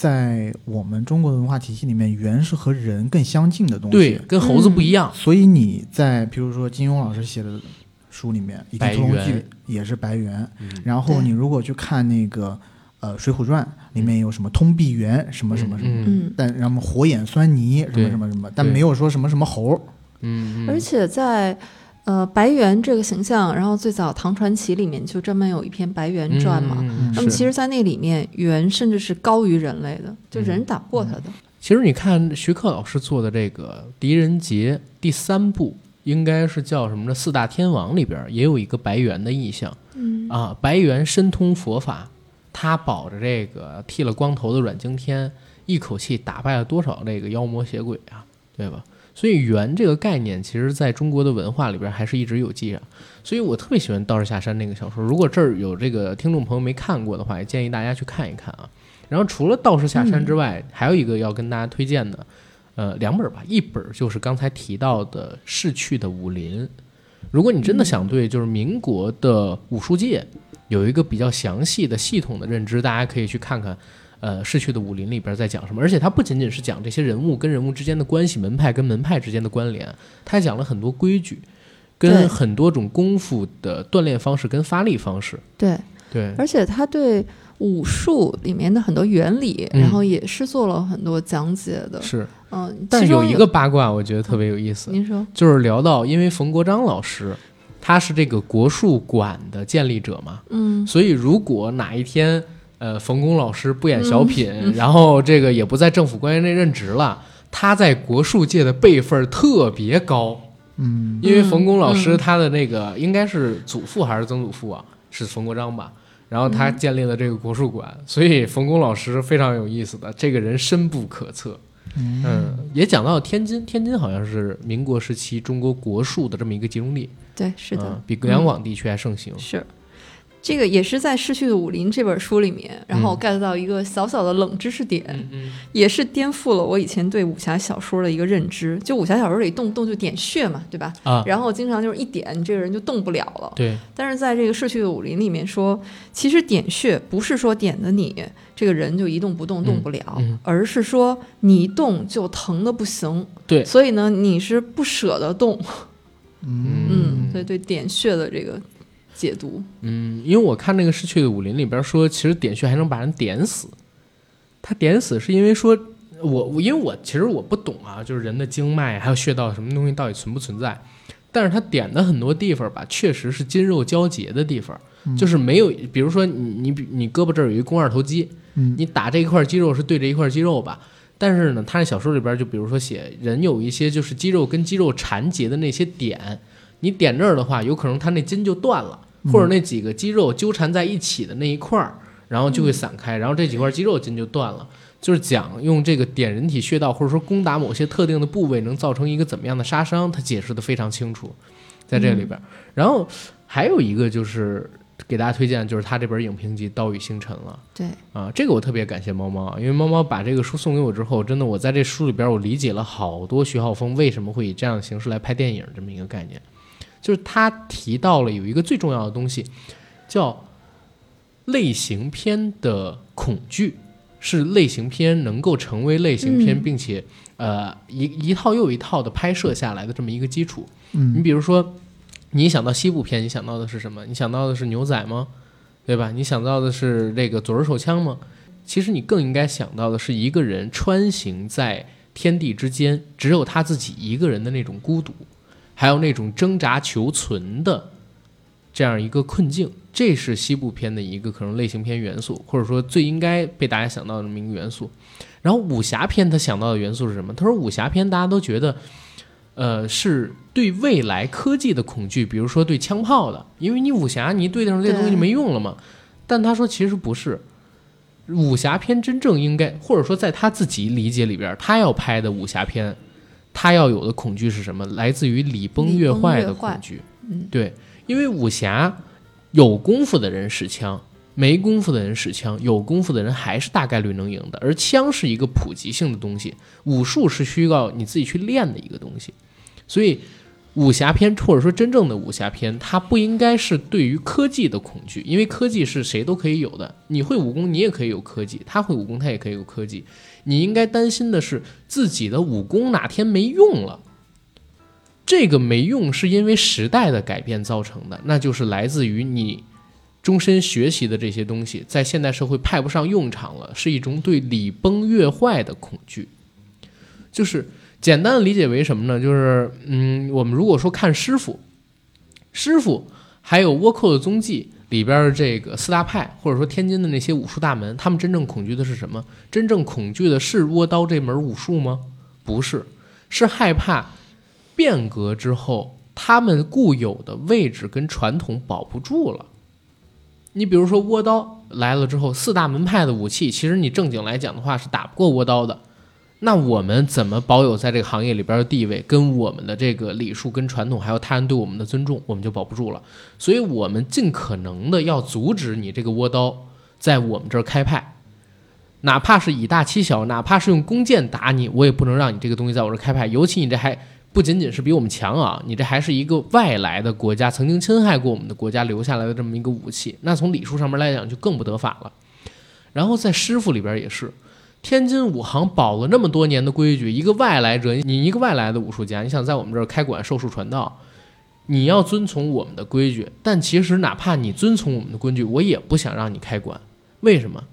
在我们中国文化体系里面，猿是和人更相近的东西，对，跟猴子不一样。嗯、所以你在比如说金庸老师写的书里面，《倚天屠龙记》也是白猿、嗯。然后你如果去看那个呃《水浒传》里面有什么通臂猿什么什么什么，嗯、但然后火眼狻猊什么什么什么，但没有说什么什么猴。嗯，而且在呃白猿这个形象，然后最早唐传奇里面就专门有一篇白猿传嘛，嗯、那么其实在那里面猿甚至是高于人类的，就人打不过他的。嗯嗯，其实你看徐克老师做的这个《狄仁杰》第三部，应该是叫什么呢？四大天王里边也有一个白猿的意象，嗯啊，白猿深通佛法，他保着这个剃了光头的阮经天，一口气打败了多少这个妖魔邪鬼啊，对吧？所以猿这个概念，其实在中国的文化里边还是一直有记啊。所以我特别喜欢《道士下山》那个小说，如果这儿有这个听众朋友没看过的话，也建议大家去看一看啊。然后除了《道士下山》之外，嗯、还有一个要跟大家推荐的，呃，两本吧，一本就是刚才提到的《逝去的武林》。如果你真的想对就是民国的武术界有一个比较详细的系统的认知，大家可以去看看，呃，《逝去的武林》里边在讲什么。而且它不仅仅是讲这些人物跟人物之间的关系，门派跟门派之间的关联，它还讲了很多规矩，跟很多种功夫的锻炼方式跟发力方式。对对，而且它对武术里面的很多原理，嗯、然后也是做了很多讲解的。是，嗯、呃，但有一个八卦，我觉得特别有意思。嗯、您说，就是聊到，因为冯国璋老师他是这个国术馆的建立者嘛，嗯，所以如果哪一天，呃，冯巩老师不演小品，嗯嗯、然后这个也不在政府官员内任职了，他在国术界的辈分特别高，嗯，因为冯巩老师他的那个、嗯、应该是祖父还是曾祖父啊，是冯国璋吧。然后他建立了这个国术馆，嗯、所以冯巩老师非常有意思的，这个人深不可测。嗯，嗯也讲到天津，天津好像是民国时期中国国术的这么一个集中地。对，是的，嗯、比两广地区还盛行。嗯、是，这个也是在《逝去的武林》这本书里面，然后 get 到一个小小的冷知识点，嗯、也是颠覆了我以前对武侠小说的一个认知。就武侠小说里动不动就点穴嘛，对吧？啊，然后经常就是一点，你这个人就动不了了。对。但是在这个《逝去的武林》里面说，其实点穴不是说点的你这个人就一动不动动不了，嗯嗯、而是说你一动就疼的不行。对。所以呢，你是不舍得动。嗯嗯，所以对点穴的这个解读，嗯，因为我看那个《逝去的武林》里边说，其实点穴还能把人点死。他点死是因为说，我因为我其实我不懂啊，就是人的经脉还有穴道什么东西到底存不存在。但是他点的很多地方吧，确实是筋肉交结的地方，嗯、就是没有，比如说你你你胳膊这儿有一肱二头肌，嗯、你打这一块肌肉是对着一块肌肉吧。但是呢，他那小说里边就比如说写人有一些就是肌肉跟肌肉缠结的那些点，你点这儿的话，有可能他那筋就断了。或者那几个肌肉纠缠在一起的那一块儿，然后就会散开，然后这几块肌肉筋就断了。就是讲用这个点人体穴道，或者说攻打某些特定的部位，能造成一个怎么样的杀伤，它解释的非常清楚，在这里边。然后还有一个就是给大家推荐，就是他这本影评集《刀与星辰》了。对啊，这个我特别感谢猫猫，因为猫猫把这个书送给我之后，真的我在这书里边我理解了好多徐浩峰为什么会以这样的形式来拍电影这么一个概念。就是他提到了有一个最重要的东西，叫类型片的恐惧，是类型片能够成为类型片，嗯、并且呃一一套又一套的拍摄下来的这么一个基础。嗯、你比如说，你想到西部片，你想到的是什么？你想到的是牛仔吗？对吧？你想到的是这个左轮手枪吗？其实你更应该想到的是一个人穿行在天地之间，只有他自己一个人的那种孤独。还有那种挣扎求存的这样一个困境，这是西部片的一个可能类型片元素，或者说最应该被大家想到的这么一个元素。然后武侠片他想到的元素是什么？他说武侠片大家都觉得呃，是对未来科技的恐惧，比如说对枪炮的，因为你武侠你对上这东西就没用了嘛。但他说其实不是，武侠片真正应该，或者说在他自己理解里边，他要拍的武侠片他要有的恐惧是什么？来自于礼崩乐坏的恐惧。嗯、对，因为武侠有功夫的人使枪，没功夫的人使枪，有功夫的人还是大概率能赢的。而枪是一个普及性的东西，武术是需要你自己去练的一个东西。所以武侠片或者说真正的武侠片，它不应该是对于科技的恐惧，因为科技是谁都可以有的，你会武功你也可以有科技，他会武功他也可以有科技。你应该担心的是自己的武功哪天没用了，这个没用是因为时代的改变造成的，那就是来自于你终身学习的这些东西在现代社会派不上用场了，是一种对礼崩乐坏的恐惧。就是简单的理解为什么呢，就是嗯，我们如果说看师傅师傅还有倭寇的踪迹里边的这个四大派，或者说天津的那些武术大门，他们真正恐惧的是什么？真正恐惧的是倭刀这门武术吗？不是，是害怕变革之后他们固有的位置跟传统保不住了。你比如说倭刀来了之后，四大门派的武器其实你正经来讲的话是打不过倭刀的，那我们怎么保有在这个行业里边的地位，跟我们的这个礼数跟传统还有他人对我们的尊重，我们就保不住了。所以我们尽可能的要阻止你这个倭刀在我们这儿开派，哪怕是以大欺小，哪怕是用弓箭打你，我也不能让你这个东西在我这儿开派。尤其你这还不仅仅是比我们强啊，你这还是一个外来的国家曾经侵害过我们的国家留下来的这么一个武器，那从礼数上面来讲就更不得法了。然后在师傅里边也是，天津武行保了那么多年的规矩，一个外来者，你一个外来的武术家，你想在我们这儿开馆授术传道，你要遵从我们的规矩，但其实哪怕你遵从我们的规矩，我也不想让你开馆。为什么？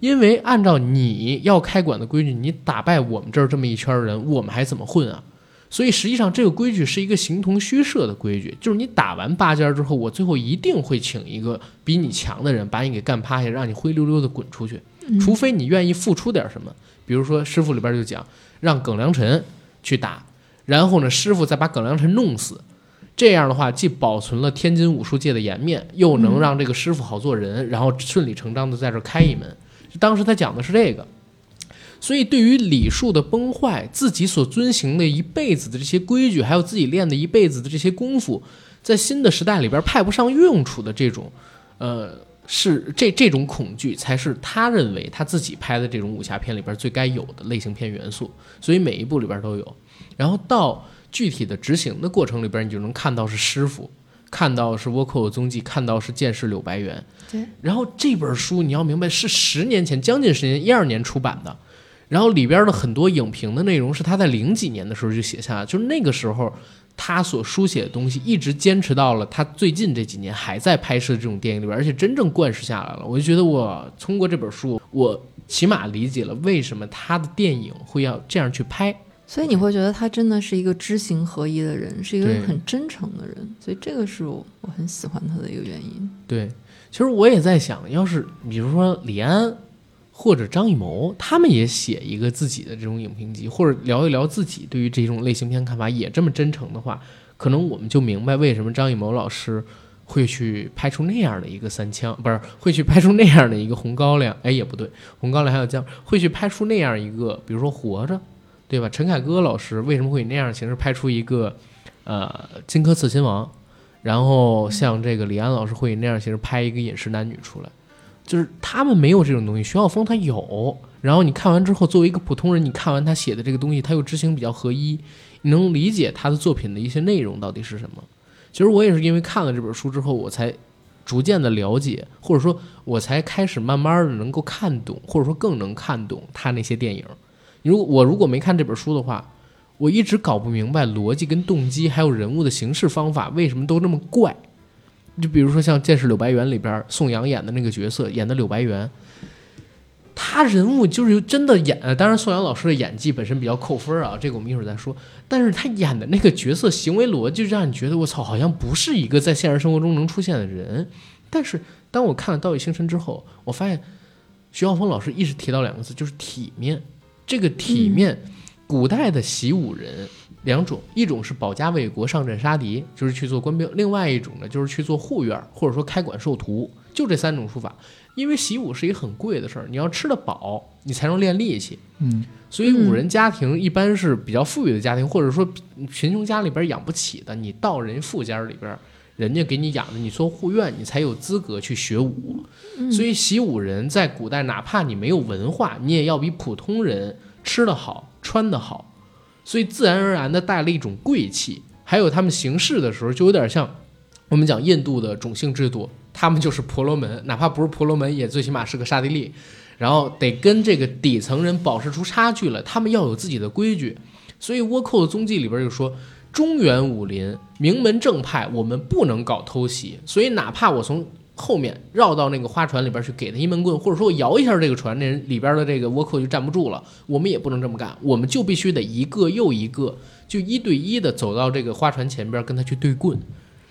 因为按照你要开馆的规矩，你打败我们这儿这么一圈人，我们还怎么混啊？所以实际上这个规矩是一个形同虚设的规矩，就是你打完八家之后，我最后一定会请一个比你强的人把你给干趴下，让你灰溜溜的滚出去，除非你愿意付出点什么。比如说师傅里边就讲让耿良辰去打，然后呢师傅再把耿良辰弄死，这样的话既保存了天津武术界的颜面，又能让这个师傅好做人，然后顺理成章的在这开一门。当时他讲的是这个。所以对于礼数的崩坏，自己所遵行的一辈子的这些规矩，还有自己练的一辈子的这些功夫，在新的时代里边派不上用处的这种呃，是这这种恐惧才是他认为他自己拍的这种武侠片里边最该有的类型片元素，所以每一部里边都有。然后到具体的执行的过程里边，你就能看到是师傅，看到是倭寇的踪迹，看到是剑士柳白猿。对，然后这本书你要明白是十年前将近十年一二年出版的，然后里边的很多影评的内容是他在零几年的时候就写下了，就是那个时候他所书写的东西一直坚持到了他最近这几年还在拍摄这种电影里边，而且真正贯彻下来了。我就觉得我通过这本书，我起码理解了为什么他的电影会要这样去拍。所以你会觉得他真的是一个知行合一的人，是一个很真诚的人，所以这个是我我很喜欢他的一个原因。对，其实我也在想，要是比如说李安或者张艺谋，他们也写一个自己的这种影评集，或者聊一聊自己对于这种类型片看法，也这么真诚的话，可能我们就明白为什么张艺谋老师会去拍出那样的一个三枪，不是会去拍出那样的一个红高粱，哎也不对，红高粱还有姜，会去拍出那样一个，比如说活着，对吧？陈凯歌老师为什么会以那样的形式拍出一个，呃，荆轲刺秦王，然后像这个李安老师会以那样的形式拍一个饮食男女出来。就是他们没有这种东西，徐浩峰他有，然后你看完之后作为一个普通人，你看完他写的这个东西，他又知行比较合一，你能理解他的作品的一些内容到底是什么。其实我也是因为看了这本书之后，我才逐渐的了解，或者说我才开始慢慢的能够看懂，或者说更能看懂他那些电影。如果我如果没看这本书的话，我一直搞不明白逻辑跟动机还有人物的行事方法为什么都那么怪。就比如说像《剑士柳白猿》里边宋阳演的那个角色，演的柳白猿，他人物就是真的演，当然宋阳老师的演技本身比较扣分啊，这个我们一会儿再说，但是他演的那个角色行为逻辑让你觉得我操，好像不是一个在现实生活中能出现的人。但是当我看了《盗月星辰》之后，我发现徐浩峰老师一直提到两个字，就是体面。这个体面、嗯、古代的习武人两种，一种是保家卫国上阵杀敌，就是去做官兵，另外一种呢就是去做护院，或者说开馆授徒，就这三种术法。因为习武是一个很贵的事儿，你要吃得饱你才能练力气，嗯，所以武人家庭一般是比较富裕的家庭，或者说贫穷家里边养不起的，你到人富家里边，人家给你养着，你做护院，你才有资格去学武。所以习武人在古代哪怕你没有文化，你也要比普通人吃得好穿得好，所以自然而然的带了一种贵气。还有他们行事的时候就有点像我们讲印度的种姓制度，他们就是婆罗门，哪怕不是婆罗门也最起码是个刹帝利，然后得跟这个底层人保持出差距了，他们要有自己的规矩。所以倭寇的踪迹里边就说，中原武林名门正派我们不能搞偷袭，所以哪怕我从后面绕到那个花船里边去给他一闷棍，或者说我摇一下这个船，那里边的这个倭寇就站不住了。我们也不能这么干，我们就必须得一个又一个，就一对一的走到这个花船前边跟他去对棍，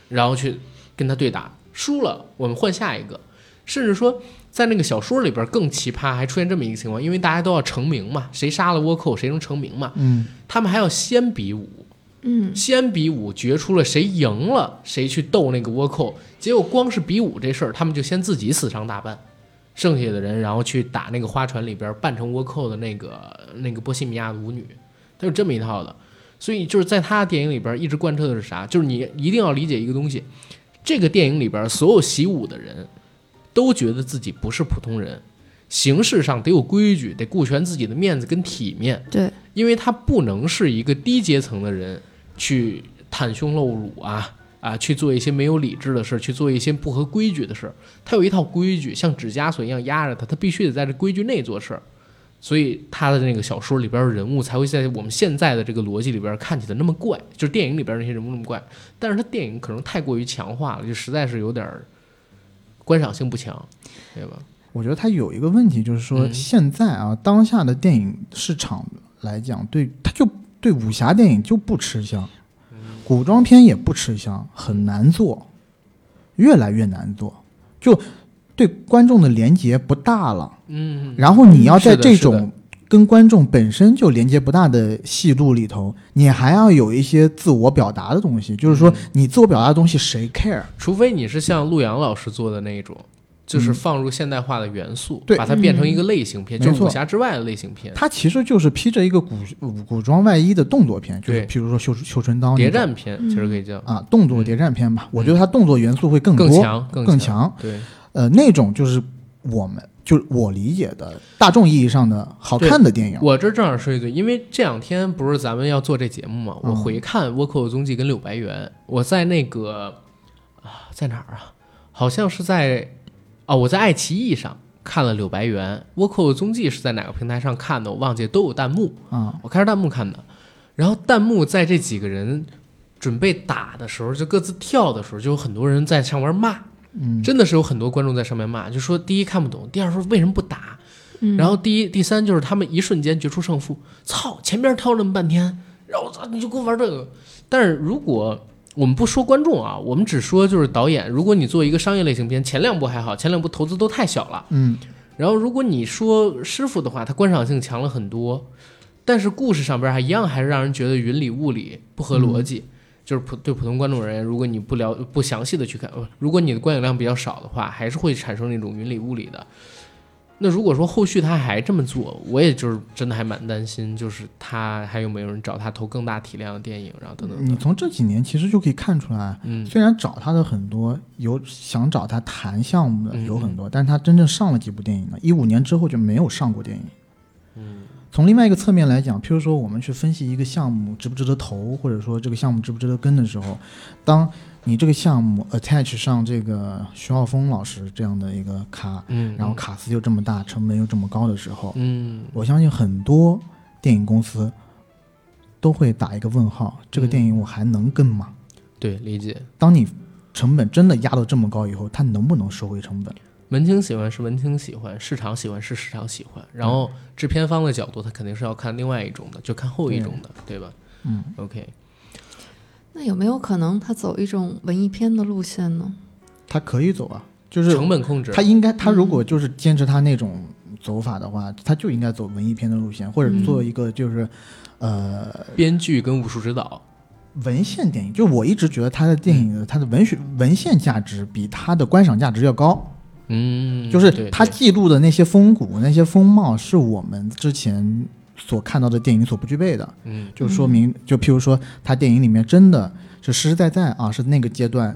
然后去跟他对打，输了我们换下一个。甚至说在那个小说里边更奇葩，还出现这么一个情况，因为大家都要成名嘛，谁杀了倭寇谁能成名嘛，嗯，他们还要先比武，嗯，先比武决出了谁赢了谁去斗那个倭寇，结果光是比武这事儿他们就先自己死伤大半，剩下的人然后去打那个花船里边扮成倭寇的那个那个波西米亚的舞女，他有这么一套的。所以就是在他的电影里边一直贯彻的是啥，就是你一定要理解一个东西，这个电影里边所有习武的人都觉得自己不是普通人，形式上得有规矩，得顾全自己的面子跟体面，对，因为他不能是一个低阶层的人去袒胸露乳啊啊，去做一些没有理智的事，去做一些不合规矩的事，他有一套规矩，像指枷锁一样压着他，他必须得在这规矩内做事，所以他的那个小说里边的人物才会在我们现在的这个逻辑里边看起来那么怪，就是电影里边那些人物那么怪，但是他电影可能太过于强化了，就实在是有点观赏性不强，对吧？我觉得他有一个问题就是说、嗯、现在啊当下的电影市场来讲，对他就对武侠电影就不吃香，古装片也不吃香，很难做，越来越难做，就对观众的连接不大了。嗯，然后你要在这种跟观众本身就连接不大的戏路里头，你还要有一些自我表达的东西，就是说你自我表达的东西谁 care？、嗯、除非你是像陆阳老师做的那一种。就是放入现代化的元素、嗯、把它变成一个类型片、嗯、就是武侠之外的类型片，它其实就是披着一个 古, 古装外衣的动作片，就是比如说绣绣春刀谍战片、嗯、其实可以叫啊动作谍战片吧、嗯、我觉得它动作元素会更多更强更 强, 更强对，呃那种就是我们就是我理解的大众意义上的好看的电影。我这正好说一句，因为这两天不是咱们要做这节目嘛，我回看《倭寇的踪迹》跟《柳白猿》，我在那个啊在哪儿啊，好像是在哦，我在爱奇艺上看了《柳白猿》，《倭寇的踪迹》是在哪个平台上看的我忘记，都有弹幕、嗯、我开着弹幕看的，然后弹幕在这几个人准备打的时候就各自跳的时候就有很多人在上面骂、嗯、真的是有很多观众在上面骂，就说第一看不懂，第二说为什么不打、嗯、然后第一第三就是他们一瞬间决出胜负，操前边跳那么半天然后你就给我玩这个。但是如果我们不说观众啊，我们只说就是导演，如果你做一个商业类型片，前两部还好，前两部投资都太小了，嗯，然后如果你说师傅的话，它观赏性强了很多，但是故事上边还一样还是让人觉得云里雾里不合逻辑、嗯、就是普对普通观众而言，如果你不了不详细的去看，如果你的观影量比较少的话，还是会产生那种云里雾里的。那如果说后续他还这么做，我也就是真的还蛮担心，就是他还有没有人找他投更大体量的电影，然后等等。你从这几年其实就可以看出来，嗯，虽然找他的很多有想找他谈项目的有很多，嗯、但是他真正上了几部电影呢？一五年之后就没有上过电影。嗯，从另外一个侧面来讲，譬如说我们去分析一个项目值不值得投，或者说这个项目值不值得跟的时候，当你这个项目 attach 上这个徐浩峰老师这样的一个卡、嗯、然后卡司又这么大，成本又这么高的时候，嗯，我相信很多电影公司都会打一个问号，这个电影我还能跟吗？对，理解。当你成本真的压到这么高以后，它能不能收回成本？文青喜欢是文青喜欢，市场喜欢是市场喜欢，然后制片方的角度，它肯定是要看另外一种的，就看后一种的， 对, 对吧？嗯 ，OK。那有没有可能他走一种文艺片的路线呢？他可以走啊，就是成本控制。他应该，他如果就是坚持他那种走法的话，嗯、他就应该走文艺片的路线，或者做一个就是、嗯、呃，编剧跟武术指导文献电影。就我一直觉得他的电影，嗯、他的文学文献价值比他的观赏价值要高。嗯，就是他记录的那些风骨、那些风貌，是我们之前所看到的电影所不具备的，嗯，就说明，就譬如说，他电影里面真的是实实在在啊，是那个阶段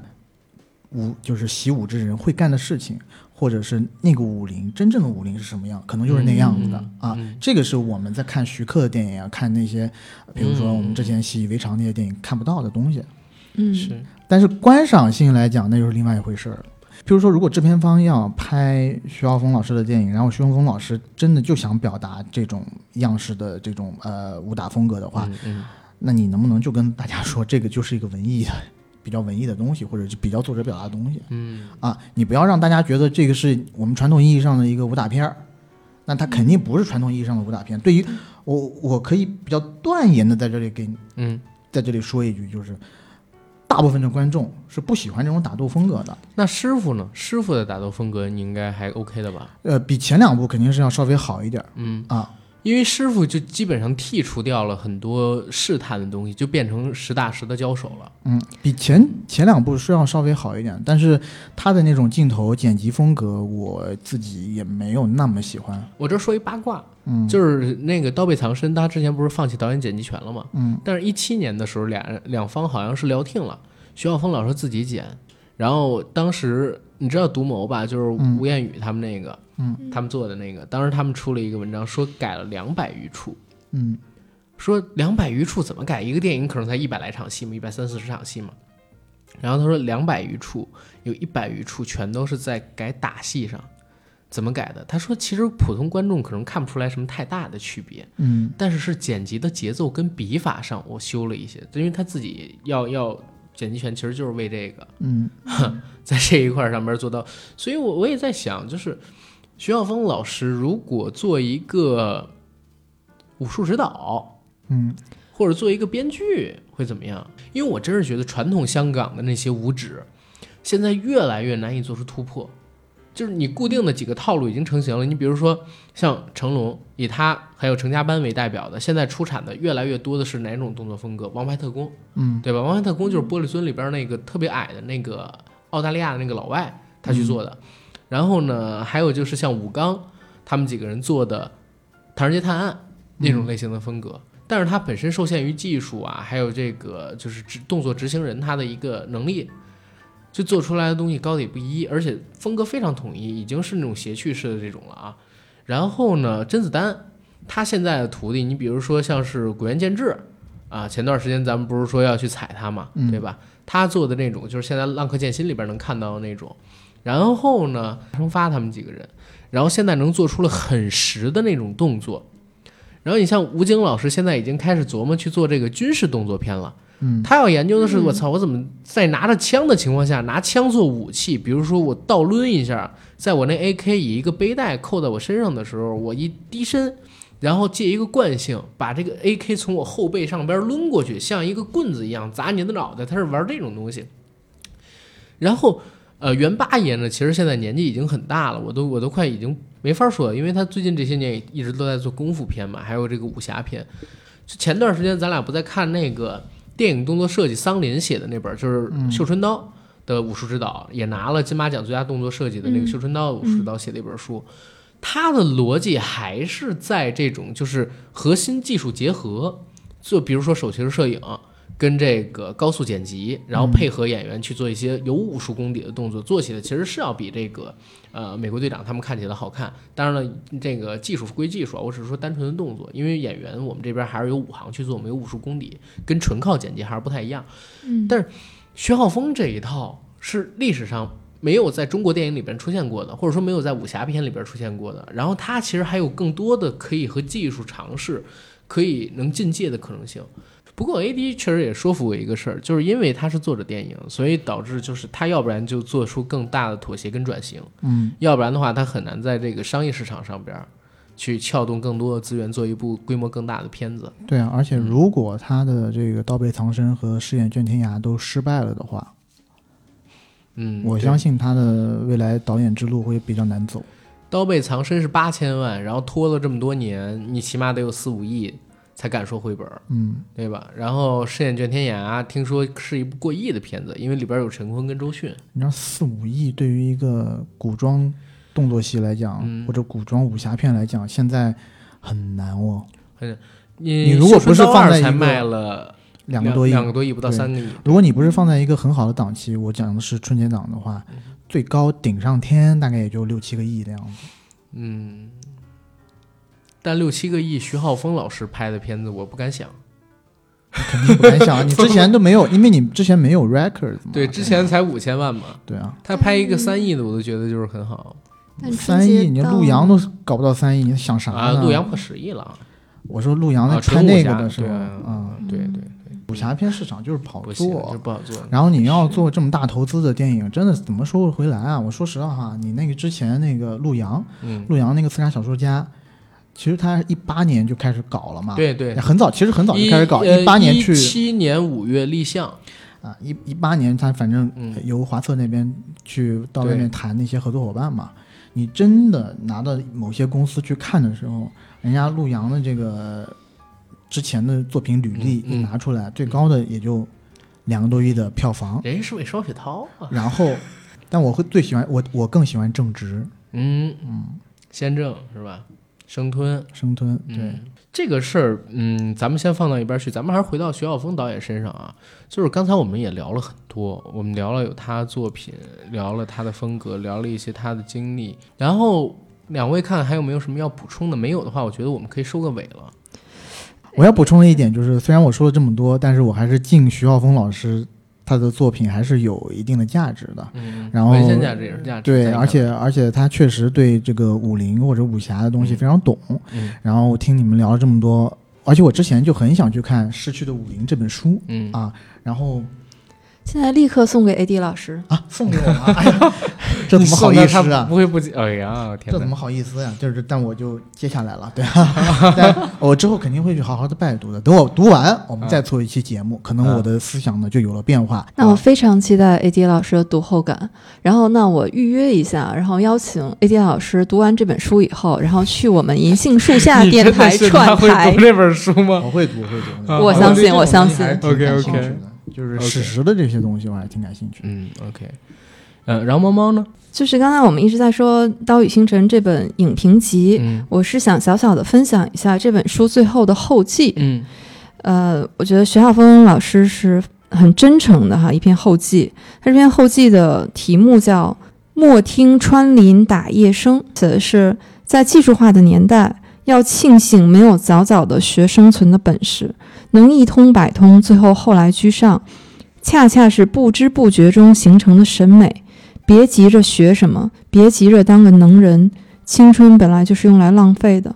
武就是习武之人会干的事情，或者是那个武林真正的武林是什么样，可能就是那样的、嗯、啊、嗯。这个是我们在看徐克的电影啊，看那些，比如说我们之前习以为常那些电影看不到的东西，嗯，是。但是观赏性来讲，那就是另外一回事了。譬如说，如果制片方要拍徐浩峰老师的电影，然后徐浩峰老师真的就想表达这种样式的这种呃武打风格的话、嗯嗯，那你能不能就跟大家说，这个就是一个文艺的比较文艺的东西，或者是比较作者表达的东西。嗯啊，你不要让大家觉得这个是我们传统意义上的一个武打片，那它肯定不是传统意义上的武打片。对于我，我可以比较断言的在这里给你，嗯，在这里说一句，就是大部分的观众是不喜欢这种打斗风格的。那师傅呢？师傅的打斗风格你应该还 OK 的吧？呃，比前两部肯定是要稍微好一点。嗯啊。因为师傅就基本上剔除掉了很多试探的东西，就变成实打实的交手了。嗯，比前前两部是要稍微好一点，但是他的那种镜头剪辑风格，我自己也没有那么喜欢。我这说一八卦，嗯，就是那个《刀背藏身》，他之前不是放弃导演剪辑权了吗？嗯，但是一七年的时候，俩两方好像是聊定了，徐晓峰老师自己剪，然后当时你知道独谋吧，就是吴彦宇他们那个。嗯嗯，他们做的那个，当时他们出了一个文章，说改了两百余处。嗯，说两百余处怎么改？一个电影可能才一百来场戏嘛，一百三四十场戏嘛。然后他说两百余处，有一百余处全都是在改打戏上，怎么改的？他说其实普通观众可能看不出来什么太大的区别。嗯，但是是剪辑的节奏跟笔法上我修了一些，因为他自己要要。剪辑权其实就是为这个，嗯，在这一块上面做到，所以我我也在想，就是徐晓峰老师如果做一个武术指导，嗯，或者做一个编剧会怎么样？因为我真是觉得传统香港的那些武指，现在越来越难以做出突破，就是你固定的几个套路已经成型了。你比如说像成龙，以他还有成家班为代表的，现在出产的越来越多的是哪种动作风格？王牌特工，嗯，对吧？王牌特工就是玻璃樽里边那个特别矮的那个澳大利亚的那个老外他去做的。嗯，然后呢，还有就是像武刚他们几个人做的《唐人街探案》那种类型的风格。嗯，但是它本身受限于技术啊，还有这个就是动作执行人他的一个能力。就做出来的东西高低不一，而且风格非常统一，已经是那种谐趣式的这种了啊。然后呢，甄子丹他现在的徒弟，你比如说像是古原健志啊，前段时间咱们不是说要去踩他嘛，嗯，对吧？他做的那种就是现在《浪客剑心》里边能看到的那种。然后呢，张发他们几个人，然后现在能做出了很实的那种动作。然后你像吴京老师，现在已经开始琢磨去做这个军事动作片了。嗯，他要研究的是，我操，我怎么在拿着枪的情况下拿枪做武器？比如说我倒抡一下，在我那 A K 以一个背带扣在我身上的时候，我一低身，然后借一个惯性把这个 A K 从我后背上边抡过去，像一个棍子一样砸你的脑袋。他是玩这种东西。然后，呃，袁八爷呢，其实现在年纪已经很大了，我都我都快已经没法说了，因为他最近这些年一直都在做功夫片嘛，还有这个武侠片。就前段时间咱俩不在看那个。电影动作设计桑林写的那本就是《绣春刀》的武术指导，嗯，也拿了金马奖最佳动作设计的那个《绣春刀》武术指导写的一本书，嗯嗯，他的逻辑还是在这种就是核心技术结合，就比如说手持摄影跟这个高速剪辑，然后配合演员去做一些有武术功底的动作，做起来其实是要比这个呃美国队长他们看起来好看。当然了，这个技术归技术啊，我只是说单纯的动作，因为演员我们这边还是有武行去做，我们有武术功底，跟纯靠剪辑还是不太一样。嗯，但是徐浩峰这一套是历史上没有在中国电影里边出现过的，或者说没有在武侠片里边出现过的。然后他其实还有更多的可以和技术尝试，可以能进阶的可能性。不过 A D 确实也说服我一个事儿，就是因为他是做着电影，所以导致就是他要不然就做出更大的妥协跟转型，嗯，要不然的话他很难在这个商业市场上边去撬动更多的资源，做一部规模更大的片子。对啊，而且如果他的这个刀背藏身和饰演卷天涯都失败了的话，嗯，我相信他的未来导演之路会比较难走。刀背藏身是八千万，然后拖了这么多年，你起码得有四五亿。才敢说回本，嗯，对吧？然后《饰演卷天涯》听说是一部过亿的片子，因为里边有陈坤跟周迅。你知道四五亿对于一个古装动作戏来讲，嗯，或者古装武侠片来讲，现在很难哦。嗯，你如果不是放在一个才卖了两个多亿，两个多亿不到三个亿，如果你不是放在一个很好的档期，我讲的是春节档的话，嗯，最高顶上天大概也就六七个亿的样子。嗯。但六七个亿，徐浩峰老师拍的片子，我不敢想，肯定不敢想。你之前都没有，因为你之前没有 record。对，之前才五千万嘛。对啊，他拍一个三亿的，我都觉得就是很好。三亿，你陆洋都搞不到三亿，你想啥呢？啊，陆洋破十亿了。我说陆洋在拍那个的时候，啊，对对对。武侠片市场就是跑做，就不好做。然后你要做这么大投资的电影，真的怎么收回来啊？我说实话哈，你那个之前那个陆阳，嗯，陆阳那个刺杀小说家。其实他一八年就开始搞了嘛，对对，很早，其实很早就开始搞。一八年去，一七年五月立项，啊，一一八年他反正由华策那边去到外面谈那些合作伙伴嘛。你真的拿到某些公司去看的时候，人家陆阳的这个之前的作品履历一拿出来，嗯嗯、最高的也就两个多亿的票房，人家是为双雪涛、啊。然后，但我会最喜欢我我更喜欢正直，嗯嗯，先正是吧？生吞生吞对、嗯、这个事儿嗯咱们先放到一边去，咱们还是回到徐晓峰导演身上啊。就是刚才我们也聊了很多，我们聊了有他作品，聊了他的风格，聊了一些他的经历，然后两位看还有没有什么要补充的，没有的话我觉得我们可以收个尾了。我要补充的一点就是虽然我说了这么多，但是我还是敬徐晓峰老师他的作品还是有一定的价值的，嗯，然后文献价值也是价值，对，而且而且他确实对这个武林或者武侠的东西非常懂，嗯，然后我听你们聊了这么多，而且我之前就很想去看《逝去的武林》这本书，嗯啊，然后现在立刻送给 A D 老师啊，送给我啊，哎呀，这怎么好意思啊？不会不，哎呀，天哪，这怎么好意思呀、啊？就是，但我就接下来了，对啊，但我之后肯定会去好好的拜读的。等我读完，我们再做一期节目，啊、可能我的思想呢就有了变化。那我非常期待 A D 老师的读后感，然后那我预约一下，然后邀请 A D 老师读完这本书以后，然后去我们银杏树下电台串台。你真的是他会读这本书吗？我会读，会读，啊、我相信，我相信。OK OK。就是史实的这些东西我还挺感兴趣的。嗯 OK 呃，然后猫猫呢，就是刚才我们一直在说《刀与星辰》这本影评集、嗯、我是想小小的分享一下这本书最后的后记。嗯，呃，我觉得徐浩峰老师是很真诚的哈，一篇后记，他这篇后记的题目叫莫听穿林打叶声，写的是在技术化的年代要庆幸没有早早的学生存的本事，能一通百通，最后后来居上，恰恰是不知不觉中形成的审美。别急着学什么，别急着当个能人，青春本来就是用来浪费的。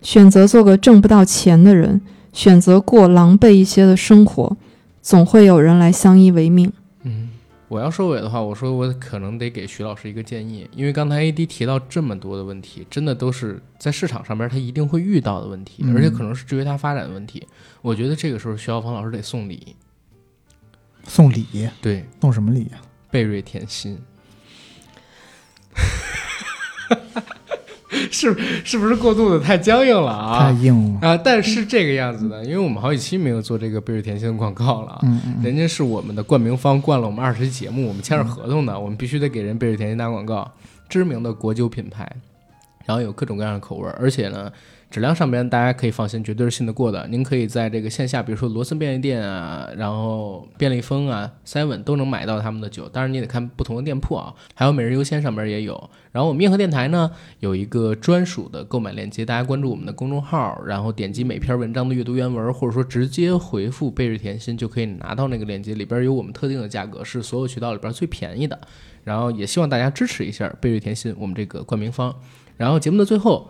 选择做个挣不到钱的人，选择过狼狈一些的生活，总会有人来相依为命。嗯，我要收尾的话，我说我可能得给徐老师一个建议，因为刚才 A D 提到这么多的问题，真的都是在市场上边他一定会遇到的问题，而且可能是制约他发展的问题。我觉得这个时候徐晓峰老师得送礼，送礼，对，送什么礼啊？贝瑞甜心，是是不是过度的太僵硬了啊？太硬了啊！但是这个样子的，因为我们好几期没有做这个贝瑞甜心的广告了啊、嗯嗯，人家是我们的冠名方，冠了我们二十期节目，我们签了合同的、嗯，我们必须得给人贝瑞甜心打广告，知名的国酒品牌，然后有各种各样的口味，而且呢，质量上边大家可以放心，绝对是信得过的。您可以在这个线下，比如说罗森便利店啊，然后便利蜂啊、seven 都能买到他们的酒。当然你得看不同的店铺啊，还有每日优先上边也有。然后我们硬核电台呢有一个专属的购买链接，大家关注我们的公众号，然后点击每篇文章的阅读原文，或者说直接回复贝瑞甜心就可以拿到那个链接，里边有我们特定的价格，是所有渠道里边最便宜的。然后也希望大家支持一下贝瑞甜心，我们这个冠名方。然后节目的最后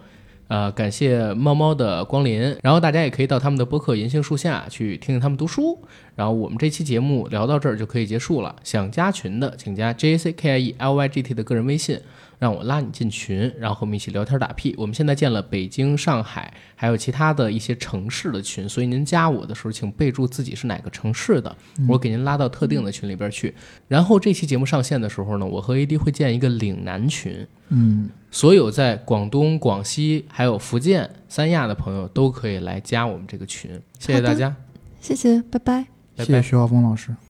呃，感谢猫猫的光临，然后大家也可以到他们的播客银杏树下去听听他们读书。然后我们这期节目聊到这儿就可以结束了，想加群的请加 J A C K I E L Y G T 的个人微信，让我拉你进群，然后我们一起聊天打屁。我们现在建了北京、上海还有其他的一些城市的群，所以您加我的时候请备注自己是哪个城市的，我给您拉到特定的群里边去。然后这期节目上线的时候呢，我和 A D 会建一个岭南群，嗯，所有在广东、广西还有福建、三亚的朋友都可以来加我们这个群。谢谢大家，谢谢，拜拜，拜拜，谢谢徐浩峰老师。